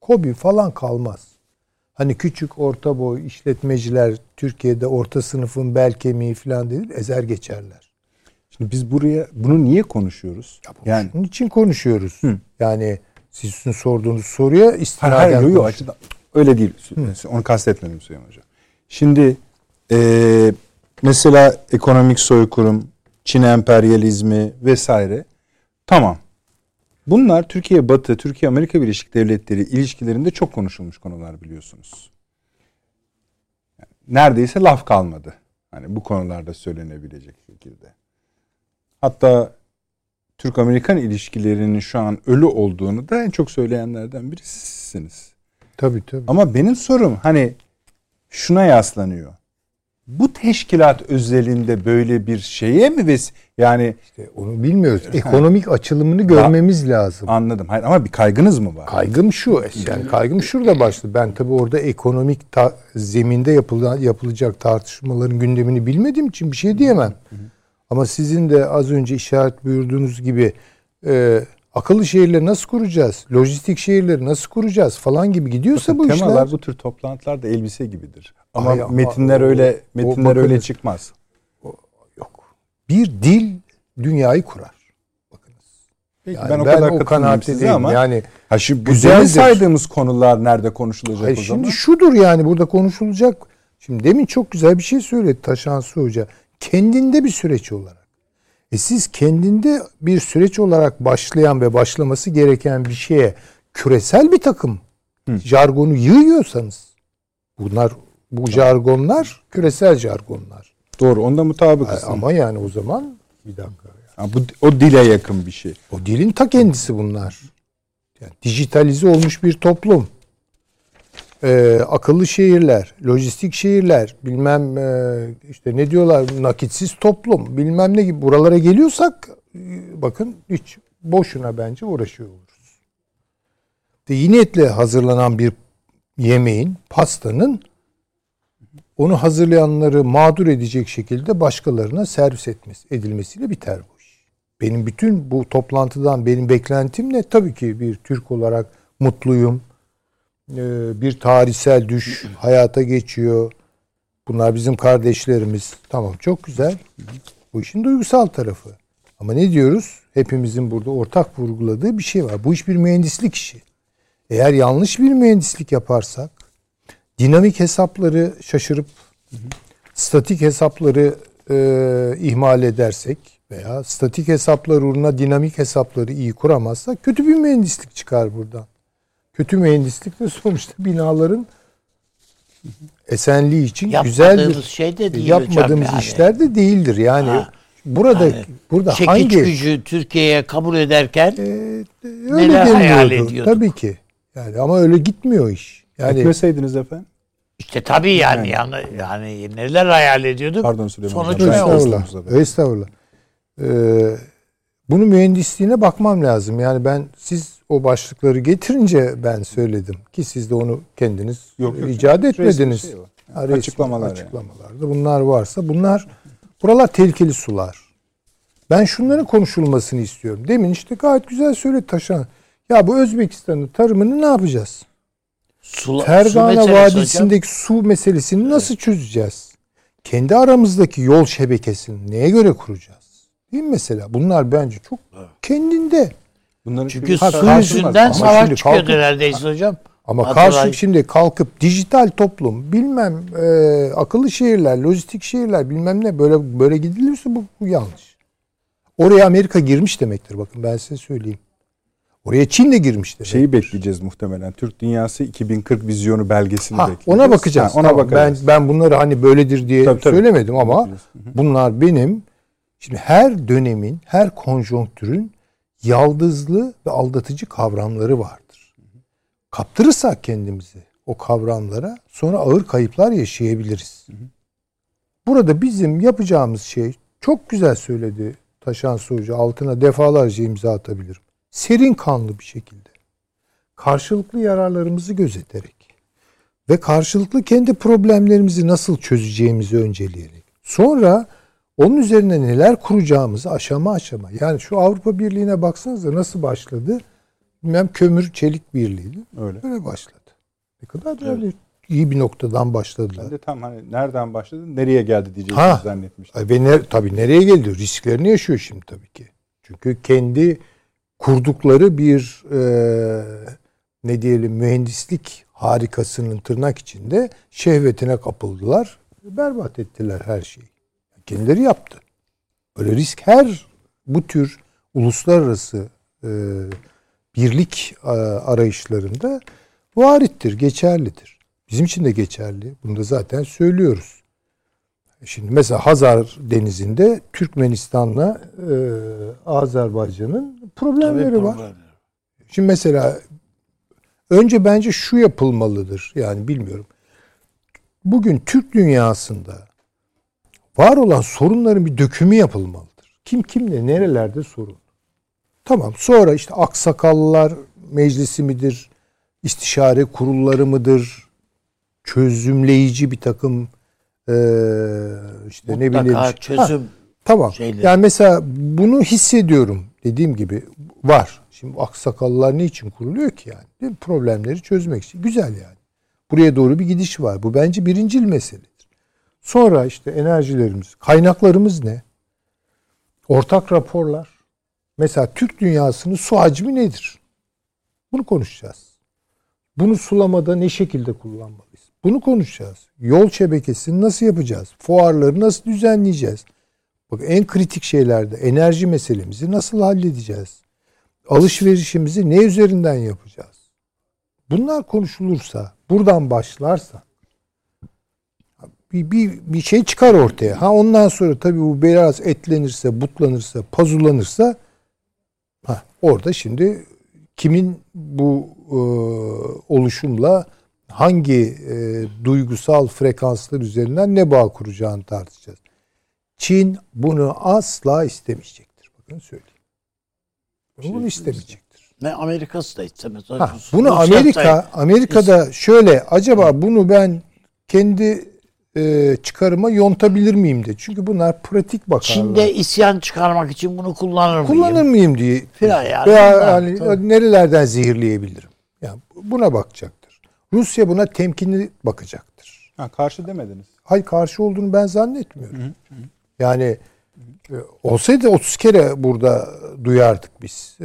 Kobi falan kalmaz. Hani küçük orta boy işletmeciler Türkiye'de orta sınıfın bel kemiği falan değil ezer geçerler. Şimdi biz buraya bunu niye konuşuyoruz? Ya bu yani bunun için konuşuyoruz. Hı. Yani sizin sorduğunuz soruya istinaden konuşuyoruz. Öyle değil. Hı. Onu kastetmedim Süleyman Hocam. Şimdi mesela ekonomik soykırım, Çin emperyalizmi vesaire. Tamam. Bunlar Türkiye-Batı, Türkiye-Amerika Birleşik Devletleri ilişkilerinde çok konuşulmuş konular biliyorsunuz. Neredeyse laf kalmadı. Hani bu konularda söylenebilecek şekilde. Hatta Türk-Amerikan ilişkilerinin şu an ölü olduğunu da en çok söyleyenlerden biri sizsiniz. Tabii. Ama benim sorum hani şuna yaslanıyor. Bu teşkilat özelinde böyle bir şeye mi yani işte onu bilmiyoruz. Ekonomik açılımını görmemiz lazım. Anladım. Hayır ama bir kaygınız mı var? Kaygım şu. Yani kaygım şurada başladı. Ben tabii orada ekonomik zeminde yapılacak tartışmaların gündemini bilmediğim için bir şey diyemem. Ama sizin de az önce işaret buyurduğunuz gibi akıllı şehirleri nasıl kuracağız? Lojistik şehirleri nasıl kuracağız? Falan gibi gidiyorsa bakın, bu işler. Temalar bu tür toplantılar da elbise gibidir. Ama metinler öyle çıkmaz. Yok. Bir dil dünyayı kurar. Bakınız. Peki, yani ben o kadar katılmıyorum ama yani güzel saydığımız konular nerede konuşulacak o zaman? Şimdi şudur yani burada konuşulacak. Şimdi demin çok güzel bir şey söyledi Taşansu Hoca. Kendinde bir süreç olarak. Siz kendinde bir süreç olarak başlayan ve başlaması gereken bir şeye küresel bir takım jargonu yığıyorsanız bu jargonlar küresel jargonlar. Doğru. Onda mutabıksın. Ama yani o zaman bir dakika. O dile yakın bir şey. O dilin ta kendisi bunlar. Yani dijitalize olmuş bir toplum. Akıllı şehirler, lojistik şehirler, bilmem işte ne diyorlar, nakitsiz toplum, bilmem ne gibi buralara geliyorsak bakın hiç boşuna bence uğraşıyor oluruz. Yinetle hazırlanan bir yemeğin, pastanın onu hazırlayanları mağdur edecek şekilde başkalarına servis edilmesiyle biter bu iş. Benim bütün bu toplantıdan benim beklentim ne? Tabii ki bir Türk olarak mutluyum. Bir tarihsel düş hayata geçiyor. Bunlar bizim kardeşlerimiz. Tamam, çok güzel. Bu işin duygusal tarafı. Ama ne diyoruz? Hepimizin burada ortak vurguladığı bir şey var. Bu iş bir mühendislik işi. Eğer yanlış bir mühendislik yaparsak, dinamik hesapları şaşırıp statik hesapları ihmal edersek veya statik hesaplar uğruna dinamik hesapları iyi kuramazsak kötü bir mühendislik çıkar buradan. Kötü mühendislik de sonuçta binaların esenliği için yapmadığımız yani. İşler de değildir. Yani burada çekiç hangi gücü Türkiye'ye kabul ederken öyle hayal ediyorduk. Tabii ki. Yani ama öyle gitmiyor iş. Yani etmeseydiniz efendim. İşte tabii yani neler hayal ediyorduk. Pardon Süleyman. Sonuç ne oldu? Estağfurullah. Bunu mühendisliğine bakmam lazım. Yani siz o başlıkları getirince ben söyledim ki siz de onu kendiniz icat etmediniz. Resmi açıklamalarda bunlar varsa buralar tehlikeli sular. Ben şunların konuşulmasını istiyorum. Demin işte gayet güzel söyledi Taşan. Ya bu Özbekistan'ın tarımını ne yapacağız? Fergana Vadisi'ndeki su meselesini nasıl çözeceğiz? Kendi aramızdaki yol şebekesini neye göre kuracağız? Değil mi mesela? Bunlar bence çok kendinde. Bunların çünkü su yüzünden savaş çıkıyordu neredeyse hocam. Ama karşı şimdi kalkıp dijital toplum, bilmem akıllı şehirler, lojistik şehirler, bilmem ne böyle gidilirse bu yanlış. Oraya Amerika girmiş demektir. Bakın ben size söyleyeyim. Oraya Çin de girmiş demektir. Şeyi bekleyeceğiz muhtemelen. Türk Dünyası 2040 vizyonu belgesini bekleyeceğiz. Ona bakacağız. Ona bakacağız. Ben bunları böyledir diye söylemedim ama bunlar benim. Şimdi her dönemin, her konjonktürün yaldızlı ve aldatıcı kavramları vardır. Kaptırırsak kendimizi o kavramlara sonra ağır kayıplar yaşayabiliriz. Burada bizim yapacağımız şey, çok güzel söyledi Taşansu Hoca, altına defalarca imza atabilirim. Serin kanlı bir şekilde, karşılıklı yararlarımızı gözeterek ve karşılıklı kendi problemlerimizi nasıl çözeceğimizi önceleyerek. Sonra onun üzerine neler kuracağımızı aşama aşama. Yani şu Avrupa Birliği'ne baksanıza nasıl başladı? Bilmem kömür çelik birliğiydi. Öyle başladı. Ne kadar iyi bir noktadan başladılar. Ben de tam nereden başladı, nereye geldi diyeceğimi zannetmiştim. Ve tabii nereye geldi? Risklerini yaşıyor şimdi tabii ki. Çünkü kendi kurdukları bir mühendislik harikasının tırnak içinde şehvetine kapıldılar. Berbat ettiler her şeyi. Kendileri yaptı. Böyle risk her bu tür uluslararası birlik arayışlarında varittir, geçerlidir. Bizim için de geçerli. Bunu da zaten söylüyoruz. Şimdi mesela Hazar Denizi'nde Türkmenistan'la Azerbaycan'ın problemleri var. Şimdi mesela önce bence şu yapılmalıdır. Yani bilmiyorum. Bugün Türk dünyasında var olan sorunların bir dökümü yapılmalıdır. Kim kimle nerelerde sorun. Tamam, sonra işte Aksakallılar Meclisi midir, istişare kurulları mıdır, çözümleyici bir takım işte mutlaka ne bileyim. Çözüm tamam. Şeyleri. Yani mesela bunu hissediyorum dediğim gibi var. Şimdi Aksakallılar ne için kuruluyor ki yani? Değil mi? Problemleri çözmek için. Güzel yani. Buraya doğru bir gidiş var. Bu bence birincil mesele. Sonra işte enerjilerimiz, kaynaklarımız ne? Ortak raporlar. Mesela Türk dünyasının su hacmi nedir? Bunu konuşacağız. Bunu sulamada ne şekilde kullanmalıyız? Bunu konuşacağız. Yol şebekesini nasıl yapacağız? Fuarları nasıl düzenleyeceğiz? Bak en kritik şeylerde enerji meselemizi nasıl halledeceğiz? Alışverişimizi ne üzerinden yapacağız? Bunlar konuşulursa, buradan başlarsa bir şey çıkar ortaya. Ha, ondan sonra tabii bu biraz etlenirse, butlanırsa, pazulanırsa orada şimdi kimin bu oluşumla hangi duygusal frekanslar üzerinden ne bağ kuracağını tartışacağız. Çin bunu asla istemeyecektir. Bakın söyleyeyim. Bunu istemeyecektir. Ne Amerika'sı da istemez. Ha, bunu Amerika'da şöyle acaba bunu ben kendi çıkarıma yontabilir miyim de. Çünkü bunlar pratik bakarlar. Çin'de isyan çıkarmak için bunu kullanır mıyım diye. Yani nerelerden zehirleyebilirim? Yani buna bakacaktır. Rusya buna temkinli bakacaktır. Ha, karşı demediniz. Hayır, karşı olduğunu ben zannetmiyorum. Hı. Yani olsaydı 30 kere burada duyardık biz.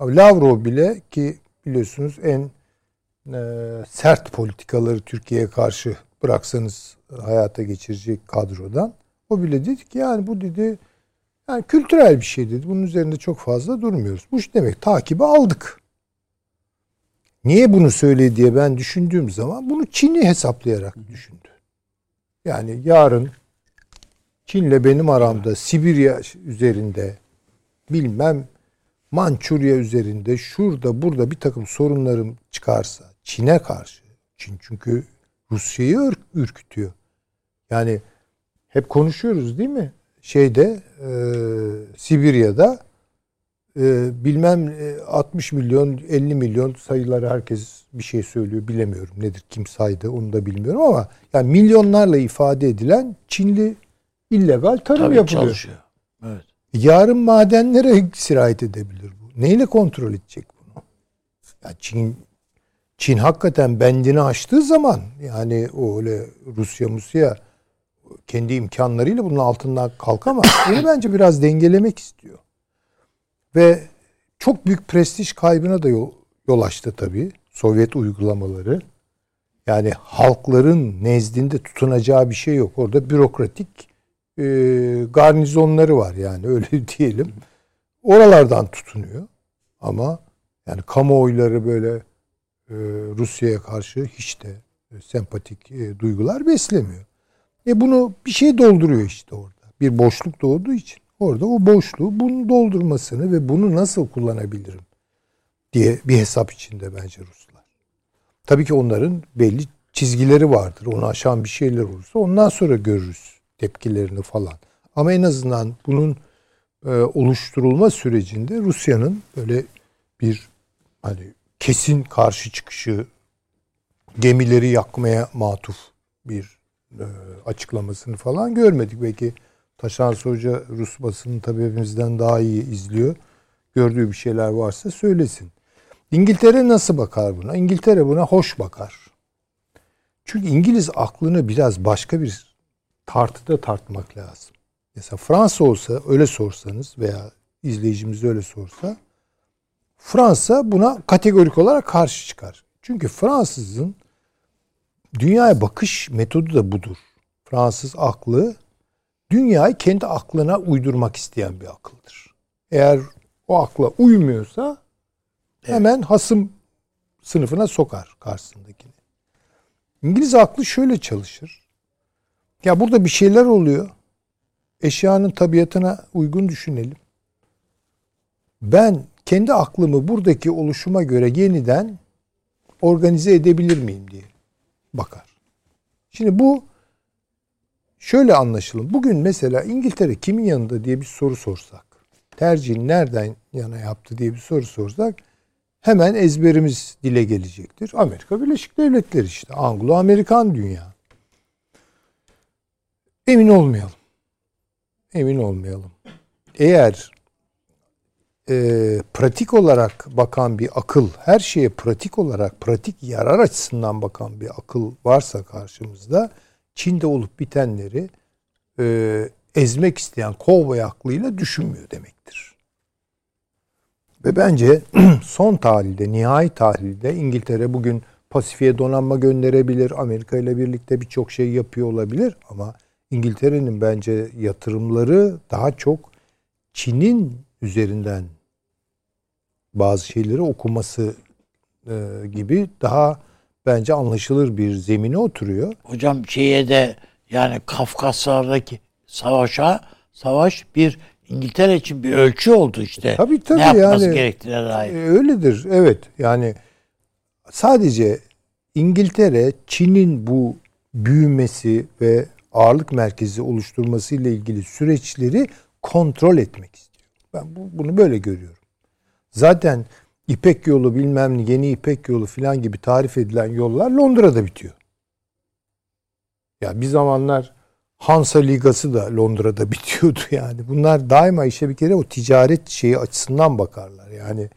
Lavrov bile ki biliyorsunuz en sert politikaları Türkiye'ye karşı bıraksanız hayata geçirecek kadrodan. O bile dedi ki yani bu dedi yani kültürel bir şey dedi. Bunun üzerinde çok fazla durmuyoruz. Bu demek takibi aldık. Niye bunu söyledi diye ben düşündüğüm zaman bunu Çin'i hesaplayarak düşündü. Yani yarın Çin'le benim aramda Sibirya üzerinde bilmem Mançurya üzerinde şurada burada bir takım sorunlarım çıkarsa Çin'e karşı. Çin çünkü Rusya'yı ürkütüyor. Yani hep konuşuyoruz değil mi? Sibirya'da bilmem 60 milyon 50 milyon sayıları herkes bir şey söylüyor. Bilemiyorum nedir kim saydı onu da bilmiyorum ama yani milyonlarla ifade edilen Çinli illegal tarım yapılıyor. Çalışıyor. Evet. Yarın madenlere sirayet edebilir bu. Neyle kontrol edecek bunu? Yani Çin hakikaten bendini aştığı zaman yani o öyle Rusya kendi imkanlarıyla bunun altından kalkamaz. Bunu bence biraz dengelemek istiyor. Ve çok büyük prestij kaybına da yol açtı tabii Sovyet uygulamaları. Yani halkların nezdinde tutunacağı bir şey yok. Orada bürokratik garnizonları var yani öyle diyelim. Oralardan tutunuyor. Ama yani kamuoyları böyle Rusya'ya karşı hiç de sempatik duygular beslemiyor. Bunu bir şey dolduruyor işte orada. Bir boşluk doğduğu için. Orada o boşluğu bunun doldurmasını ve bunu nasıl kullanabilirim diye bir hesap içinde bence Ruslar. Tabii ki onların belli çizgileri vardır. Onu aşan bir şeyler olursa ondan sonra görürüz tepkilerini falan. Ama en azından bunun oluşturulma sürecinde Rusya'nın böyle bir hani kesin karşı çıkışı, gemileri yakmaya matuf bir açıklamasını falan görmedik. Belki Taşansu Hoca Rus basını tabii hepimizden daha iyi izliyor. Gördüğü bir şeyler varsa söylesin. İngiltere nasıl bakar buna? İngiltere buna hoş bakar. Çünkü İngiliz aklını biraz başka bir tartıda tartmak lazım. Mesela Fransa olsa öyle sorsanız veya izleyicimiz öyle sorsa Fransa buna kategorik olarak karşı çıkar. Çünkü Fransızın dünyaya bakış metodu da budur. Fransız aklı dünyayı kendi aklına uydurmak isteyen bir akıldır. Eğer o akla uymuyorsa hemen hasım sınıfına sokar karşısındakini. İngiliz aklı şöyle çalışır. Ya burada bir şeyler oluyor. Eşyanın tabiatına uygun düşünelim. Ben kendi aklımı buradaki oluşuma göre yeniden organize edebilir miyim diye bakar. Şimdi bu şöyle anlaşılır. Bugün mesela İngiltere kimin yanında diye bir soru sorsak, tercihin nereden yana yaptı diye bir soru sorsak hemen ezberimiz dile gelecektir. Amerika Birleşik Devletleri işte. Anglo-Amerikan dünya. Emin olmayalım. Eğer pratik olarak bakan bir akıl, her şeye pratik olarak, pratik yarar açısından bakan bir akıl varsa karşımızda Çin'de olup bitenleri ezmek isteyen kovboy aklıyla düşünmüyor demektir. Ve bence son tahlilde, nihai tahlilde İngiltere bugün Pasifik'e donanma gönderebilir, Amerika ile birlikte birçok şey yapıyor olabilir ama İngiltere'nin bence yatırımları daha çok Çin'in üzerinden bazı şeyleri okuması gibi daha bence anlaşılır bir zemine oturuyor. Hocam Yani Kafkaslardaki savaş bir İngiltere için bir ölçü oldu işte. Tabii, ne yapması gerektiğine dair. Öyledir, evet. Yani sadece İngiltere, Çin'in bu büyümesi ve ağırlık merkezi oluşturması ile ilgili süreçleri kontrol etmek istiyor. Ben bunu böyle görüyorum. Zaten İpek yolu bilmem ne, yeni İpek yolu filan gibi tarif edilen yollar Londra'da bitiyor. Ya bir zamanlar Hansa Ligası da Londra'da bitiyordu yani. Bunlar daima işe bir kere o ticaret şeyi açısından bakarlar. Yani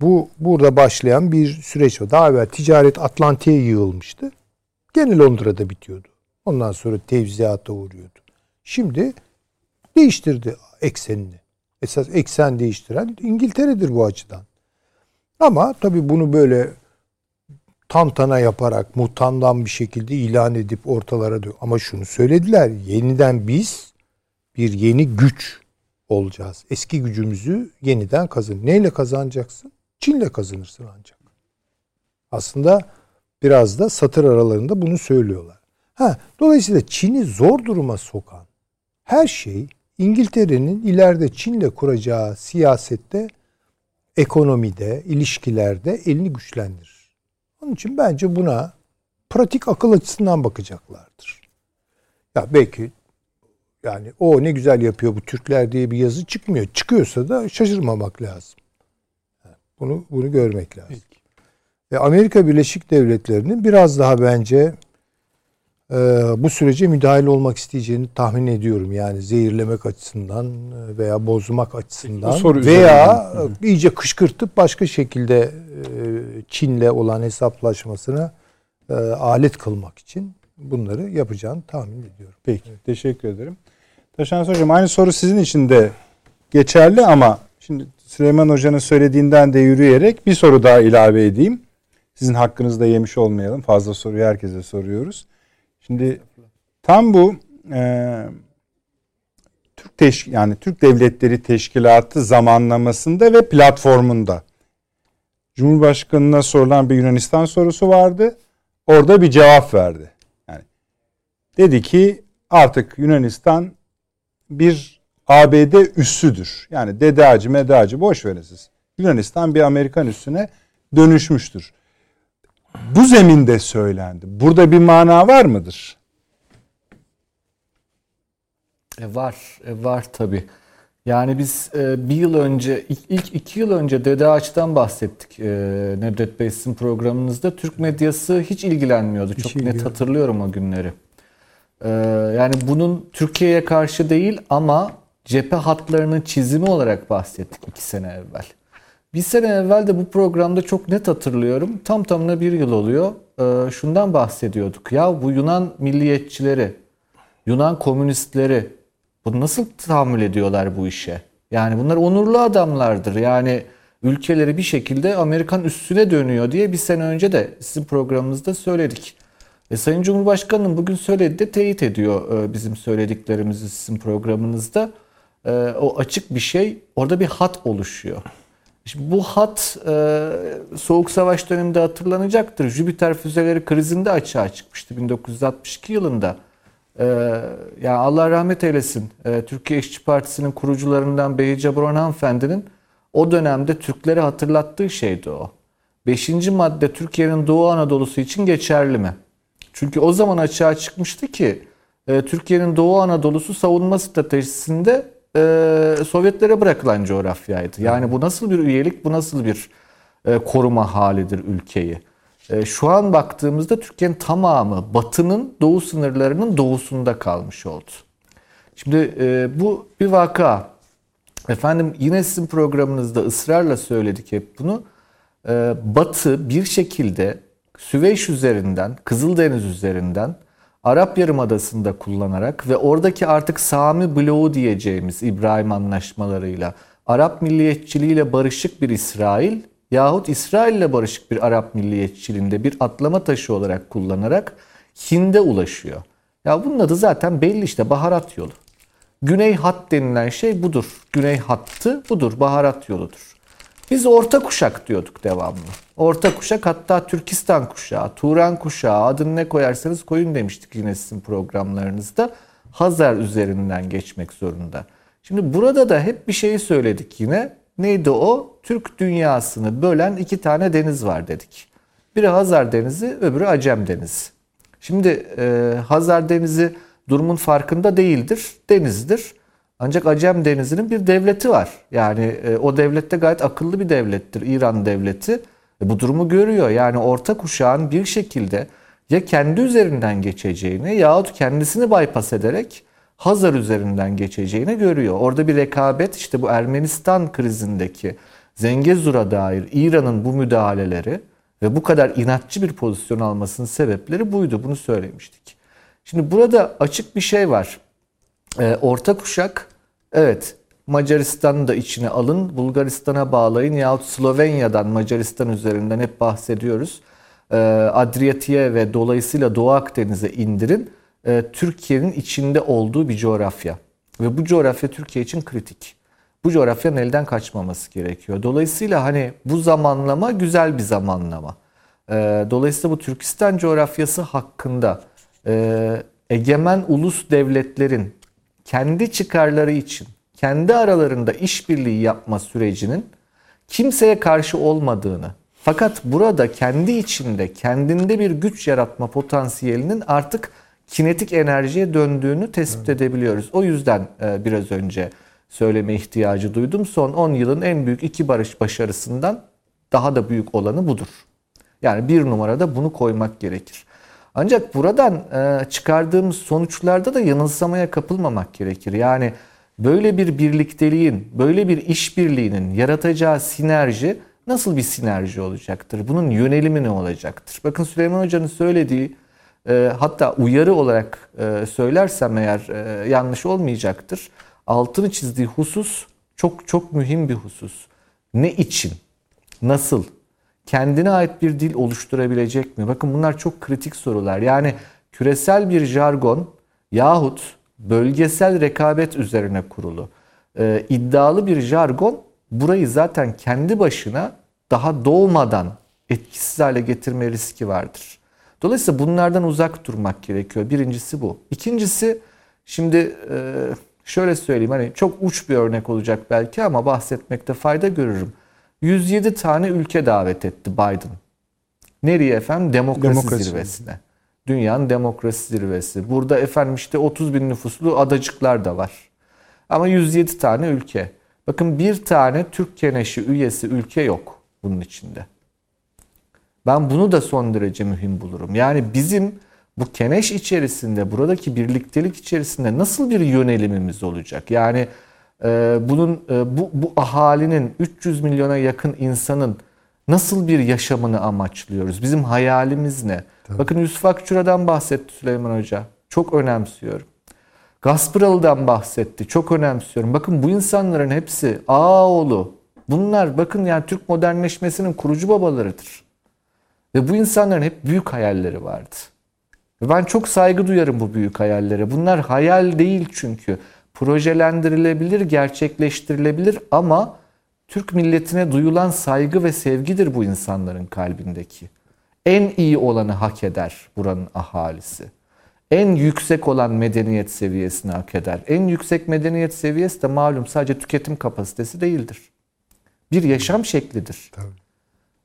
bu burada başlayan bir süreç var. Daha evvel ticaret Atlantik'e yığılmıştı. Gene Londra'da bitiyordu. Ondan sonra tevziata uğruyordu. Şimdi değiştirdi eksenini. Esas eksen değiştiren İngiltere'dir bu açıdan. Ama tabii bunu böyle tantana yaparak, mutandan bir şekilde ilan edip ortalara dök. Ama şunu söylediler, yeniden biz bir yeni güç olacağız. Eski gücümüzü yeniden kazan. Neyle kazanacaksın? Çin'le kazanırsın ancak. Aslında biraz da satır aralarında bunu söylüyorlar. Dolayısıyla Çin'i zor duruma sokan her şey İngiltere'nin ileride Çin'le kuracağı siyasette, ekonomide, ilişkilerde elini güçlendirir. Onun için bence buna pratik akıl açısından bakacaklardır. Ya belki yani o ne güzel yapıyor bu Türkler diye bir yazı çıkmıyor. Çıkıyorsa da şaşırmamak lazım. Bunu görmek lazım. Ve Amerika Birleşik Devletleri'nin biraz daha bence bu sürece müdahil olmak isteyeceğini tahmin ediyorum. Yani zehirlemek açısından veya bozmak açısından veya iyice kışkırtıp başka şekilde Çin'le olan hesaplaşmasına alet kılmak için bunları yapacağını tahmin ediyorum. Peki, evet. Teşekkür ederim. Taşansu Hocam, aynı soru sizin için de geçerli ama şimdi Süleyman Hoca'nın söylediğinden de yürüyerek bir soru daha ilave edeyim. Sizin hakkınızı da yemiş olmayalım. Fazla soruyu herkese soruyoruz. Şimdi tam bu Türk Devletleri Teşkilatı zamanlamasında ve platformunda Cumhurbaşkanı'na sorulan bir Yunanistan sorusu vardı. Orada bir cevap verdi. Yani dedi ki artık Yunanistan bir ABD üssüdür. Yani dedacı medacı boş verin siz. Yunanistan bir Amerikan üssüne dönüşmüştür. Bu zeminde söylendi. Burada bir mana var mıdır? Var tabii. Yani biz bir yıl önce, ilk 2 yıl önce Dede Ağaç'tan bahsettik Nedret Bey sizin programınızda. Türk medyası hiç ilgilenmiyordu. Çok net hatırlıyorum o günleri. Yani bunun Türkiye'ye karşı değil ama cephe hatlarının çizimi olarak bahsettik 2 sene evvel. Bir sene evvel de bu programda çok net hatırlıyorum. Tam tamına 1 yıl oluyor. Şundan bahsediyorduk. Ya bu Yunan milliyetçileri, Yunan komünistleri bunu nasıl tahammül ediyorlar bu işe? Yani bunlar onurlu adamlardır. Yani ülkeleri bir şekilde Amerikan üstüne dönüyor diye bir sene önce de sizin programımızda söyledik. Sayın Cumhurbaşkanı'nın bugün söylediği de teyit ediyor bizim söylediklerimizi sizin programınızda. O açık bir şey. Orada bir hat oluşuyor. Şimdi bu hat Soğuk Savaş döneminde hatırlanacaktır. Jüpiter füzeleri krizinde açığa çıkmıştı 1962 yılında. Yani Allah rahmet eylesin. Türkiye İşçi Partisi'nin kurucularından Behice Boran Hanımefendi'nin o dönemde Türkleri hatırlattığı şeydi o. 5. madde Türkiye'nin Doğu Anadolu'su için geçerli mi? Çünkü o zaman açığa çıkmıştı ki Türkiye'nin Doğu Anadolu'su savunma stratejisinde Sovyetlere bırakılan coğrafyaydı. Yani bu nasıl bir üyelik, bu nasıl bir koruma halidir ülkeyi. Şu an baktığımızda Türkiye'nin tamamı Batı'nın doğu sınırlarının doğusunda kalmış oldu. Şimdi bu bir vaka. Efendim yine sizin programınızda ısrarla söyledik hep bunu. Batı bir şekilde Süveyş üzerinden, Kızıldeniz üzerinden Arap Yarımadası'nda kullanarak ve oradaki artık Sami bloğu diyeceğimiz İbrahim anlaşmalarıyla Arap milliyetçiliğiyle barışık bir İsrail yahut İsrail'le barışık bir Arap milliyetçiliğinde bir atlama taşı olarak kullanarak Hind'e ulaşıyor. Ya bunun adı zaten belli işte baharat yolu. Güney hat denilen şey budur. Güney hattı budur, baharat yoludur. Biz orta kuşak diyorduk devamlı. Orta kuşak, hatta Türkistan kuşağı, Turan kuşağı, adını ne koyarsanız koyun demiştik yine sizin programlarınızda. Hazar üzerinden geçmek zorunda. Şimdi burada da hep bir şeyi söyledik yine. Neydi o? Türk dünyasını bölen iki tane deniz var dedik. Biri Hazar Denizi, öbürü Acem Denizi. Şimdi Hazar Denizi durumun farkında değildir, denizdir. Ancak Acem Denizi'nin bir devleti var. Yani o devlette gayet akıllı bir devlettir, İran devleti. Bu durumu görüyor. Yani orta kuşağın bir şekilde ya kendi üzerinden geçeceğini yahut kendisini bypass ederek Hazar üzerinden geçeceğini görüyor. Orada bir rekabet, işte bu Ermenistan krizindeki Zengezur'a dair İran'ın bu müdahaleleri ve bu kadar inatçı bir pozisyon almasının sebepleri buydu. Bunu söylemiştik. Şimdi burada açık bir şey var. Orta kuşak, evet, Macaristan'ı da içine alın, Bulgaristan'a bağlayın yahut Slovenya'dan, Macaristan üzerinden hep bahsediyoruz. Adriyatik'e ve dolayısıyla Doğu Akdeniz'e indirin. Türkiye'nin içinde olduğu bir coğrafya. Ve bu coğrafya Türkiye için kritik. Bu coğrafyanın elden kaçmaması gerekiyor. Dolayısıyla hani bu zamanlama güzel bir zamanlama. Dolayısıyla bu Türkistan coğrafyası hakkında egemen ulus devletlerin kendi çıkarları için, kendi aralarında işbirliği yapma sürecinin kimseye karşı olmadığını, fakat burada kendi içinde, kendinde bir güç yaratma potansiyelinin artık kinetik enerjiye döndüğünü tespit edebiliyoruz. O yüzden biraz önce söyleme ihtiyacı duydum. Son 10 yılın en büyük iki barış başarısından daha da büyük olanı budur. Yani bir numarada bunu koymak gerekir. Ancak buradan çıkardığımız sonuçlarda da yanılsamaya kapılmamak gerekir. Yani böyle bir birlikteliğin, böyle bir işbirliğinin yaratacağı sinerji nasıl bir sinerji olacaktır? Bunun yönelimi ne olacaktır? Bakın Süleyman Hoca'nın söylediği, hatta uyarı olarak söylersem eğer yanlış olmayacaktır. Altını çizdiği husus çok çok mühim bir husus. Ne için? Nasıl? Kendine ait bir dil oluşturabilecek mi? Bakın bunlar çok kritik sorular. Yani küresel bir jargon yahut bölgesel rekabet üzerine kurulu iddialı bir jargon burayı zaten kendi başına daha doğmadan etkisiz hale getirme riski vardır. Dolayısıyla bunlardan uzak durmak gerekiyor. Birincisi bu. İkincisi, şimdi şöyle söyleyeyim, hani çok uç bir örnek olacak belki ama bahsetmekte fayda görürüm. 107 tane ülke davet etti Biden. Nereye efendim? Demokrasi zirvesine. Dünyanın demokrasi zirvesi. Burada efendim işte 30 bin nüfuslu adacıklar da var. Ama 107 tane ülke. Bakın bir tane Türk Keneşi üyesi ülke yok bunun içinde. Ben bunu da son derece mühim bulurum. Yani bizim bu keneş içerisinde, buradaki birliktelik içerisinde nasıl bir yönelimimiz olacak? Yani bunun bu ahalinin, 300 milyona yakın insanın nasıl bir yaşamını amaçlıyoruz? Bizim hayalimiz ne? Tabii. Bakın Yusuf Akçura'dan bahsetti Süleyman Hoca. Çok önemsiyorum. Gaspıralı'dan bahsetti. Çok önemsiyorum. Bakın bu insanların hepsi ağaoğlu. Bunlar bakın yani Türk modernleşmesinin kurucu babalarıdır. Ve bu insanların hep büyük hayalleri vardı. Ve ben çok saygı duyarım bu büyük hayallere. Bunlar hayal değil çünkü. Projelendirilebilir, gerçekleştirilebilir ama Türk milletine duyulan saygı ve sevgidir bu insanların kalbindeki. En iyi olanı hak eder buranın ahalisi. En yüksek olan medeniyet seviyesini hak eder. En yüksek medeniyet seviyesi de malum sadece tüketim kapasitesi değildir. Bir yaşam şeklidir. Tabii.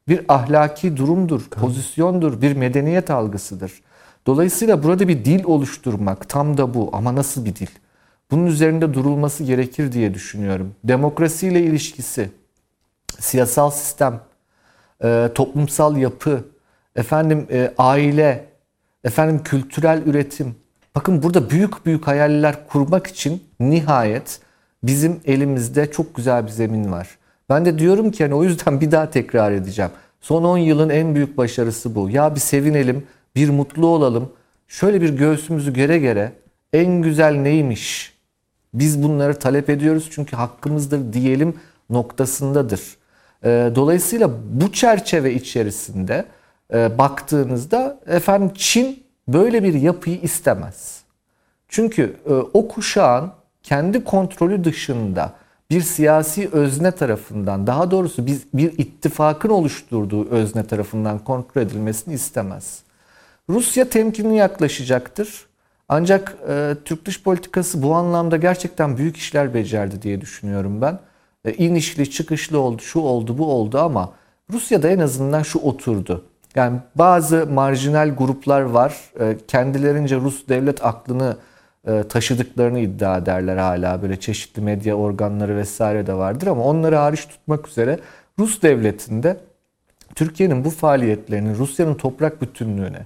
Bir ahlaki durumdur, tabii, pozisyondur, bir medeniyet algısıdır. Dolayısıyla burada bir dil oluşturmak tam da bu, ama nasıl bir dil? Bunun üzerinde durulması gerekir diye düşünüyorum. Demokrasiyle ilişkisi, siyasal sistem, toplumsal yapı, efendim aile, efendim kültürel üretim. Bakın burada büyük büyük hayaller kurmak için nihayet bizim elimizde çok güzel bir zemin var. Ben de diyorum ki hani o yüzden bir daha tekrar edeceğim. Son 10 yılın en büyük başarısı bu. Ya bir sevinelim, bir mutlu olalım. Şöyle bir göğsümüzü gere gere en güzel neymiş? Biz bunları talep ediyoruz çünkü hakkımızdır diyelim noktasındadır. Dolayısıyla bu çerçeve içerisinde baktığınızda efendim Çin böyle bir yapıyı istemez. Çünkü o kuşağın kendi kontrolü dışında bir siyasi özne tarafından, daha doğrusu bir ittifakın oluşturduğu özne tarafından kontrol edilmesini istemez. Rusya temkinli yaklaşacaktır. Ancak Türk dış politikası bu anlamda gerçekten büyük işler becerdi diye düşünüyorum ben. İnişli, çıkışlı oldu, şu oldu, bu oldu ama Rusya'da en azından şu oturdu. Yani bazı marjinal gruplar var. Kendilerince Rus devlet aklını taşıdıklarını iddia ederler hala. Böyle çeşitli medya organları vesaire de vardır ama onları hariç tutmak üzere Rus devletinde Türkiye'nin bu faaliyetlerinin Rusya'nın toprak bütünlüğüne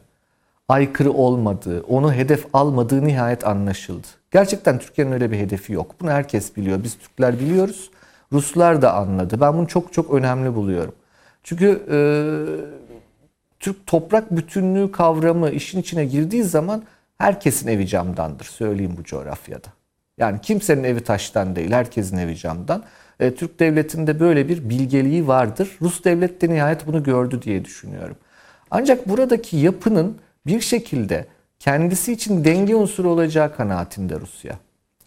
aykırı olmadığı, onu hedef almadığı nihayet anlaşıldı. Gerçekten Türkiye'nin öyle bir hedefi yok. Bunu herkes biliyor. Biz Türkler biliyoruz. Ruslar da anladı. Ben bunu çok çok önemli buluyorum. Çünkü Türk toprak bütünlüğü kavramı işin içine girdiği zaman herkesin evi camdandır. Söyleyeyim bu coğrafyada. Yani kimsenin evi taştan değil. Herkesin evi camdan. Türk devletinde böyle bir bilgeliği vardır. Rus devlet de nihayet bunu gördü diye düşünüyorum. Ancak buradaki yapının bir şekilde kendisi için denge unsuru olacağı kanaatinde Rusya.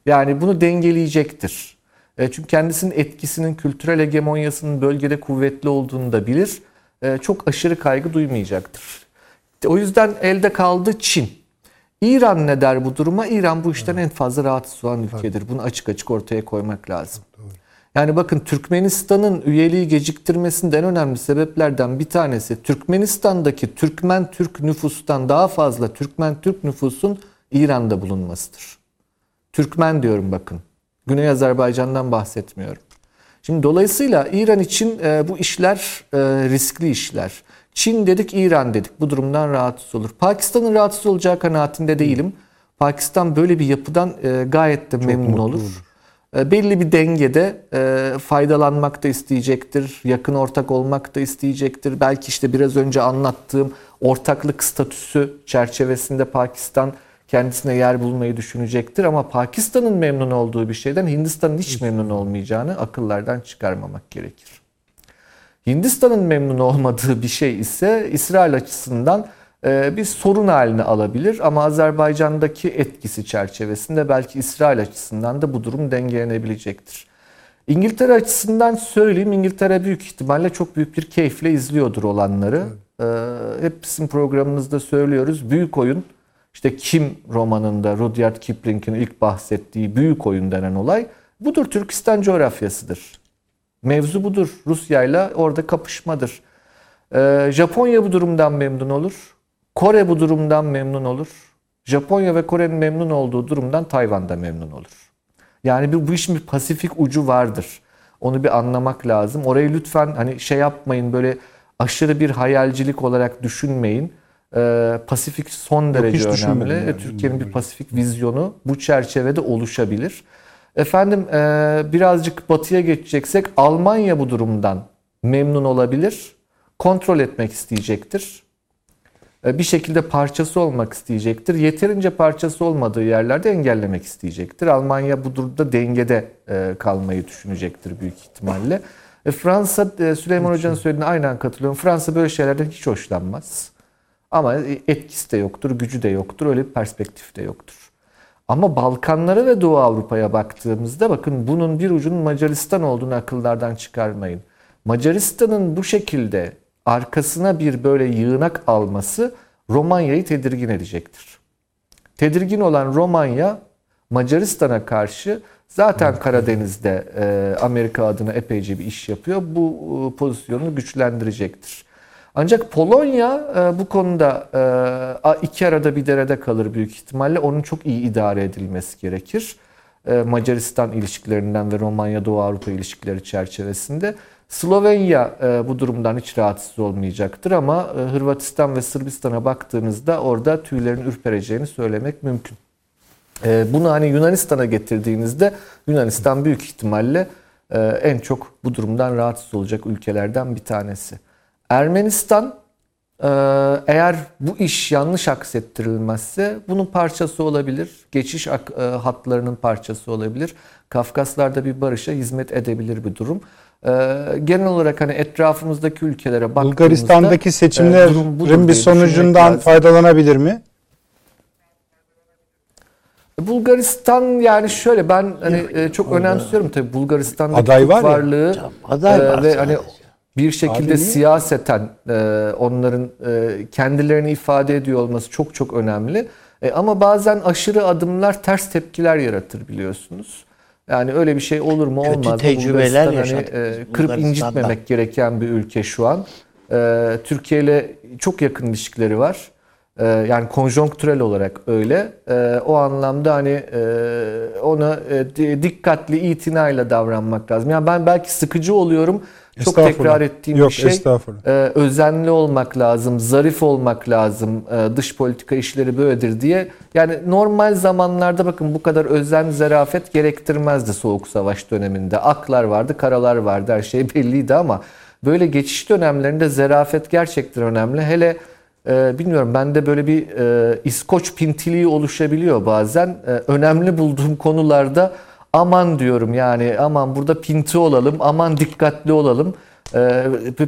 Yani bunu dengeleyecektir. Çünkü kendisinin etkisinin, kültürel hegemonyasının bölgede kuvvetli olduğunu da bilir. Çok aşırı kaygı duymayacaktır. O yüzden elde kaldı Çin. İran ne der bu duruma? İran bu işten en fazla rahatsız olan ülkedir. Bunu açık açık ortaya koymak lazım. Yani bakın, Türkmenistan'ın üyeliği geciktirmesinde en önemli sebeplerden bir tanesi Türkmenistan'daki Türkmen-Türk nüfustan daha fazla Türkmen-Türk nüfusun İran'da bulunmasıdır. Türkmen diyorum bakın. Güney Azerbaycan'dan bahsetmiyorum. Şimdi dolayısıyla İran için bu işler riskli işler. Çin dedik, İran dedik. Bu durumdan rahatsız olur. Pakistan'ın rahatsız olacağı kanaatinde değilim. Pakistan böyle bir yapıdan gayet de memnun olur. Belli bir dengede faydalanmak da isteyecektir. Yakın ortak olmak da isteyecektir. Belki işte biraz önce anlattığım ortaklık statüsü çerçevesinde Pakistan kendisine yer bulmayı düşünecektir. Ama Pakistan'ın memnun olduğu bir şeyden Hindistan'ın hiç memnun olmayacağını akıllardan çıkarmamak gerekir. Hindistan'ın memnun olmadığı bir şey ise İsrail açısından bir sorun haline alabilir ama Azerbaycan'daki etkisi çerçevesinde belki İsrail açısından da bu durum dengelenebilecektir. İngiltere açısından söyleyeyim, İngiltere büyük ihtimalle çok büyük bir keyifle izliyordur olanları. Evet. Hep bizim programımızda söylüyoruz, büyük oyun, işte Kim romanında Rudyard Kipling'in ilk bahsettiği büyük oyun denen olay budur. Türkistan coğrafyasıdır. Mevzu budur. Rusya'yla orada kapışmadır. Japonya bu durumdan memnun olur. Kore bu durumdan memnun olur. Japonya ve Kore'nin memnun olduğu durumdan Tayvan da memnun olur. Yani bu işin bir Pasifik ucu vardır. Onu bir anlamak lazım. Orayı lütfen hani şey yapmayın, böyle aşırı bir hayalcilik olarak düşünmeyin. Pasifik son derece önemli. Yani. Türkiye'nin bir Pasifik vizyonu bu çerçevede oluşabilir. Efendim birazcık batıya geçeceksek Almanya bu durumdan memnun olabilir. Kontrol etmek isteyecektir. Bir şekilde parçası olmak isteyecektir. Yeterince parçası olmadığı yerlerde engellemek isteyecektir. Almanya bu durumda dengede kalmayı düşünecektir büyük ihtimalle. Fransa, Süleyman Hoca'nın söylediğine aynen katılıyorum. Fransa böyle şeylerden hiç hoşlanmaz. Ama etkisi de yoktur, gücü de yoktur, öyle bir perspektif de yoktur. Ama Balkanlara ve Doğu Avrupa'ya baktığımızda bakın bunun bir ucunun Macaristan olduğunu akıllardan çıkarmayın. Macaristan'ın bu şekilde arkasına bir böyle yığınak alması Romanya'yı tedirgin edecektir. Tedirgin olan Romanya, Macaristan'a karşı zaten Karadeniz'de Amerika adına epeyce bir iş yapıyor. Bu pozisyonunu güçlendirecektir. Ancak Polonya bu konuda iki arada bir derede kalır büyük ihtimalle. Onun çok iyi idare edilmesi gerekir. Macaristan ilişkilerinden ve Romanya-Doğu Avrupa ilişkileri çerçevesinde. Slovenya bu durumdan hiç rahatsız olmayacaktır ama Hırvatistan ve Sırbistan'a baktığınızda orada tüylerin ürpereceğini söylemek mümkün. Bunu hani Yunanistan'a getirdiğinizde Yunanistan büyük ihtimalle en çok bu durumdan rahatsız olacak ülkelerden bir tanesi. Ermenistan eğer bu iş yanlış aksettirilmezse bunun parçası olabilir. Geçiş hatlarının parçası olabilir. Kafkaslar'da bir barışa hizmet edebilir bir durum. Genel olarak hani etrafımızdaki ülkelere baktığımızda Bulgaristan'daki seçimlerin bir sonucundan faydalanabilir mi? Bulgaristan yani şöyle ben hani çok önemsiyorum tabii Bulgaristan'daki aday var varlığı ya, aday var ve hani bir şekilde abi siyaseten onların kendilerini ifade ediyor olması çok çok önemli. Ama bazen aşırı adımlar ters tepkiler yaratır biliyorsunuz. Yani öyle bir şey olur mu olmaz mı? Tecrübeler yaşadık. Kırıp incitmemek gereken bir ülke şu an. Türkiye ile çok yakın ilişkileri var. Yani konjonktürel olarak öyle. O anlamda hani ona dikkatli, itinayla davranmak lazım. Yani ben belki sıkıcı oluyorum. Çok tekrar ettiğim bir şey. Özenli olmak lazım, zarif olmak lazım. Dış politika işleri böyledir diye. Yani normal zamanlarda bakın bu kadar özen, zarafet gerektirmezdi soğuk savaş döneminde. Aklar vardı, karalar vardı. Her şey belliydi ama böyle geçiş dönemlerinde zarafet gerçekten önemli. Hele bilmiyorum bende böyle bir İskoç pintiliği oluşabiliyor bazen. Önemli bulduğum konularda aman diyorum yani aman burada pinti olalım, aman dikkatli olalım.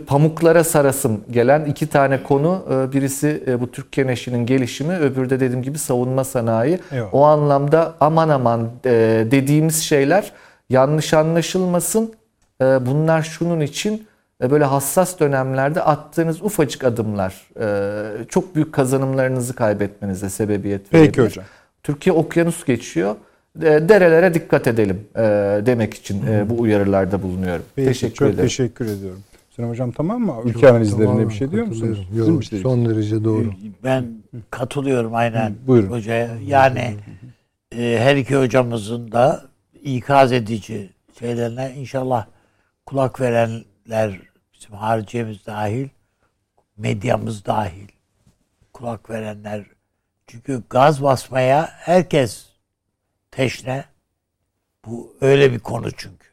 Pamuklara sarasım gelen iki tane konu. Birisi bu Türk keneşinin gelişimi, öbürü de dediğim gibi savunma sanayi. Eyvallah. O anlamda aman aman dediğimiz şeyler yanlış anlaşılmasın. Bunlar şunun için böyle hassas dönemlerde attığınız ufacık adımlar çok büyük kazanımlarınızı kaybetmenize sebebiyet verebilir. Peki hocam. Türkiye okyanus geçiyor. Derelere dikkat edelim demek için bu uyarılarda bulunuyorum. Peki, teşekkür ederim. Çok teşekkür ediyorum. Sen hocam tamam mı? Ülke yok, analizlerine tamam, bir şey diyor musunuz? Yok, son derece doğru. Ben katılıyorum aynen hocaya. Yani her iki hocamızın da ikaz edici şeylerine inşallah kulak verenler bizim haricimiz dahil, medyamız dahil kulak verenler. Çünkü gaz basmaya herkes teşne. Bu öyle bir konu çünkü.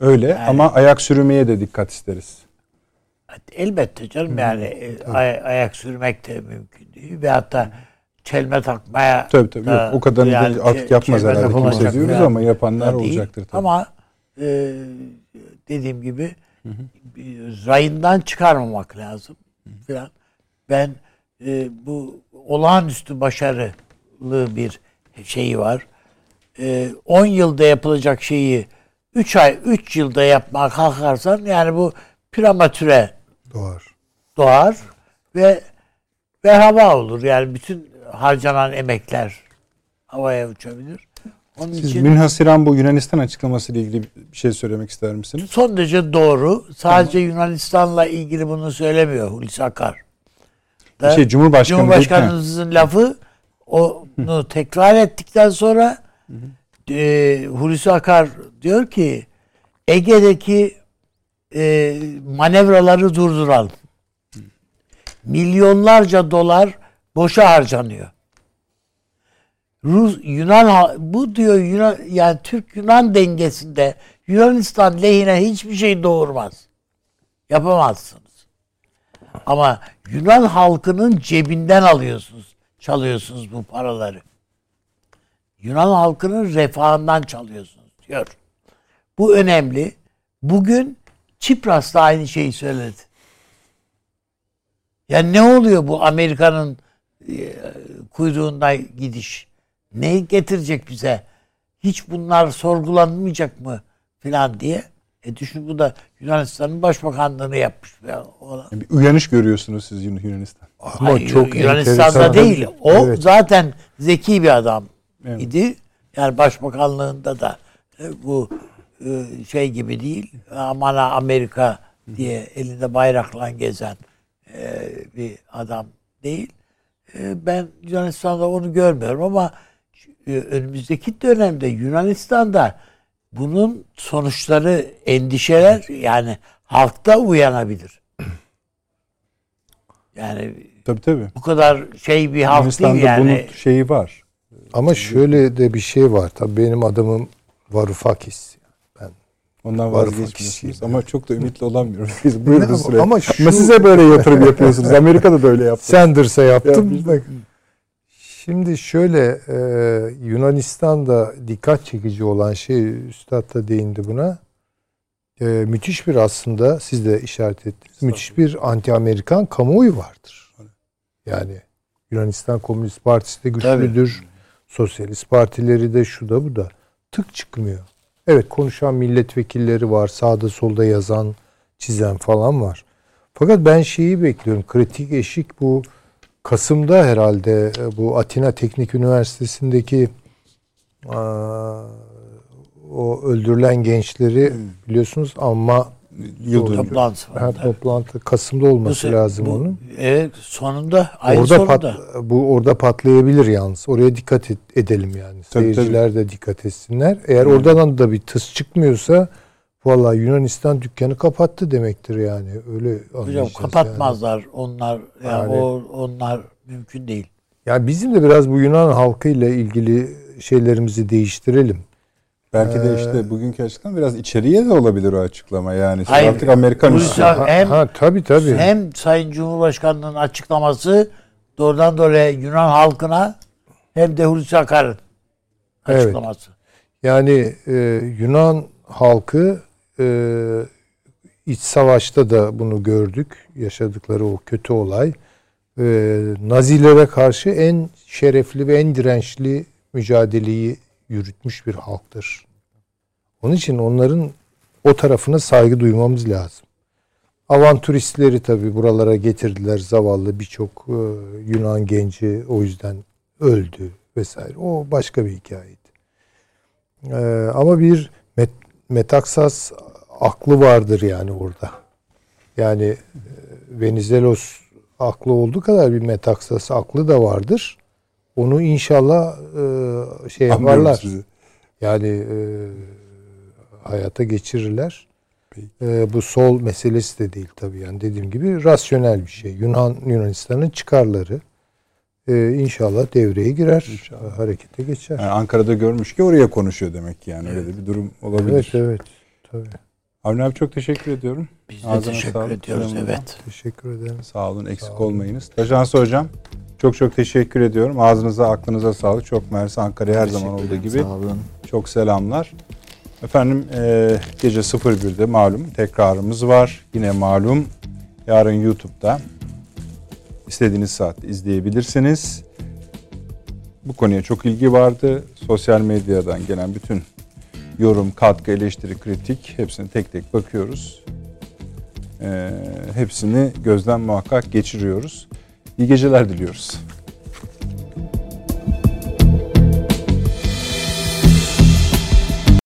Öyle yani, ama ayak sürmeye de dikkat isteriz. Elbette canım yani ayak sürmek de mümkün değil ve hatta çelme takmaya tabii da, yok, o kadarını yani, artık yapmaz herhalde kimse diyoruz ama yapanlar olacaktır tabii. Ama dediğim gibi rayından çıkarmamak lazım falan. Ben bu olağanüstü başarılı bir şeyi var. 10 yılda yapılacak şeyi 3 yılda yapmaya kalkarsan yani bu prematüre doğar ve hava olur. Yani bütün harcanan emekler havaya uçabilir. Onun siz için münhasıran bu Yunanistan açıklaması ile ilgili bir şey söylemek ister misiniz? Son derece doğru. Sadece tamam. Yunanistan'la ilgili bunu söylemiyor Hulusi Akar. Cumhurbaşkanımızın lafı onu tekrar ettikten sonra Hulusi Akar diyor ki Ege'deki manevraları durduralım. Milyonlarca dolar boşa harcanıyor. Yunan yani Türk-Yunan dengesinde Yunanistan lehine hiçbir şey doğurmaz. Yapamazsınız. Ama Yunan halkının cebinden alıyorsunuz. Çalıyorsunuz bu paraları. Yunan halkının refahından çalıyorsunuz diyor. Bu önemli. Bugün Tsipras da aynı şeyi söyledi. Yani ne oluyor bu Amerika'nın kuyruğunda gidiş? Neyi getirecek bize? Hiç bunlar sorgulanmayacak mı filan diye. Düşün bu da Yunanistan'ın başbakanlığını yapmış. Bir uyanış görüyorsunuz siz Yunanistan. Ama hayır, çok Yunanistan'da enteresan değil. O evet. Zaten zeki bir adam idi. Evet. Yani başbakanlığında da bu şey gibi değil. Aman Amerika diye elinde bayrakla gezen bir adam değil. Ben Yunanistan'da onu görmüyorum ama önümüzdeki dönemde Yunanistan'da bunun sonuçları, endişeler yani halkta uyanabilir. Yani tabii. Bu kadar şey bir halk değil yani. Bunun şeyi var. Ama şöyle de bir şey var. Tabii benim adamım Varoufakis. Ben ondan vazgeçmiyorsunuz ama çok da ümitli olamıyoruz. Biz buyurun sürekli. Ama size böyle yatırım yapıyorsunuz. Amerika'da da öyle yaptı. Sanders'a yaptım. Şimdi şöyle Yunanistan'da dikkat çekici olan şey, Üstad da değindi buna. Müthiş bir aslında siz de işaret ettiniz. Müthiş bir anti-Amerikan kamuoyu vardır. Yani Yunanistan Komünist Partisi de güçlüdür. Tabii. Sosyalist partileri de şu da bu da tık çıkmıyor. Evet, konuşan milletvekilleri var. Sağda solda yazan, çizen falan var. Fakat ben şeyi bekliyorum. Kritik eşik bu Kasım'da herhalde bu Atina Teknik Üniversitesi'ndeki o öldürülen gençleri biliyorsunuz ama toplantı Kasım'da olması lazım onun. Sonunda aynı sonunda. Bu orada patlayabilir yalnız. Oraya dikkat edelim yani. Tabii, seyirciler de dikkat etsinler. Eğer oradan da bir tıs çıkmıyorsa vallahi Yunanistan dükkanı kapattı demektir yani. Öyle hocam kapatmazlar yani. Onlar yani onlar mümkün değil. Yani bizim de biraz bu Yunan halkıyla ilgili şeylerimizi değiştirelim. Belki de işte bugünkü açıklama biraz içeriye de olabilir o açıklama yani. Hayır, artık Amerikan üstü. Tabii. Hem Sayın Cumhurbaşkanı'nın açıklaması doğrudan dolayı Yunan halkına hem de Hulusi Akar'ın açıklaması. Evet. Yani Yunan halkı iç savaşta da bunu gördük. Yaşadıkları o kötü olay. Nazilere karşı en şerefli ve en dirençli mücadeleyi yürütmüş bir halktır. Onun için onların o tarafına saygı duymamız lazım. Avantüristleri tabii buralara getirdiler. Zavallı birçok Yunan genci o yüzden öldü vesaire. O başka bir hikayeydi. Ama bir metaksas aklı vardır yani orada. Yani Venizelos aklı olduğu kadar bir metaksas aklı da vardır. Onu inşallah yaparlar. Yani hayata geçirirler. Bu sol meselesi de değil tabii. Yani dediğim gibi rasyonel bir şey. Yunanistan'ın çıkarları inşallah devreye girer. İnşallah. Harekete geçer. Yani Ankara'da görmüş ki oraya konuşuyor demek ki yani. Evet. Öyle bir durum olabilir. Evet. Tabii. Avni abi çok teşekkür ediyorum. Biz de teşekkür ediyoruz. Evet. Teşekkür ederim. Sağ olun. Eksik olmayınız. Taşansu hocam. Çok çok teşekkür ediyorum. Ağzınıza, aklınıza sağlık. Çok mersi, Ankara'ya her zaman olduğu gibi. Çok selamlar. Efendim gece 01'de malum tekrarımız var. Yine malum yarın YouTube'da istediğiniz saatte izleyebilirsiniz. Bu konuya çok ilgi vardı. Sosyal medyadan gelen bütün yorum, katkı, eleştiri, kritik hepsini tek tek bakıyoruz. Hepsini gözden muhakkak geçiriyoruz. İyi geceler diliyoruz.